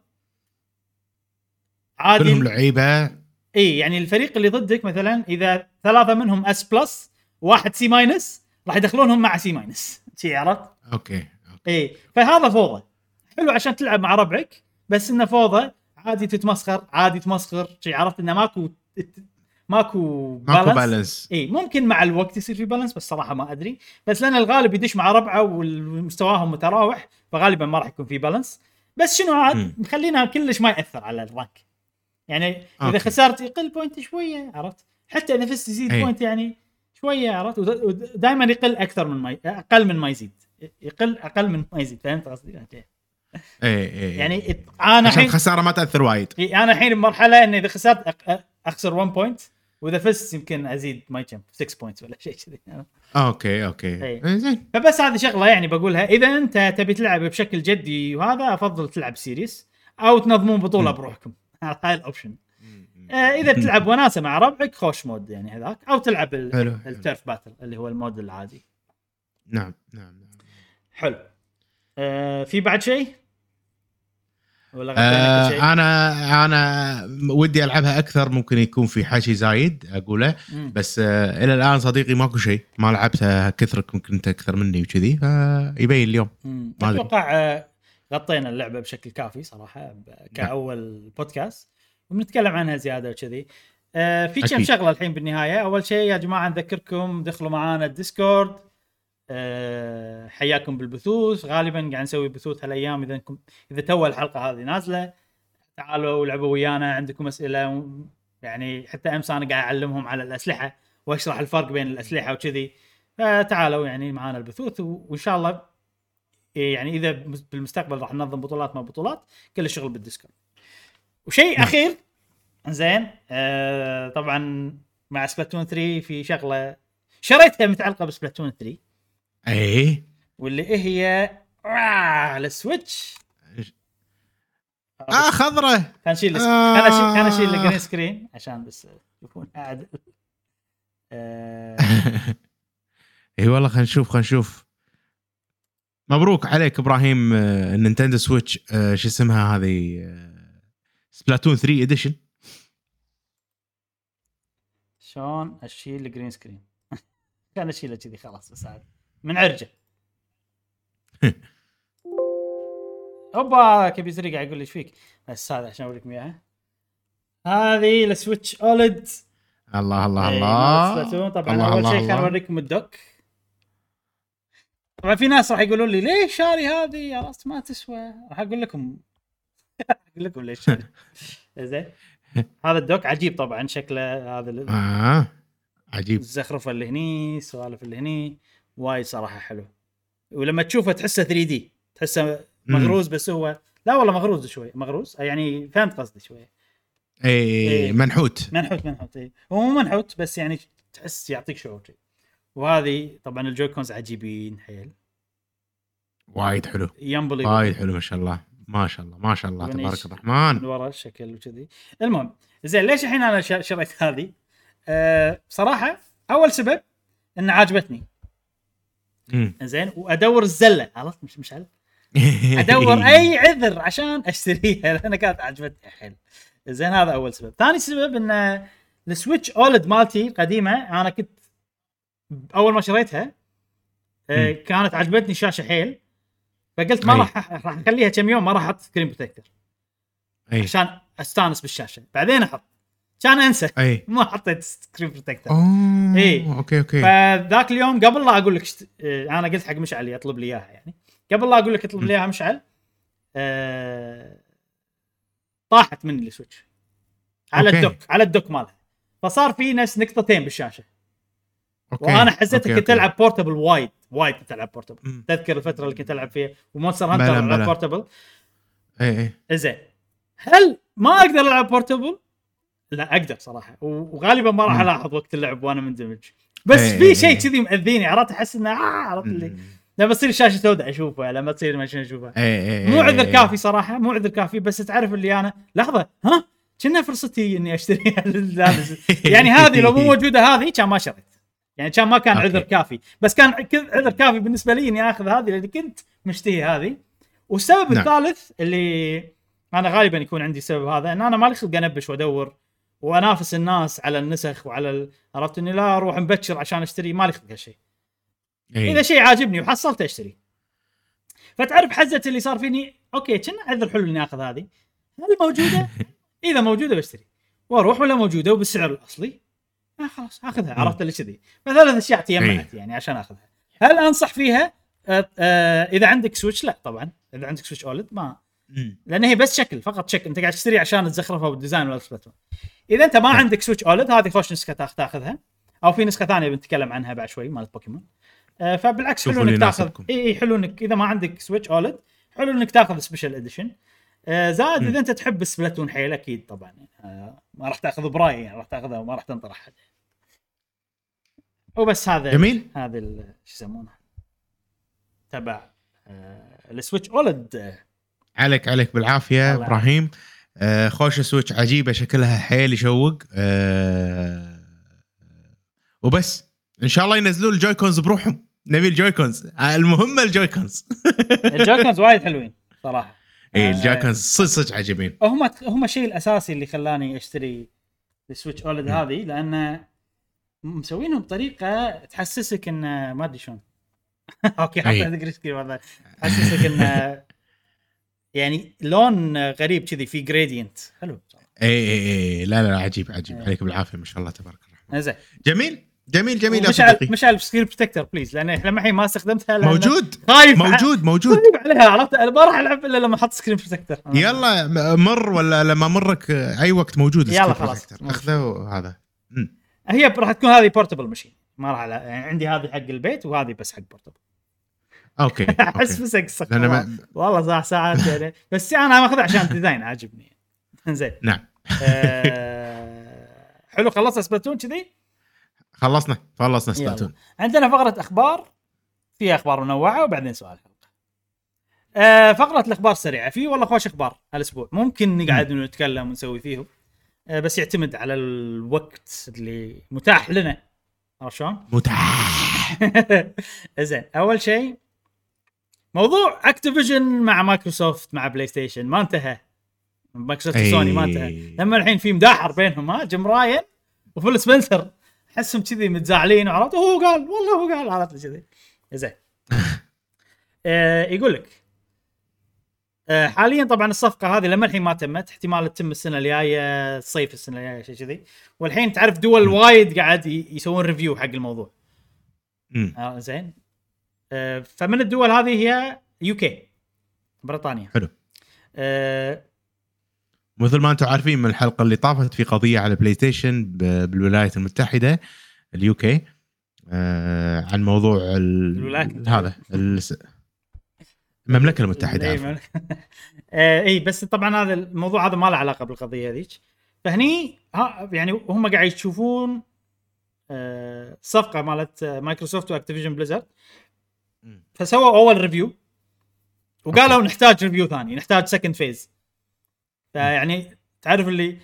عادي كلهم لعيبه، اي يعني الفريق اللي ضدك مثلا اذا 3 منهم اس بلس 1 سي ماينس راح يدخلونهم مع سي ماينس، عرفت؟ اوكي اي، فهذا فوضى حلو عشان تلعب مع ربعك، بس انه فوضى عادي تتمسخر، عادي تمسخر شي، عرفت؟ انه ماكو بالانس. اي ممكن مع الوقت يصير في بالانس، بس صراحه ما ادري، بس لان الغالب يدش مع ربعه ومستواهم متراوح، فغالبا ما راح يكون في بالانس. بس شنو عاد مخلينا كلش ما ياثر على الرانك، يعني اذا خسرت يقل بوينت شويه، عرفت؟ حتى اذا فزت يزيد بوينت يعني شويه، عرفت؟ ودائما يقل اكثر من ما اقل من ما يزيد، يقل اقل من ما يزيد، فهمت قصدي؟ اي يعني انا الحين الخساره ما تاثر وايد، انا الحين بمرحله ان اذا خسرت اخسر 1 بوينت، واذا فزت يمكن ازيد ماي جمب 6 بوينتس ولا شيء كذي. اوكي زين. فبس هذه شغله يعني بقولها، اذا انت تبي تلعب بشكل جدي وهذا افضل تلعب سيريس او تنظمون بطوله بروحكم، هاي الاوبشن. اذا تلعب وناسه مع ربعك خوش مود يعني هذاك، او تلعب الترف باتل اللي هو المود العادي. نعم. حلو. في بعد شيء ولا شيء؟ انا ودي العبها اكثر، ممكن يكون في حشي زايد اقوله، بس الى الان صديقي ماكو شيء، ما لعبتها كثرك، ممكن انت اكثر مني وكذي، فيبين اليوم. اتوقع غطينا اللعبه بشكل كافي صراحه كاول بودكاست، وبنتكلم عنها زياده وكذي. في كم شغله الحين بالنهايه. اول شيء يا جماعه نذكركم دخلوا معانا الديسكورد، حياكم بالبثوث. غالبا قاعد نسوي بثوث هالايام، اذا تو الحلقه هذه نازله تعالوا لعبوا ويانا، عندكم اسئله يعني حتى امس انا قاعد اعلمهم على الاسلحه واشرح الفرق بين الاسلحه وكذي، فتعالوا يعني معانا البثوث، وان شاء الله يعني اذا بالمستقبل راح ننظم بطولات ما بطولات، كل الشغل بالديسكورد. وشيء اخير زين، طبعا مع سبلاتون 3 في شغله شريتها متعلقه بسبلاتون 3 اي، واللي إيه هي على السويتش خضره. هنشيل انا اشيل الجرين سكرين عشان بس يكون قاعد اي والله. خلينا نشوف. مبروك عليك ابراهيم، النينتندو سويتش شو اسمها هذه، سبلاتون 3 اديشن. شلون اشيل الجرين سكرين؟ كان اشيله كذي خلاص، بس عاد من عرجه. اوبا كبيزري قاعد يقول لي ايش فيك، بس هذا عشان اوريكم اياها. هذه السويتش اولد. الله. طبعا اول شيء خل اوريكم الدوك. طبعا في ناس راح يقولون لي ليش شاري هذه، يا راس ما تسوى. راح اقول لكم ليش شاري. زين هذا الدوك عجيب طبعا شكله، هذا عجيب، الزخرفه اللي هني، سوالف اللي هني وايد صراحه حلو. ولما تشوفه تحسه 3D، تحسه مغروز، بس هو لا والله مغروز شوي، مغروز يعني فهمت قصدي شويه، اي منحوت اي، هو منحوت بس يعني تحس يعطيك شعور. وهذه طبعا الجويكونز عجيبين حيل، وايد حلو، وايد حلو ما شاء الله تبارك الرحمن، من ورا الشكل وكذي. المهم زين، ليش الحين انا شريت هذه؟ صراحه اول سبب ان عجبتني زين وادور الزله عرفت مش عارف ادور اي عذر عشان اشتريها لان كانت عجبتني حيل. زين هذا اول سبب. ثاني سبب ان السويتش اولد مالتي القديمه انا كنت اول ما شريتها كانت عجبتني شاشه حيل فقلت ما راح اخليها كم يوم ما راح احط سكرين بروتكتور عشان استانس بالشاشه بعدين احط كان انسى أي. ما حطيت سكرين بروتكتور اي اوكي فذاك اليوم قبل لا اقول لك انا قلت حق مشعل يطلب لي اياها يعني قبل لا اقول لك اطلب لي اياها مشعل طاحت من السويتش على الدوك على الدوك مالها فصار في نفس نقطتين بالشاشه أوكي. وانا حسيت انك تلعب بورتابل وايد تلعب بورتابل تذكر الفتره اللي كنت العب فيها ومونستر هانتر على بورتابل اي زين هل ما اقدر العب بورتابل لا اقدر صراحه وغالبا ما راح الاحظ وقت اللعب وانا مندمج بس في شيء كذي ماذيني عرفت احس انه عرفت اللي لما تصير الشاشه سوداء اشوفها لما تصير ما اشوفها مو عذر كافي صراحه مو عذر كافي بس تعرف اللي انا لحظه ها كنا فرصتي اني اشتريها يعني هذه لو مو موجوده هذه كان ما شريت يعني كان ما كان عذر كافي بس كان عذر كافي بالنسبه لي اني اخذ هذه اللي كنت مشتهي هذه. والسبب الثالث اللي انا غالبا يكون عندي سبب هذا ان انا ما لي خلق انبش وادور وانافس الناس على النسخ وعلى عرفت اني لا اروح مبكر عشان اشتري ما لي خلق هالشيء اذا شيء عاجبني وحصلت اشتري. فتعرف حزه اللي صار فيني اوكي كنا عذر حلو اني اخذ هذه موجوده اذا موجوده بشتري واروح ولا موجوده وبالسعر الاصلي خلاص اخذها عرفت اللي كذي فثلاث اشياء تجمعت يعني عشان اخذها. هل انصح فيها اذا عندك سويتش؟ لا طبعا اذا عندك سويتش اولد ما لان هي بس شكل فقط شكل انت قاعد تشتري عشان تزخرفها بالديزاين ولا السبلاتون. اذا انت ما عندك سويتش اولد هذه خوش نسخه تاخذها او في نسخه ثانيه بنتكلم عنها بعد شوي مال بوكيمون فبالعكس حلو انك تاخذ حلو انك اذا ما عندك سويتش اولد حلو انك تاخذ سبيشال اديشن زائد اذا انت تحب سبلاتون حيل اكيد طبعا ما راح تاخذ براي يعني راح تاخذها وما راح تنطر احد وبس. هذا جميل. هذا شو يسمونه تبع السويتش اولد. عليك بالعافيه ابراهيم. خوش سويتش عجيبه شكلها حيل يشوق وبس ان شاء الله ينزلون الجويكونز بروحهم نبي الجويكونز المهمه الجويكونز الجويكونز وايد حلوين صراحه ايه الجاكنز صدق عجيبين هم الشيء الاساسي اللي خلاني اشتري السويتش اولد هذه لان مسوينهم بطريقه تحسسك ان ما ادري شلون اوكي حتى ادري كيف هذا تحسسك ان يعني لون غريب كذي في جريدينت حلو اي لا عجيب عليك بالعافيه ما شاء الله تبارك الرحمن. زين جميل مشعل سكرين بروتكتور بليز لان احنا الحين ما استخدمتها موجود موجود عليها عرفت ما راح العب الا لما احط سكرين بروتكتور يلا مر ولا لما مرك اي وقت موجود سكرين بروتكتور اخذه هذا هي راح تكون هذه بورتبل ماشين ما راح يعني عندي هذه حق البيت وهذه بس حق بورتبل اوكي احس بسك والله ساعات يعني بس انا ماخذها عشان ديزاين عاجبني زين نعم حلو خلصت سبلاتون كذي خلصنا سبلاتون. عندنا فقرة أخبار فيها أخبار منوعة وبعدين سؤال الحلقة. فقرة الأخبار السريعة في والله خوش أخبار هالأسبوع ممكن نقعد ونتكلم ونسوي فيهم بس يعتمد على الوقت اللي متاح لنا عشان متاح. إنزين أول شيء موضوع أكتيفيجن مع مايكروسوفت مع بلاي ستيشن ما انتهى مايكروسوفت سوني ما انتهى لما الحين في مداحر بينهم ها جيم راين وفيل سبنسر حسهم كذي متزعلين وعرفت هو قال والله هو قال عرفت كذي زين يقول لك حاليا طبعا الصفقه هذه لما الحين ما تمت احتمال تتم السنه الجايه الصيف السنه الجايه شيء كذي والحين تعرف دول وايد قاعد يسوون ريفيو حق الموضوع زين فمن الدول هذه هي UK بريطانيا حلو مثل ما أنتم عارفين من الحلقة اللي طافت في قضية على بلاي ستيشن بالولايات المتحدة اليوكي عن موضوع هذا المملكة المتحدة أي بس طبعا هذا الموضوع هذا ما له علاقة بالقضية هذيك فهني يعني هم قاعد يشوفون صفقة مالت مايكروسوفت وأكتيفيجن بليزرد فسووا أول ريفيو وقالوا نحتاج ريفيو ثاني نحتاج سكند فيز يعني تعرف اللي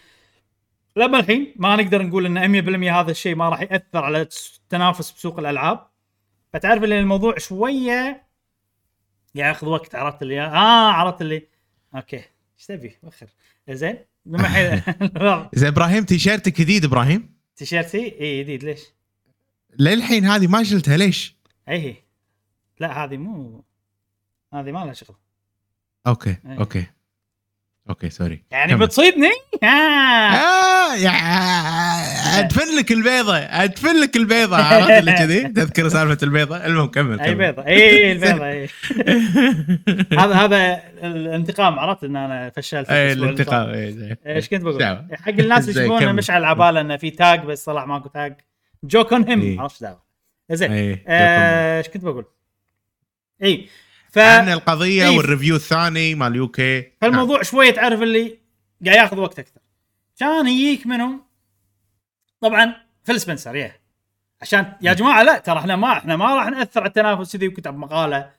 لما الحين ما نقدر نقول ان 100% هذا الشيء ما راح يأثر على التنافس بسوق الألعاب فتعرف ان الموضوع شويه ياخذ وقت. عرفت اللي عرفت اللي اوكي ايش تبي اخر زين لما زين. ابراهيم تيشيرتك جديد. ابراهيم تيشيرتي اي جديد. ليش للحين هذه ما شلتها؟ ليش؟ اي لا هذه مو هذه ما لها شغل. اوكي أيه. اوكي اوكي سوري يعني كمت. بتصيدني ادفن لك البيضه ادفن لك البيضه. عرفت اللي كذي تذكر سالفه البيضه. المهم كمل. اي بيضه اي البيضه اي هذا الانتقام. عرفت ان انا فشلت في الانتقام. ايش كنت بقول حق الناس يشوفون مش على عباله انه في تاج بس طلع ماكو تاج. جوكن هم عرفت دعوه زين. ايش كنت بقول؟ اي عن القضيه والريفيو الثاني مال يو كي. فالموضوع شويه تعرف اللي قاعد ياخذ وقت اكثر. كان يجيك منهم طبعا فيل سبنسر ياه عشان يا جماعه لا ترى احنا ما راح ناثر على التنافس ذي. وكتب مقاله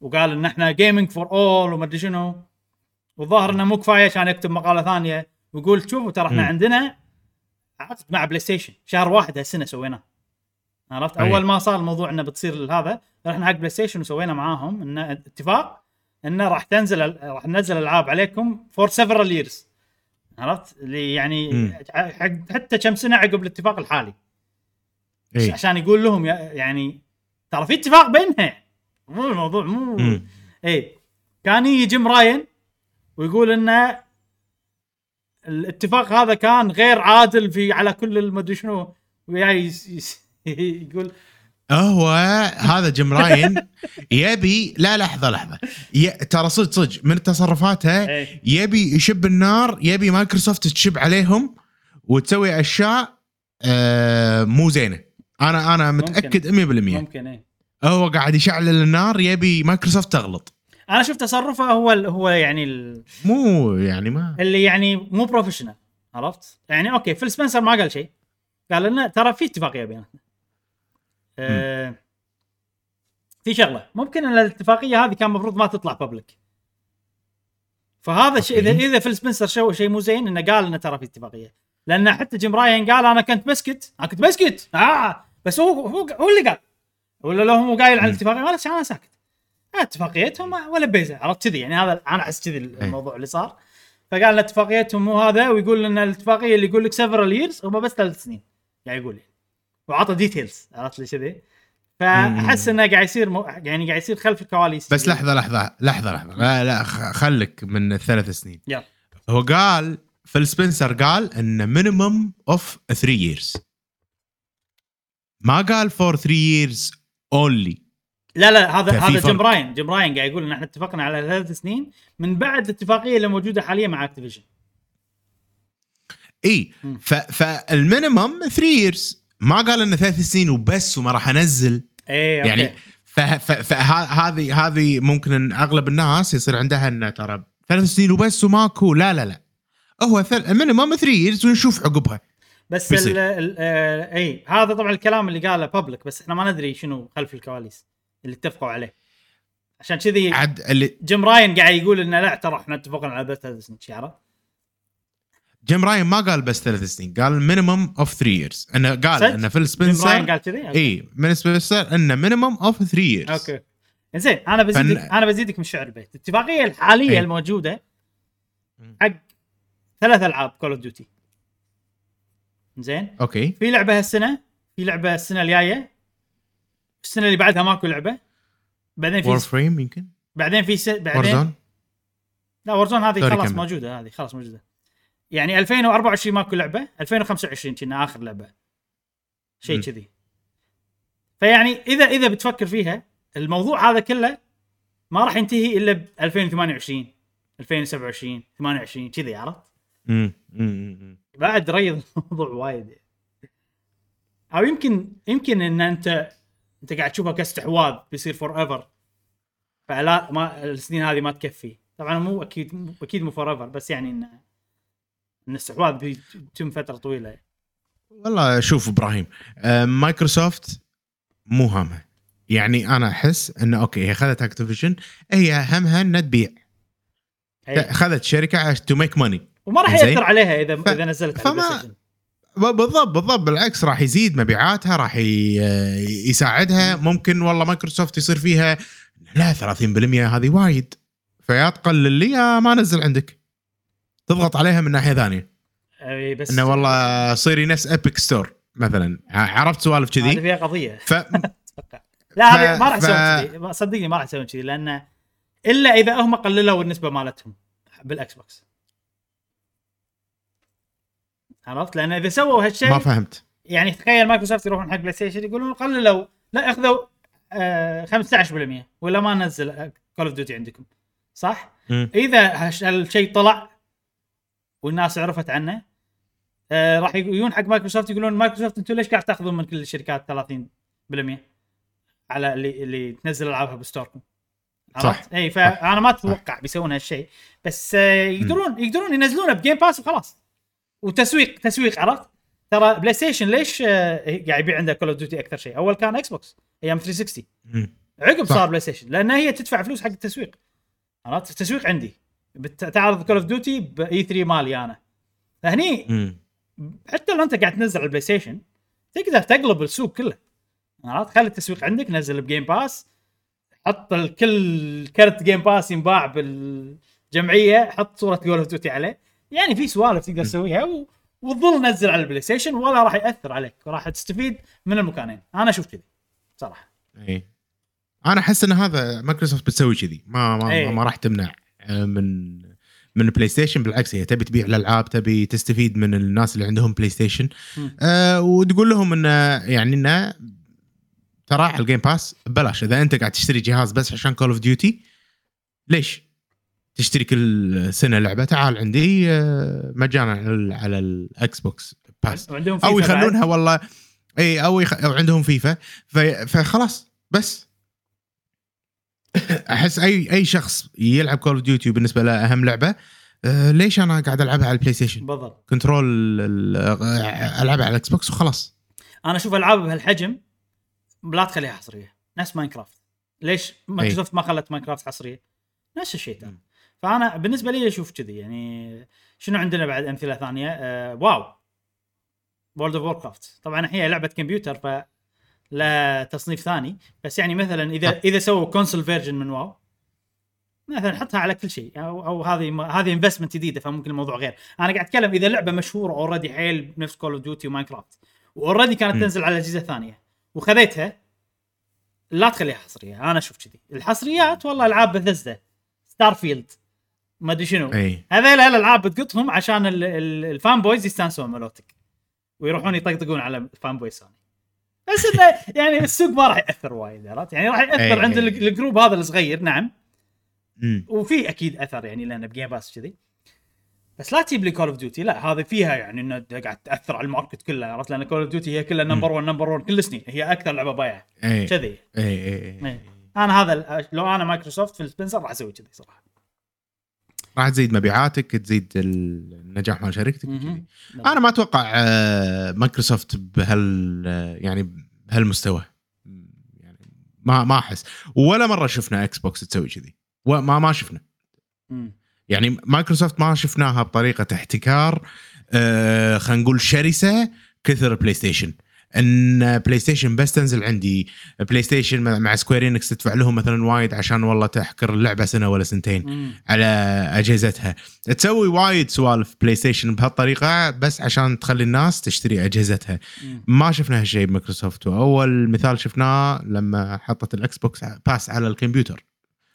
وقال ان احنا جيمنج فور اول وما ادري شنو. والظاهر انه مو كفايه عشان يكتب مقاله ثانيه ويقول شوفوا ترى احنا عندنا عقد مع بلاي ستيشن شهر واحد هالسنه سويناه. عرفت اول ما صار الموضوع انه بتصير لهذا رحنا حق بلاي ستيشن وسوينا معاهم ان اتفاق انه راح تنزل راح ننزل العاب عليكم فور سيفرال ييرز. عرفت اللي يعني حتى كم سنه عقب الاتفاق الحالي عشان يقول لهم يعني ترى في اتفاق بينها مو الموضوع مو اي. كان يجي جيم راين ويقول ان الاتفاق هذا كان غير عادل في على كل المدري شنو. وياي يقول هو هذا جيم راين يبي لا لحظة ترى صدق من تصرفاتها يبي يشب النار. يبي مايكروسوفت تشب عليهم وتسوي أشياء مو زينة. أنا متأكد 100% ممكن ايه. هو قاعد يشعل النار يبي مايكروسوفت تغلط. أنا شوف تصرفه هو يعني مو يعني ما اللي يعني مو بروفيشنال. عرفت يعني أوكي فيل سبنسر ما قال شيء قال لنا ترى في اتفاقية بيناتنا. في شغله ممكن ان الاتفاقيه هذه كان مفروض ما تطلع بابليك. فهذا الشيء اذا فيل سبنسر شو شيء مو زين انه قال لنا ترى في اتفاقيه. لان حتى جيم راين قال انا كنت بسكت بس هو اللي قال ولا لهم قايل عن الاتفاقيه ولا انا ساكت اتفاقيتهم ولا بيزه. عرفت كذي يعني هذا انا احس كذي الموضوع اللي صار. فقال لنا اتفاقيتهم مو هذا ويقول لنا الاتفاقيه اللي يقول لك سيفرال ييرز هم بس 3 سنين يعني يقول لي وعطى ديتيلز. عرفت لي كذي فاحس انه قاعد يصير يعني قاعد يصير خلف الكواليس. بس لحظه لا خلك من 3 سنين يلا. هو قال فيل سبنسر قال ان مينيمم اوف 3 years ما قال فور 3 years اونلي. لا هذا جيم راين قاعد يقول ان احنا اتفقنا على 3 سنين من بعد الاتفاقيه اللي موجوده حاليا مع اكتيفيجن. اي فالمينيمم 3 years ما قال إنه 3 سنين وبس وما راح أنزل. إيه يعني هذه ممكن إن أغلب الناس يصير عندها إنه ترى 3 سنين وبس وماكو لا هو مينيمم 3 years ونشوف عقبها. بس إيه هذا طبعا الكلام اللي قاله بابليك بس إحنا ما ندري شنو خلف الكواليس اللي اتفقوا عليه. عشان كذي جيم راين قاعد يقول إنه لا ترى إحنا اتفقنا على بس 3 سنين شعره. جيم راين ما قال بس 3 سنين قال مينيمم اوف 3 years. انا قال ان فيل سبنسر قال كذي اي من سبنسر ان مينيمم اوف 3 years. اوكي زين انا بزيدك من شعر البيت. الاتفاقيه الحاليه أي. الموجوده حق 3 ألعاب كول اوف ديوتي زين اوكي. في لعبه هالسنه في لعبه السنه الجايه السنه اللي بعدها ماكو لعبه. بعدين في وورفريم يمكن بعدين في وورزون. لا وورزون هذه خلاص موجوده هذه خلاص موجوده يعني 2024 ماكو لعبه 2025 كنا اخر لعبه شيء كذي. فيعني اذا بتفكر فيها الموضوع هذا كله ما راح ينتهي الا ب 2028 2027 28 كذي. عرفت بعد ريض الموضوع وايد او يمكن ان انت قاعد تشوفها كاستحواذ بيصير فور ايفر. فلا ما السنين هذه ما تكفي طبعا مو اكيد مو فور ايفر بس يعني ان الاستحواذ بيتم فترة طويلة. والله شوف إبراهيم مايكروسوفت مو هامها يعني أنا أحس أنه أوكي هي خذت أكتيفيجن هي همها أنها تبيع خذت شركة to make money وما راح يأثر عليها إذا نزلت على بلاي ستيشن بالضبط بالضبط. بالعكس راح يزيد مبيعاتها، راح يساعدها. ممكن والله مايكروسوفت يصير فيها لا 30% هذه وايد، فيا تقلل لي ما نزل عندك، تضغط عليها من ناحية ثانية. بس إنه والله صيري نفس أبيك ستور مثلا، عرفت سوالف كذي. هذه فيها قضية. لا ما راح يسوون كذي، صدقني ما راح يسوون كذي، لأن إلا إذا هم قللوا النسبة مالتهم بالأكس بوكس، عرفت؟ لأن إذا سووا هالشيء ما فهمت. يعني تخيل مايكروسوفت يروحون حق بلاي ستيشن يقولون قللوا، لا أخذوا 15% ولا ما نزل كول أوف ديوتي عندكم، صح؟ إذا هالشيء طلع والناس عرفت عنه، راح يجون حق مايكروسوفت يقولون مايكروسوفت أنتوا ليش قاعد تأخذون من كل الشركات 30% على اللي تنزل ألعابها بستوركم؟ صح. إيه، فأنا ما أتوقع بيسوون هالشيء، بس يقدرون ينزلونه بجيم باس وخلاص، وتسويق تسويق. عرفت؟ ترى بلاي ستيشن ليش قاعد يبيع عنده كول اوف ديوتي اكثر شيء؟ اول كان اكس بوكس ايام 360، عقب صار بلاي ستيشن، لان هي تدفع فلوس حق التسويق. عرفت؟ التسويق عندي بتعرض كول اوف ديوتي باي 3 مالي انا هني. حتى لو انت قاعد تنزل على البلاي ستيشن تقدر تقلب السوق كله. عرفت؟ خلي التسويق عندك، نزل بجيم باس، حط الكل كرت جيم باس ينباع بالجمعيه، حط صوره كول اوف ديوتي عليه. يعني في سوالف تقدر تسويها وتظل نزل على البلاي ستيشن ولا راح يأثر عليك، وراح تستفيد من المكانين. أنا شوف كذي صراحة. إيه، أنا أحس إن هذا مايكروسوفت بتسوي كذي، ما راح تمنع من بلاي ستيشن. بالعكس هي تبي تبيع الألعاب، تبي تستفيد من الناس اللي عندهم بلاي ستيشن، وتقول لهم إن يعني إن ترى الجيم باس ببلاش. إذا أنت قاعد تشتري جهاز بس عشان كول أوف ديوتي، ليش تشتري كل سنة لعبة؟ تعال عندي مجانا على الأكس بوكس باس، أو يخلونها والله أي أو عندهم فيفا، فخلاص بس. أحس أي شخص يلعب كول أوف ديوتي بالنسبة له أهم لعبة، ليش أنا قاعد ألعبها على البلاي ستيشن؟ بالضبط. كنترول ألعبها على الأكس بوكس وخلاص. أنا أشوف ألعاب بهالحجم لا تخليها حصرية، نفس ماينكرافت. ليش مايكروسوفت ما خلت ماينكرافت حصرية؟ نفس الشيء. فأنا بالنسبة لي أشوف كذي. يعني شنو عندنا بعد أمثلة ثانية؟ واو، World of Warcraft طبعا هي لعبة كمبيوتر فلا تصنيف ثاني، بس يعني مثلا إذا سووا كونسول فيرجن من واو مثلا، حطها على كل شيء، أو هذه إنفستمنت جديدة، فممكن الموضوع غير. أنا قاعد أتكلم إذا لعبة مشهورة أوردي حيل بنفس كول أوف ديوتي وماينكرافت، وأوردي كانت تنزل على أجهزة ثانية وخذيتها، لا تخليها حصرية. أنا أشوف كذي. الحصريات والله ألعاب بثزدة، ستارفيلد، ما ادري شنو، هذول الالعاب بتقطهم عشان الفان بويز يستانسون ملوتك ويروحون يطقطقون على فان بويز ثاني. بس يعني السوق ما راح ياثر وايد، عرفت؟ يعني راح ياثر عند الجروب هذا الصغير. نعم. وفي اكيد اثر، يعني لان بجيم باس كذي، بس لا تجيب لي كول اوف ديوتي لا هذه فيها يعني انه قاعد تاثر على الماركت كله، عرفت؟ لان كول اوف ديوتي هي كلها نمبر 1 كل سنه، هي اكثر لعبه بايعه كذي. انا هذا لو انا مايكروسوفت في السبنسر راح اسوي كذي صراحه، راح تزيد مبيعاتك، تزيد النجاح مال شركتك. انا ما اتوقع مايكروسوفت بهال يعني بهالمستوى، يعني ما احس ولا مره شفنا اكس بوكس تسوي كذي، وما شفنا. يعني مايكروسوفت ما شفناها بطريقه احتكار خلينا نقول شرسه كثر بلاي ستيشن، ان بلاي ستيشن بس تنزل عندي بلاي ستيشن مع سكوير إنكس تدفع لهم مثلا وايد عشان والله تحكر اللعبه سنه ولا سنتين على اجهزتها، تسوي وايد سوالف بلاي ستيشن بهالطريقه بس عشان تخلي الناس تشتري اجهزتها. ما شفنا هالشيء بمايكروسوفت، واول مثال شفناه لما حطت الاكس بوكس باس على الكمبيوتر،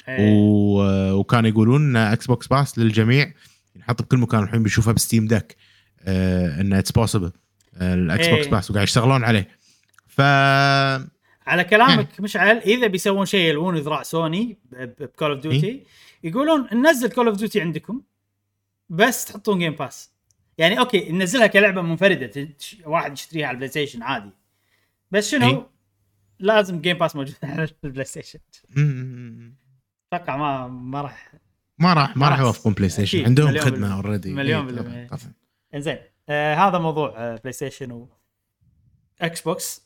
وكان يقولون اكس بوكس باس للجميع ينحط بكل مكان. الحين بيشوفها بستيم دك ان اتس بوسيبل الاكس بوكس باس، وقاعد يشتغلون عليه. ف على كلامك مشعل، اذا بيسوون شيء يلون ذراع سوني بكول اوف ديوتي، يقولون ننزل كول اوف ديوتي عندكم بس تحطون جيم باس. يعني اوكي ننزلها كلعبه منفرده واحد يشتريها على البلاي ستيشن عادي، بس شنو لازم جيم باس موجود على البلاي ستيشن. اتوقع ما راح يوافقون بلاي ستيشن، عندهم خدمه اوريدي مليون بالمية. انزين، هذا موضوع بلاي ستيشن و اكس بوكس.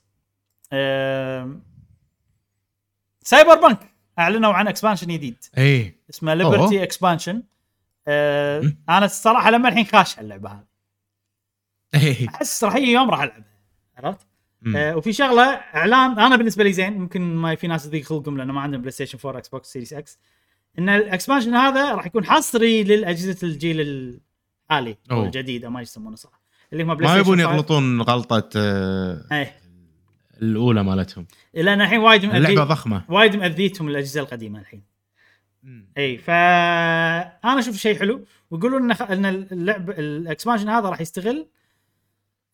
سايبر بانك اعلنوا عن اكسبانشن جديد اسمه ليبرتي اكسبانشن. انا الصراحه لما الحين خاش على اللعبه هذه، احس راح يجي يوم راح العب عرفت. وفي شغله اعلان انا بالنسبه لي زين، ممكن ما في ناس يضيق خلقهم لانه ما عندهم بلاي ستيشن 4 اكس بوكس سيريس اكس، ان الاكسبانشن هذا راح يكون حصري للاجهزه الجيل الحالي الجديد ما يسمونه صح، اللي هم بلاي ستيشن ما يبون يغلطون غلطه الاولى مالتهم، لان الحين وايد مأذيتهم اللعبه ضخمه، وايد مأذيتهم الاجهزه القديمه الحين. اي فانا اشوف شيء حلو، ويقولوا ان اللعب الاكسبانشن هذا راح يستغل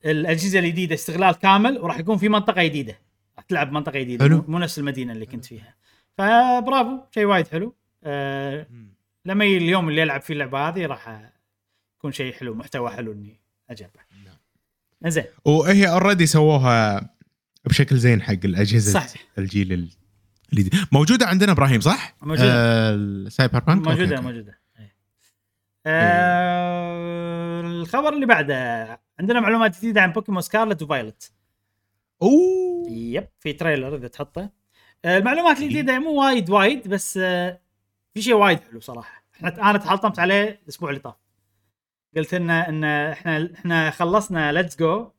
الاجهزه الجديده استغلال كامل، وراح يكون في منطقه جديده راح تلعب منطقه جديده مو نفس المدينه اللي كنت فيها. فبرافو شيء وايد حلو. لما اليوم اللي العب فيه اللعبه هذه راح يكون شيء حلو، محتوى حلو اني اجربه. زين وهي اوريدي سووها بشكل زين حق الاجهزه صحيح. الجيل الجديد موجوده عندنا ابراهيم صح، سايبر بانك موجوده. الخبر اللي بعده عندنا معلومات جديده عن بوكيمون سكارلت وفايلت. يب في تريلر اذا تحطه. المعلومات الجديده مو وايد بس في شيء وايد حلو صراحه. انا تحطمت عليه الاسبوع اللي طاف، قلت لنا ان احنا خلصنا ليتس جو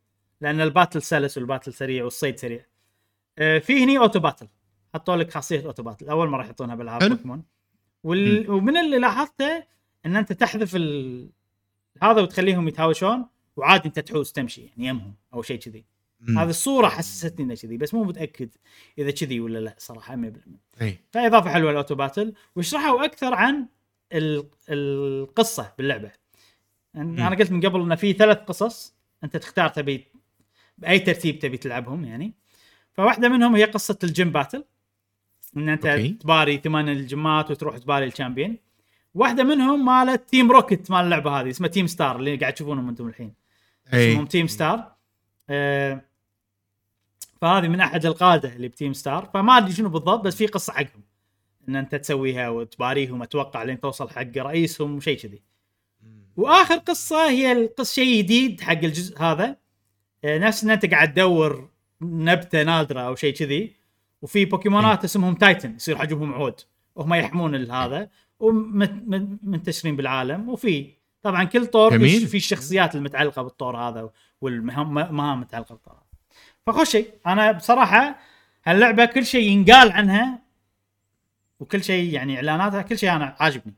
لان الباتل سلس والباتل سريع والصيد سريع. في هني اوتو باتل، حطوا لك خاصيه اوتو باتل اول مره يحطونها بالعاب بوكيمون، ومن اللي لاحظته ان انت تحذف هذا وتخليهم يتهاوشون وعادي انت تحوس تمشي يعني يمهم او شيء كذي. هذه الصوره حسستني انها كذي بس مو متاكد اذا كذي ولا لا صراحه 100%. فاضافه حلوه الاوتو باتل. وشرحوا اكثر عن القصه باللعبه. انا قلت من قبل ان في 3 قصص انت تختار تبي باي ترتيب تبي تلعبهم يعني. فواحده منهم هي قصه الجيم باتل، ان انت تباري 8 الجيمات وتروح تباري الشامبيون. واحده منهم مالت تيم روكت مال اللعبه هذه اسمها تيم ستار اللي قاعد تشوفونهم انتم الحين اسمهم تيم ستار. فهذه من احد القاده اللي بتيم ستار، فما ادري شنو بالضبط بس في قصه حقهم ان انت تسويها وتباريهم اتوقع لين توصل حق رئيسهم وشيء كذي. واخر قصه هي القصه شيء جديد حق الجزء هذا، نفس ان انت قاعد تدور نبته نادره او شيء كذي، وفي بوكيمونات اسمهم تايتن يصير حجمهم عود وهم يحمون هذا ومنتشرين بالعالم. وفي طبعا كل طور في الشخصيات المتعلقه بالطور هذا والمهام متعلقه بالطور. فخوش شيء انا بصراحه هاللعبه كل شيء ينقال عنها وكل شيء يعني اعلاناتها كل شيء انا عاجبني،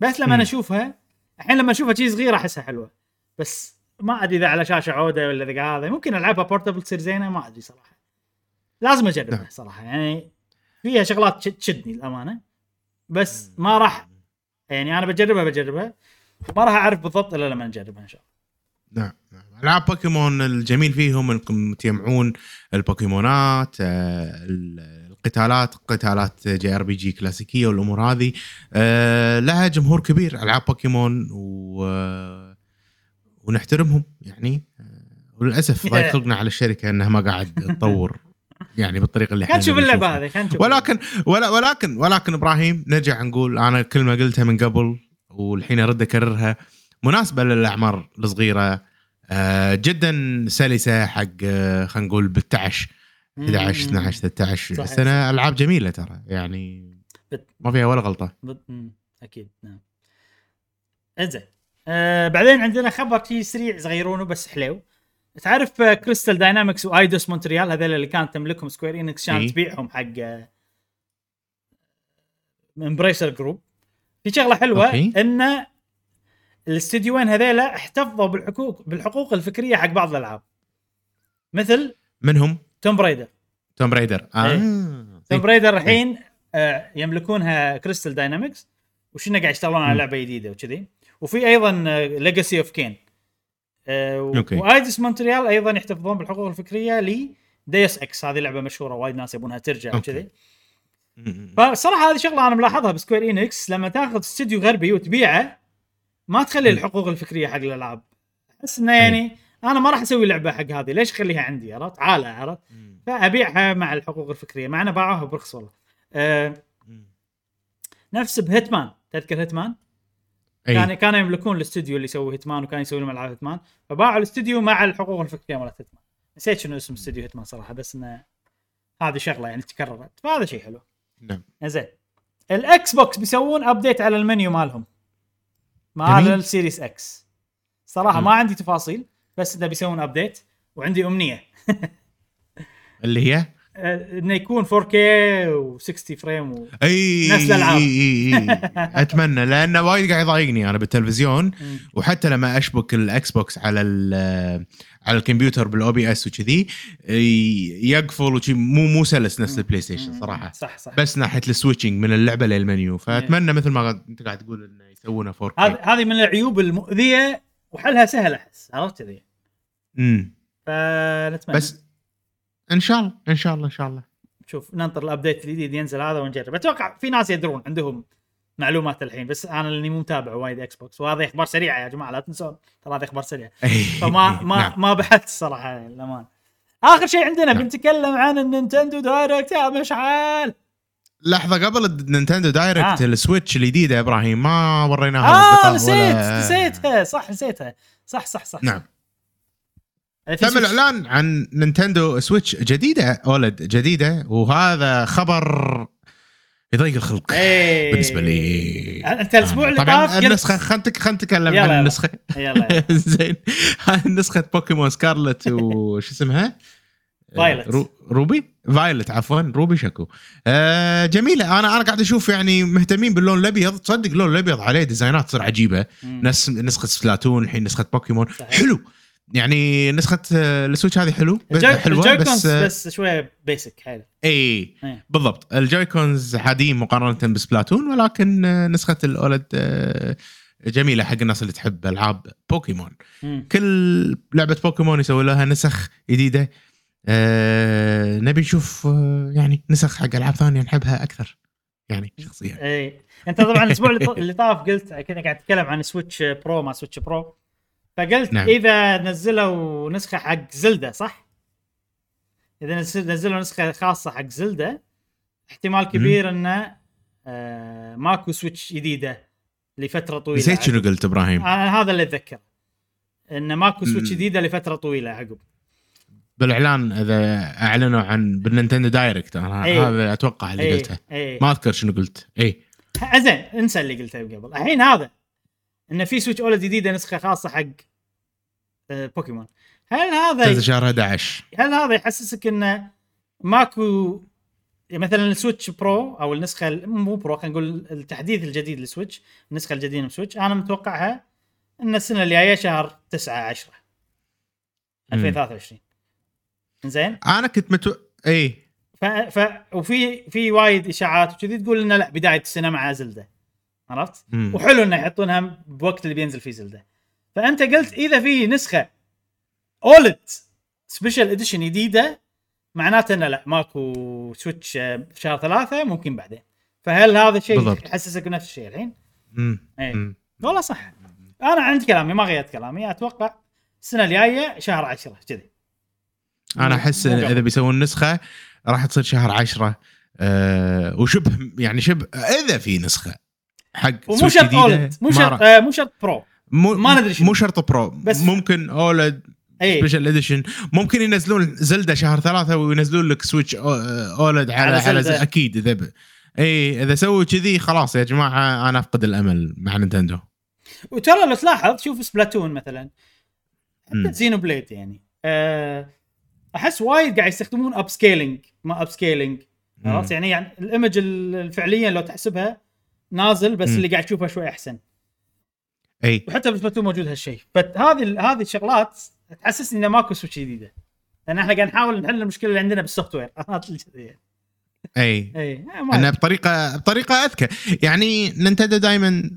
بس لما انا اشوفها الحين لما اشوفها شيء صغير احسها حلوه، بس ما ادري اذا على شاشه عوده ولا ذا هذا ممكن العبها بورتابل تصير زينه ما ادري صراحه. لازم اجربها صراحه يعني فيها شغلات تشدني الامانه، بس ما راح يعني انا بجربها ما راح اعرف بالضبط الا لما نجربها ان شاء الله. نعم العاب بوكيمون الجميل فيهم انكم تجمعون البوكيمونات، القتالات جي ار بي جي كلاسيكيه والامور هذه لها جمهور كبير العاب بوكيمون ونحترمهم يعني. وللاسف ضايق خلقنا على الشركه انها ما قاعد تطور يعني بالطريقه اللي احنا نشوف اللعبه هذه. ولكن ابراهيم نرجع نقول انا كل ما قلتها من قبل والحين ارد اكررها، مناسبه للاعمار الصغيره جدا، سلسه حق خلينا نقول بالتعش 11 12 13 سنه. العاب جميله ترى يعني ما فيها ولا غلطه اكيد. نعم انزين بعدين عندنا خبر شيء سريع صغيرونه بس حلو. تعرف كريستال داينامكس وايدوس مونتريال هذول اللي كانت تملكهم سكوير انكس كانت تبيعهم حق امبريسر جروب، في شغله حلوه ان الاستديوين هذول احتفظوا بالحقوق الفكريه حق بعض الالعاب، مثل منهم توم برايدر توم برايدر الحين يملكونها كريستال داينامكس وشنا قاعد يشتغلون على لعبه جديده وكذي. وفي ايضا ليجاسي اوف كين وايدس مونتريال ايضا يحتفظون بالحقوق الفكريه ل ديس اكس، هذه لعبه مشهوره وايد ناس يبونها ترجع وكذي. فصراحه هذه شغله انا ملاحظها بسكوير انكس، لما تاخذ استوديو غربي وتبيعه ما تخلي الحقوق الفكريه حق الالعاب. احس انه يعني انا ما راح اسوي لعبه حق هذه ليش خليها عندي عرفت عاله عرفت، فابيعها مع الحقوق الفكريه معنا باعوها برخص والله. نفس بهيتمان، تذكر هيتمان كان يملكون الاستوديو اللي يسوي هيتمان وكان يسوي لهم العاب هيتمان، فباعوا الاستوديو مع الحقوق الفكريه مال هيتمان. نسيت شنو اسم استوديو هيتمان صراحه، بس انه هذه شغله يعني تكررت فهذا شيء حلو. نعم زين الاكس بوكس بيسوون ابديت على المنيو مالهم مع السيريس اكس صراحه ما عندي تفاصيل بس إنه بيسوون أبديت. وعندي أمنية اللي هي إنه يكون 4K و60 فريم ونفس الألعاب. أتمنى، لأنه وايد قاعد يضايقني أنا بالتلفزيون، وحتى لما أشبك الأكس بوكس على الكمبيوتر بالOBS وكذي يقفل وشي، مو سلس نفس البلاي ستيشن صراحة. صح. بس ناحية السويتشنج من اللعبة للمنيو، فأتمنى مثل ما أنت قاعد تقول إنه يسوونه 4K. هذه من العيوب المؤذية وحلها سهل، أحس عرفت ذي. فنتمنى بس ان شاء الله شوف، ننتظر الابديت الجديد ينزل هذا ونجرب. اتوقع في ناس يدرون عندهم معلومات الحين، بس انا اللي مو متابع وايد اكس بوكس، وهذه اخبار سريعه يا جماعه لا تنسون، ترى هذه اخبار سريعه. فما ما ما بحثت الصراحه للأمان. اخر شيء عندنا بنتكلم عن النينتندو دايركت يا مشعل. لحظه، قبل النينتندو دايركت السويتش الجديده يا ابراهيم ما وريناها. نسيتها. صح نسيتها. صح. نعم، تم الإعلان عن نينتندو سويتش جديدة، أولد جديدة، وهذا خبر يضيق الخلق بالنسبة لي. أنت الأسبوع اللي طاف النسخة خلنا نتكلم عن النسخة. يلا. زين، هاي نسخة بوكيمون سكارلت وش اسمها؟ فايلت عفوا روبي شكو. جميلة. أنا قاعد أشوف يعني مهتمين باللون الأبيض، تصدق اللون الأبيض عليه ديزاينات تصير عجيبة. نسخة سبلاتون، الحين نسخة بوكيمون، حلو. يعني نسخة السويتش هذه حلوة بس شوية بيسك حلو. اي بالضبط، الجويكونز عاديين مقارنة بسبلاتون، ولكن نسخة الأولد جميلة حق الناس اللي تحب ألعاب بوكيمون. كل لعبة بوكيمون يسوي لها نسخ جديدة. نبي نشوف يعني نسخ حق ألعاب ثانية نحبها أكثر يعني شخصيا. انت طبعا الأسبوع اللي طاف قلت كنا قاعد نتكلم عن سويتش برو مع سويتش برو، فقلت نعم. إذا نزلوا نسخة حق زلدة، صح؟ إذا نزلوا نسخة خاصة حق زلدة، احتمال كبير إنه ماكو سويتش جديدة لفترة طويلة. نسيت شنو قلت إبراهيم؟ هذا اللي أتذكر، إنه ماكو سويتش جديدة لفترة طويلة عقب بالإعلان. إذا أعلنوا عن بالنينتندو دايركت هذا أتوقع اللي قلته. ما أذكر شنو قلت. أزين انسى اللي قلته قبل. الحين هذا إن في سويتش أولد جديدة نسخة خاصة حق بوكيمون. هل هذا يحسسك إنه ماكو مثلاً السويتش برو أو النسخة مو برو، خلينا نقول التحديث الجديد للسويتش، النسخة الجديدة من سويتش أنا متوقعها إن السنة اللي جاية شهر 9/10/2023. إنزين أنا كنت وفي وايد إشاعات وكذي تقول إنه لا، بداية السنة مع زلدة، عرفت؟ وحلو إنه يحطونها بوقت اللي بينزل فيه زلدة. فأنت قلت إذا في نسخة أولد سبيشال إديشن جديدة معناته إنه لا، ماكو سويتش شهر 3، ممكن بعدين. فهل هذا الشيء يحسسك نفس الشيء الحين؟ والله صح. أنا عندي كلامي، ما غيرت كلامي، أتوقع السنة الجاية شهر 10 كذي. أنا أحس إذا بيسوون نسخة راح تصير شهر 10 وشبه يعني شبه، إذا في نسخة حق مو شرط اولد، مو شرط برو، ما ندري، مو شرط برو، ممكن اولد سبيشال اديشن، ممكن ينزلون زلدة شهر 3 وينزلون لك سويتش اولد على اكيد. اذا سووا كذي خلاص يا جماعه انا افقد الامل مع نينتندو. وترى لو تلاحظ شوف سبلاتون مثلا، حتى زينو بليد يعني احس وايد قاعد يستخدمون اب سكيلينج ما اب سكيلينج، خلاص يعني الايمج الفعليا لو تحسبها نازل، بس اللي قاعد تشوفها شوي احسن. وحتى بالسبلاتون موجود هالشيء. هذه الشغلات تحسسني انه ماكو سويتش جديده، لان احنا قاعد نحاول نحل المشكله اللي عندنا بالسوفت وير. انا بطريقه اذكى يعني. نينتندو دائما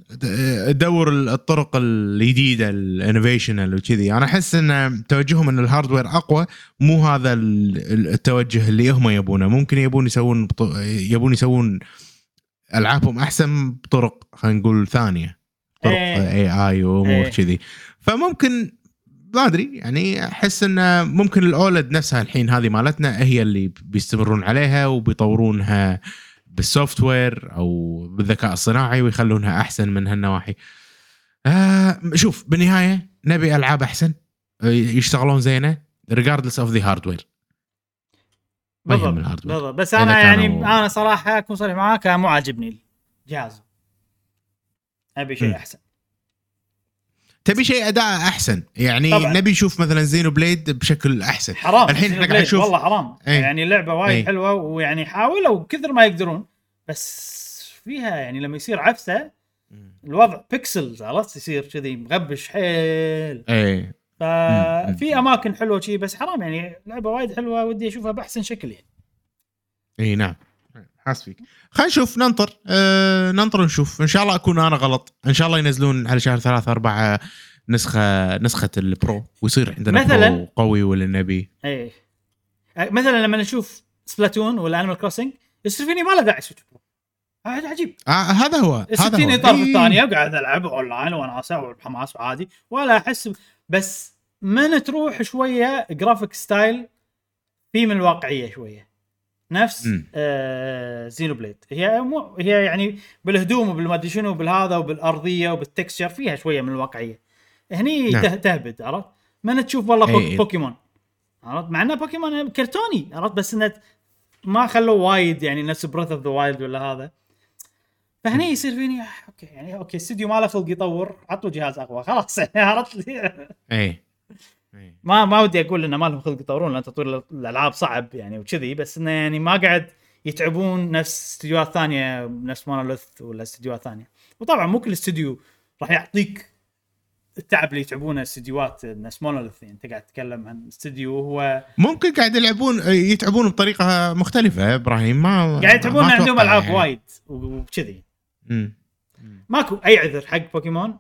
تدور الطرق الجديده، الانوفيشنال وكذي. انا احس ان توجههم ان الهاردوير اقوى، مو هذا التوجه اللي هم يبونه. ممكن يبون يسوون ألعابهم أحسن بطرق، خلينا نقول ثانية، طرق AI وأمور كذي. فممكن ما أدري يعني، أحس إن ممكن الأولد نفسها الحين هذه مالتنا هي اللي بيستمرون عليها وبيطورونها بالسوفت وير أو بالذكاء الصناعي ويخلونها أحسن من هالنواحي. شوف بالنهاية نبي ألعاب أحسن يشتغلون زينا regardless of the hardware. بالضبط. بس انا يعني انا صراحه اكون صريح معاك، مو عاجبني الجهاز، ابي شيء احسن. تبي شيء أداء أحسن يعني طبعًا. نبي نشوف مثلا زينو بليد بشكل أحسن. حرام الحين إحنا قاعد نشوف والله حرام ايه. يعني لعبة وايد ايه. حلوة ويعني حاولوا كثر ما يقدرون بس فيها يعني لما يصير عفسة الوضع بيكسلز خلاص يصير كذي مغبش حيل ايه. ففي أماكن حلوة شيء بس حرام يعني لعبة وايد حلوة ودي أشوفها بأحسن شكل يعني. إيه نعم حاس فيك. خلينا نشوف ننطر ننطر نشوف إن شاء الله أكون أنا غلط. إن شاء الله ينزلون على شهر 3-4 نسخة البرو ويصير عندنا برو قوي ولا النبي. إيه مثلا لما نشوف سبلاتون ولا أنيمال كروسنج يصير فيني ما له داعي سويتش برو. هذا عجيب. هذا هو. ستين إطار في الثانية وقاعد ألعب أونلاين وأنا أسوي بحماس وعادي ولا أحس بس من تروح شوية جرافيك ستايل في من الواقعية شوية. نفس زينوبليد هي يعني بالهدوم وبالمادي شنو بالهذا وبالارضيه وبالتكستشر فيها شويه من الواقعيه هني نعم. تهبد عرفت ما تشوف والله ايه. بوكيمون عرفت مع انه بوكيمون كرتوني عرفت بس انه ما خلوه وايد يعني نفس بريث اوف ذا وايلد ولا هذا فهني يصير فيني اوكي يعني اوكي استوديو ما له خلق يطور عطوا جهاز اقوى خلاص عرفت اي ما ودي اقول انه ما لهم خلق يطورون لان تطوير الالعاب صعب يعني وكذي بس انه يعني ما قاعد يتعبون نفس استديوهات ثانيه نفس مونوليث ولا استديوهات ثانيه وطبعا مو كل استديو راح يعطيك التعب اللي يتعبونه استديوهات نفس مونوليث يعني انت قاعد تتكلم عن استديو هو ممكن قاعد يتعبون بطريقه مختلفه ابراهيم ما قاعد يتعبون عندهم العاب يعني. وايد وكذي ماكو اي عذر حق بوكيمون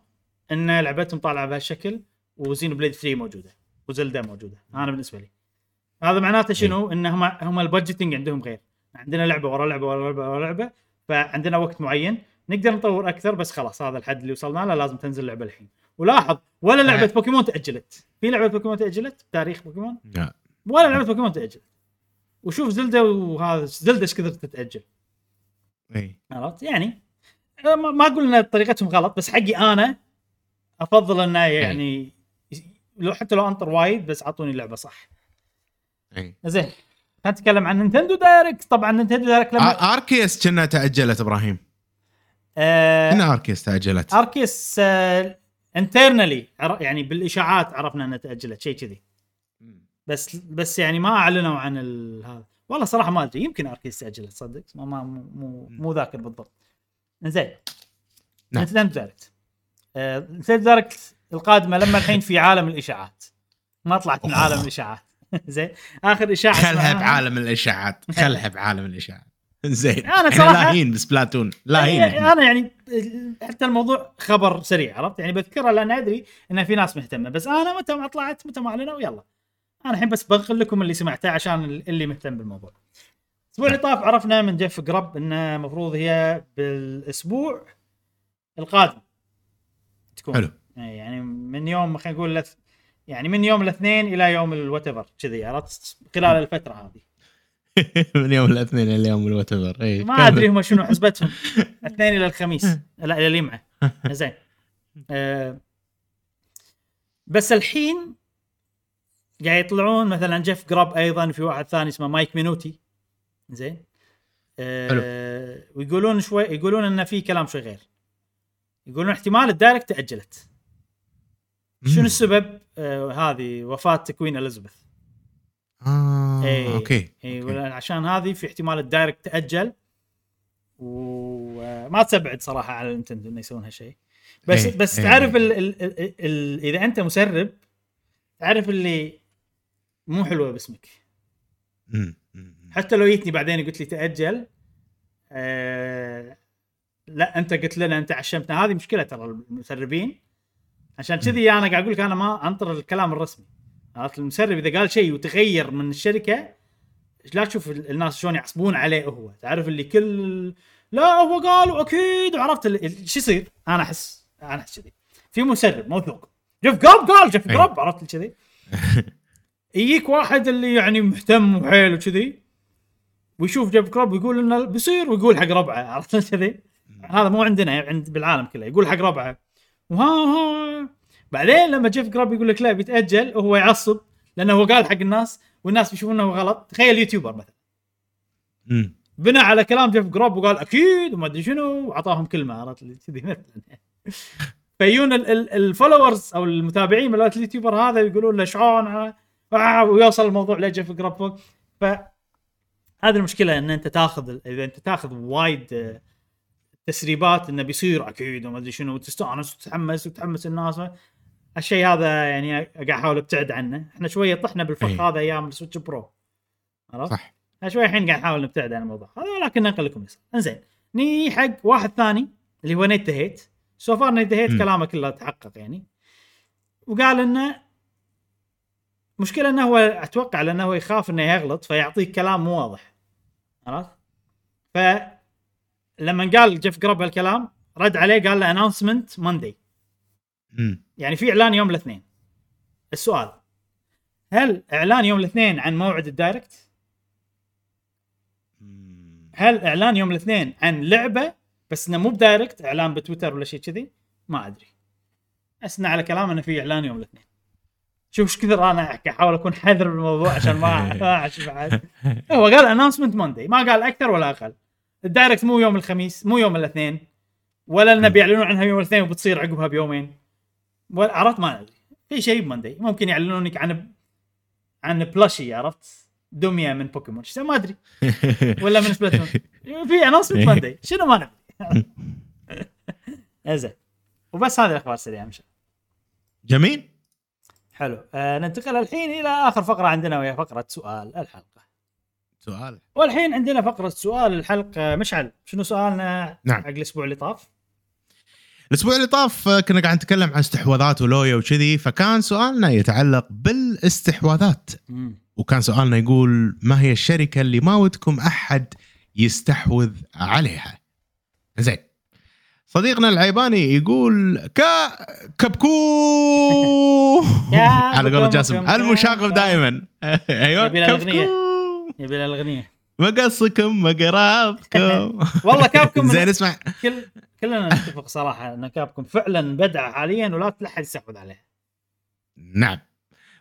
ان لعبتهم طالعه بهالشكل وزينو بليد 3 موجوده وزلدا موجوده انا بالنسبه لي هذا معناته شنو ان هم البادجيتنج عندهم غير عندنا لعبه ورا لعبه ورا لعبه ورا لعبه فعندنا وقت معين نقدر نطور اكثر بس خلاص هذا الحد اللي وصلنا له لازم تنزل لعبه الحين ولاحظ ولا لعبه بوكيمون تاجلت في لعبه بوكيمون تاجلت تاريخ بوكيمون لا ولا لعبه بوكيمون تاجلت وشوف زلدا وهذا زلدا ايش كثر تتاجل اي خلاص يعني ما قلنا طريقتهم غلط بس حقي انا افضل انه يعني لو حتى لو انطر وايد بس عطوني لعبه صح اي زين كنت اتكلم عن نينتندو دايركت طبعا نينتندو دايركت لما اركيس كنا تاجلت ابراهيم هنا اركيس تاجلت اركيس انترنالي يعني بالاشاعات عرفنا انها تاجلت شيء كذي بس يعني ما اعلنوا عن هذا والله صراحه ما ادري يمكن اركيس تاجلت صدق ما مو ذاكر بالضبط زين نينتندو دايركت نينتندو دايركت القادمه لما الحين في عالم الاشاعات ما طلعت من عالم الاشاعات زين اخر اشاعه خلها بعالم الاشاعات خلها بعالم الاشاعات زين انا صراحه لاهين بسبلاتون لاهين انا يعني حتى الموضوع خبر سريع عرفت يعني بذكره لان ادري ان في ناس مهتمه بس انا متى ما طلعت متى ما اعلنوا يلا انا الحين بس بنقل لكم اللي سمعته عشان اللي مهتم بالموضوع الاسبوع اللي طاف عرفنا من جيف قرب انه مفروض هي بالاسبوع القادم تكون حلو يعني من يوم خلينا نقول يعني من يوم الاثنين الى يوم الواتيفر كذي عرفت خلال الفتره هذه من يوم الاثنين الى يوم الواتيفر اي ما ادري هم شنو حسبتهم الاثنين الى الخميس لا الى الجمعه زين بس الحين قاعد يطلعون مثلا جيف جراب ايضا في واحد ثاني اسمه مايك مينوتي زين ويقولون شوي يقولون ان في كلام شوي غير يقولون احتمال الدايركت تاجلت شنو السبب هذه وفاة كوين إليزابيث اوكي ولا عشان هذه في احتمال الدايركت تأجل وما تسبعد صراحة على نينتندو انه يسوون هالشيء بس تعرف اذا انت مسرب تعرف اللي مو حلوة باسمك حتى لو جيتني بعدين قلت لي تأجل لا انت قلت لنا انت عشمتنا هذه مشكلة ترى المسربين عشان كذي انا قاعد اقول لك انا ما انطر الكلام الرسمي عرفت المسرب اذا قال شيء وتغير من الشركه لا تشوف الناس شلون يعصبون عليه هو تعرف اللي كل لا هو قال واكيد عرفت شو يصير انا احس كذي في مسرب موثوق جيف قرب عرفت كذي يجيك واحد اللي يعني مهتم وحيل وكذي ويشوف جيف قرب ويقول انه بيصير ويقول حق ربعه عرفت كذي هذا مو عندنا عند بالعالم كله يقول حق ربعه وها بعدين لما جيف قرب يقول لك لا بيتأجل وهو يعصب لأنه هو قال حق الناس والناس بيشوفونه غلط تخيل يوتيوبر مثلا بنى على كلام جيف قرب وقال أكيد وما أدري شنو وعطاهم كلمة عرفت كذي مثلا فيون الفولورز او المتابعين مالت اليوتيوبر هذا يقولون له شلون ويوصل الموضوع لجيف جراب فوق. فهذه المشكله ان انت تاخذ، اذا انت تاخذ وايد تسريبات انه بيصير اكيد وما ادري شنو، وتستانس وتتحمس وتحمس الناس. الشيء هذا يعني قاعد احاول ابتعد عنه. احنا شويه طحنا بالفخ هذا ايام السويتش برو، عرفت؟ احنا شويه الحين قاعد نحاول نبتعد عن الموضوع هذا، ولكن ننقل لكم مثال. انزين، ني حق واحد ثاني اللي هو نتهيت سوفار، نتهيت كلامه كله تحقق يعني. وقال انه مشكله انه هو اتوقع لانه هو يخاف انه يغلط فيعطيك كلام مو واضح، عرفت؟ ف لما قال جيف جراب هالكلام رد عليه قال له اناونسمنت موندي، يعني في اعلان يوم الاثنين. السؤال، هل اعلان يوم الاثنين عن موعد الدايركت؟ هل اعلان يوم الاثنين عن لعبه بس انه مو بدايركت، اعلان بتويتر ولا شيء كذي؟ ما ادري، اسمع على كلام انه في اعلان يوم الاثنين. شوف ايش كثر انا احاول اكون حذر بالموضوع عشان ما اعش بعد. هو قال اناونسمنت موندي، ما قال اكثر ولا اقل. الدايركت مو يوم الخميس، مو يوم الاثنين، ولا لنا بيعلنون عنها يوم الاثنين وبتصير عقبها بيومين. عرفت؟ ما ادري، في شيء موندي ممكن يعلنونك عن بلاشي، عرفت؟ دميه من بوكيمون، شو ما ادري، ولا من سبلاتون. في اناونسمنت موندي، شنو ما ندري. ازين، وبس هذه الاخبار السريعه مشان جميل حلو. ننتقل الحين الى اخر فقره عندنا وهي فقره سؤال الحلقه. سؤال، والحين عندنا فقره سؤال الحلقه. مشعل، شنو سؤالنا؟ نعم، حق الاسبوع اللي طاف. الاسبوع اللي طاف كنا قاعد نتكلم عن استحواذات ولويا وكذي، فكان سؤالنا يتعلق بالاستحواذات. وكان سؤالنا يقول ما هي الشركه اللي ما ودكم احد يستحوذ عليها؟ زين، صديقنا العيباني يقول كابكو على قول جاسم المشاغب دائما. ايوه، كابكو يبي الأغنية، ما قصكم ما قرابكم. والله كابكم زين. اسمع، كلنا نتفق صراحة أن كابكم فعلا بدع حاليا ولا تلحد يستحوذ عليها. نعم.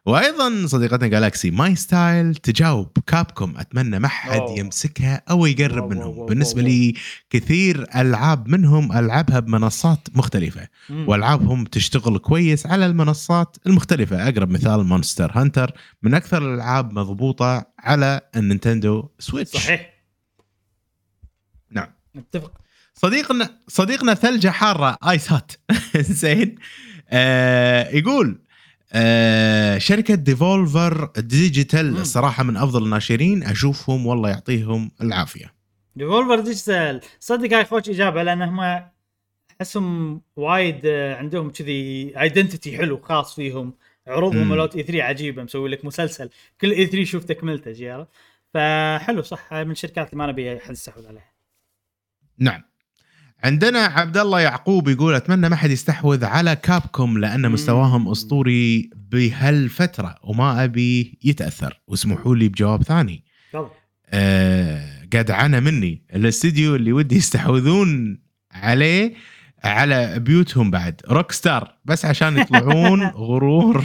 وأيضا صديقتنا جالاكسي ماي ستايل تجاوب كابكم أتمنى ما حد يمسكها أو يقرب منهم. بالنسبة لي كثير ألعاب منهم ألعبها بمنصات مختلفة، وألعابهم تشتغل كويس على المنصات المختلفة. أقرب مثال مونستر هانتر، من أكثر الألعاب مضبوطة على النينتندو سويتش. صحيح، نعم، اتفق. صديقنا ثلجة حارة آيس هات زين، يقول شركة ديفولفر ديجيتال الصراحة من أفضل الناشرين أشوفهم، والله يعطيهم العافية. ديفولفر ديجيتال، صدق هاي خوش إجابة، لأنهم أحسهم وايد عندهم كذي ايدنتيتي حلو خاص فيهم. عروضهم لوت E3 عجيبة، مسوي لك مسلسل كل E3 شوف تكملته جيارة، فحلو صح، من الشركات اللي ما نبي أحد يستحوذ عليها. نعم. عندنا عبد الله يعقوب يقول أتمنى ما حد يستحوذ على كابكوم لأن مستواهم أسطوري بهالفترة وما أبي يتأثر، واسمحوا لي بجواب ثاني. قد عانى مني الاستديو اللي ودي يستحوذون عليه على بيوتهم بعد، روكستار، بس عشان يطلعون غرور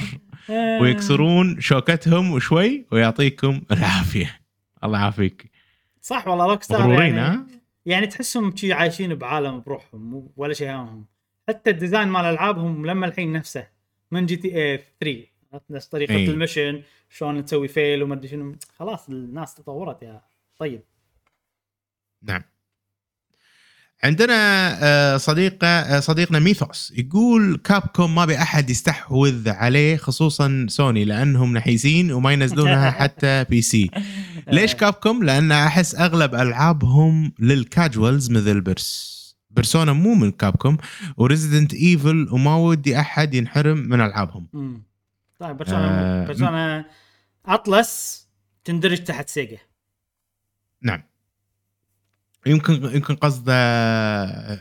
ويكسرون شوكتهم وشوي، ويعطيكم العافية. الله عافيك. صح والله، روكستار غرورين يعني تحسهم كي عايشين بعالم بروحهم ولا شيء همهم. حتى الديزاين مال العابهم لما الحين نفسه من جي تي اي 3، نفس طريقه المشن شلون تسوي فيل وما ادري شنو، خلاص الناس تطورت يا طيب. نعم. عندنا صديقنا ميثوس يقول كابكوم ما بي احد يستحوذ عليه، خصوصا سوني لانهم نحيسين وما ينزلونها حتى بي سي. ليش كابكوم؟ لان احس اغلب العابهم للكاجوالز مثل بيرسونا مو من كابكوم، وريزيدنت ايفل، وما ودي احد ينحرم من العابهم. طيب بيرسونا اطلس تندرج تحت سيجا. نعم، يمكن قصد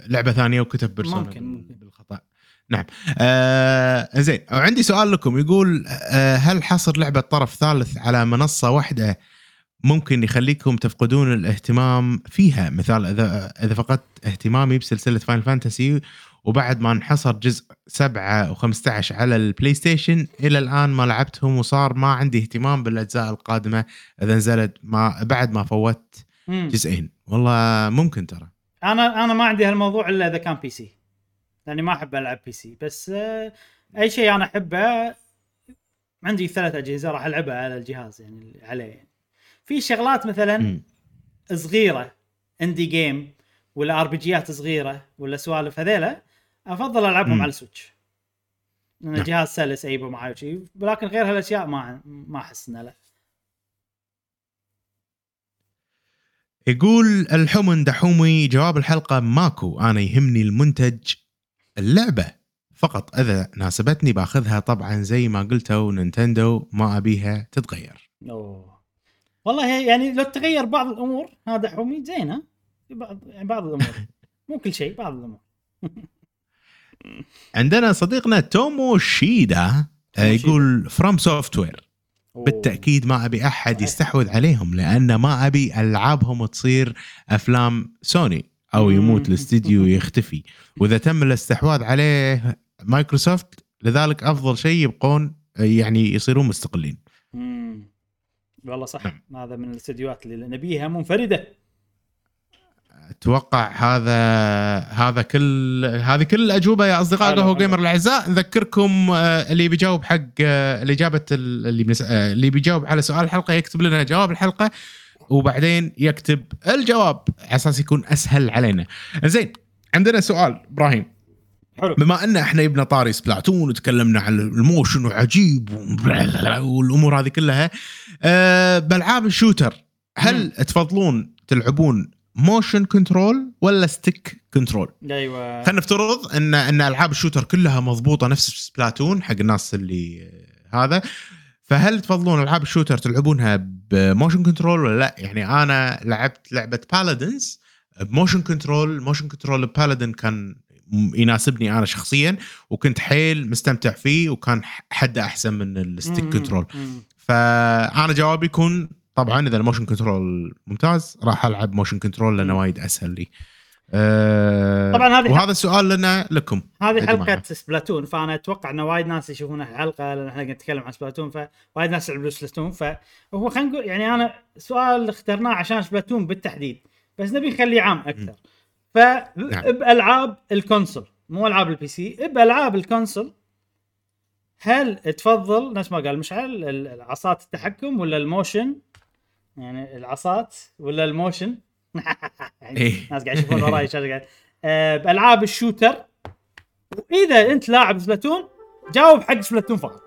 لعبة ثانية وكتب برسونا بالخطأ. نعم. زين، وعندي سؤال لكم يقول هل حصر لعبة طرف ثالث على منصة واحدة ممكن يخليكم تفقدون الاهتمام فيها؟ مثال إذا فقدت اهتمامي بسلسلة فاينل فانتسي وبعد ما انحصر جزء 7 و15 على البلاي ستيشن إلى الآن ما لعبتهم، وصار ما عندي اهتمام بالأجزاء القادمة إذا نزلت بعد ما فوت جزئين. والله ممكن ترى. أنا ما عندي هالموضوع إلا إذا كان بي سي، لاني ما احب العب بي سي، بس اي شيء انا احبه عندي 3 أجهزة راح العبها على الجهاز يعني اللي عليه. في شغلات مثلا صغيره اندي جيم ولا ار بي جيات صغيره ولا سوالف هذيله افضل العبهم على السويتش، انا جهاز سلس ايبه معي شيء، ولكن غير هالاشياء ما احس انه لا. يقول الحمن دحومي جواب الحلقه ماكو، انا يهمني المنتج اللعبه فقط، اذا ناسبتني باخذها طبعا زي ما قلتوا نينتندو ما ابيها تتغير. أوه. والله يعني لو تغير بعض الامور هذا حومي زينه، بعض الامور مو كل شيء، بعض الامور. عندنا صديقنا تومو شيدا يقول فروم سوفت وير بالتاكيد ما ابي احد يستحوذ عليهم، لان ما ابي العابهم تصير افلام سوني او يموت الاستديو ويختفي، واذا تم الاستحواذ عليه مايكروسوفت لذلك افضل شيء يبقون يعني يصيرون مستقلين. والله صح، هذا من الاستديوهات اللي نبيها منفردة. اتوقع هذا كل هذه كل الاجوبه يا اصدقاء قهوه جيمر الاعزاء. نذكركم اللي بيجاوب حق الاجابه اللي بيجاوب على سؤال الحلقه يكتب لنا جواب الحلقه وبعدين يكتب الجواب على اساس يكون اسهل علينا. زين، عندنا سؤال ابراهيم. حلو. بما ان احنا ابن طاري سبلاتون وتكلمنا عن الموشن وعجيب والامور هذه كلها، بالعاب الشوتر هل تفضلون تلعبون موشن كنترول ولا ستيك كنترول؟ ايوه، خلينا نفترض ان العاب الشوتر كلها مضبوطه نفس سبلاتون حق الناس اللي هذا، فهل تفضلون العاب الشوتر تلعبونها بموشن كنترول ولا لا؟ يعني انا لعبت لعبه بالادنز بموشن كنترول، موشن كنترول بالادن كان يناسبني انا شخصيا وكنت حيل مستمتع فيه وكان حد احسن من الستيك كنترول. فانا جوابي يكون طبعا اذا الموشن كنترول ممتاز راح العب موشن كنترول لانه وايد اسهل لي. طبعا وهذا السؤال لنا لكم، هذه حلقه سبلاتون، فانا اتوقع ان وايد ناس يشوفون الحلقه لان احنا قاعد نتكلم عن سبلاتون، فوايد ناس يلعبون سبلاتون، فهو خلينا نقول يعني انا سؤال اخترناه عشان سبلاتون بالتحديد بس نبي نخليه عام اكثر. فبالعاب الكونسول مو العاب البي سي، بالعاب الكونسول هل تفضل نفس ما قال مشعل العصات التحكم ولا الموشن؟ يعني العصات ولا الموشن؟ ناس قاعد يشوفون وراي شغله. بالعاب الشوتر، واذا انت لاعب سبلاتون جاوب حق سبلاتون فقط،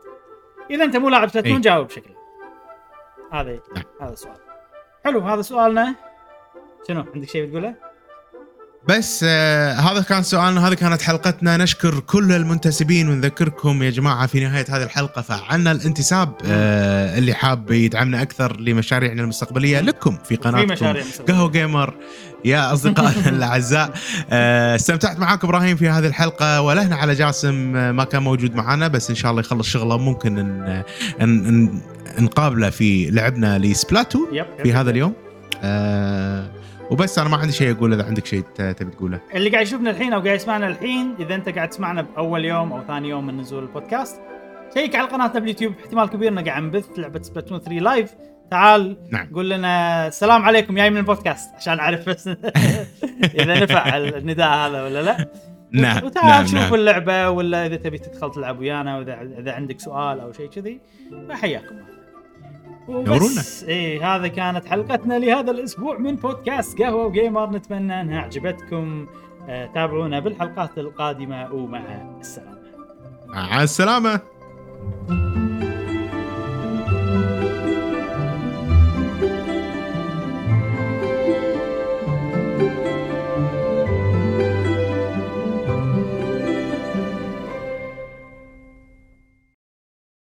اذا انت مو لاعب سبلاتون جاوب شكله. هذا سؤال حلو، هذا سؤالنا. شنو عندك شيء بتقوله؟ بس هذا كان سؤالنا، هذه كانت حلقتنا. نشكر كل المنتسبين ونذكركم يا جماعة في نهاية هذه الحلقة فعلنا الانتساب، اللي حاب يدعمنا أكثر لمشاريعنا المستقبلية لكم في قناتكم قهوة جيمر يا أصدقائنا الأعزاء. استمتعت معاك إبراهيم في هذه الحلقة، ولهنا على جاسم ما كان موجود معنا بس إن شاء الله يخلص شغله ممكن أن نقابله في لعبنا لسبلاتو في هذا اليوم. وبس انا ما عندي شيء اقول، اذا عندك شيء تبي تقوله اللي قاعد يشوفنا الحين او قاعد يسمعنا الحين، اذا انت قاعد تسمعنا باول يوم او ثاني يوم من نزول البودكاست شيك على قناتنا باليوتيوب، احتمال كبير ان قاعد نبث لعبه سبلاتون 3 لايف. تعال قول لنا السلام عليكم جاي من البودكاست عشان اعرف بس اذا نفع النداء هذا ولا لا. وتعال شوف اللعبه، ولا اذا تبي تدخل تلعب ويانا، واذا عندك سؤال او شيء كذي فحياكم وبس. هذا كانت حلقتنا لهذا الأسبوع من بودكاست قهوة وجيمر، نتمنى أنها عجبتكم. تابعونا بالحلقات القادمة، ومع السلامة. مع السلامة.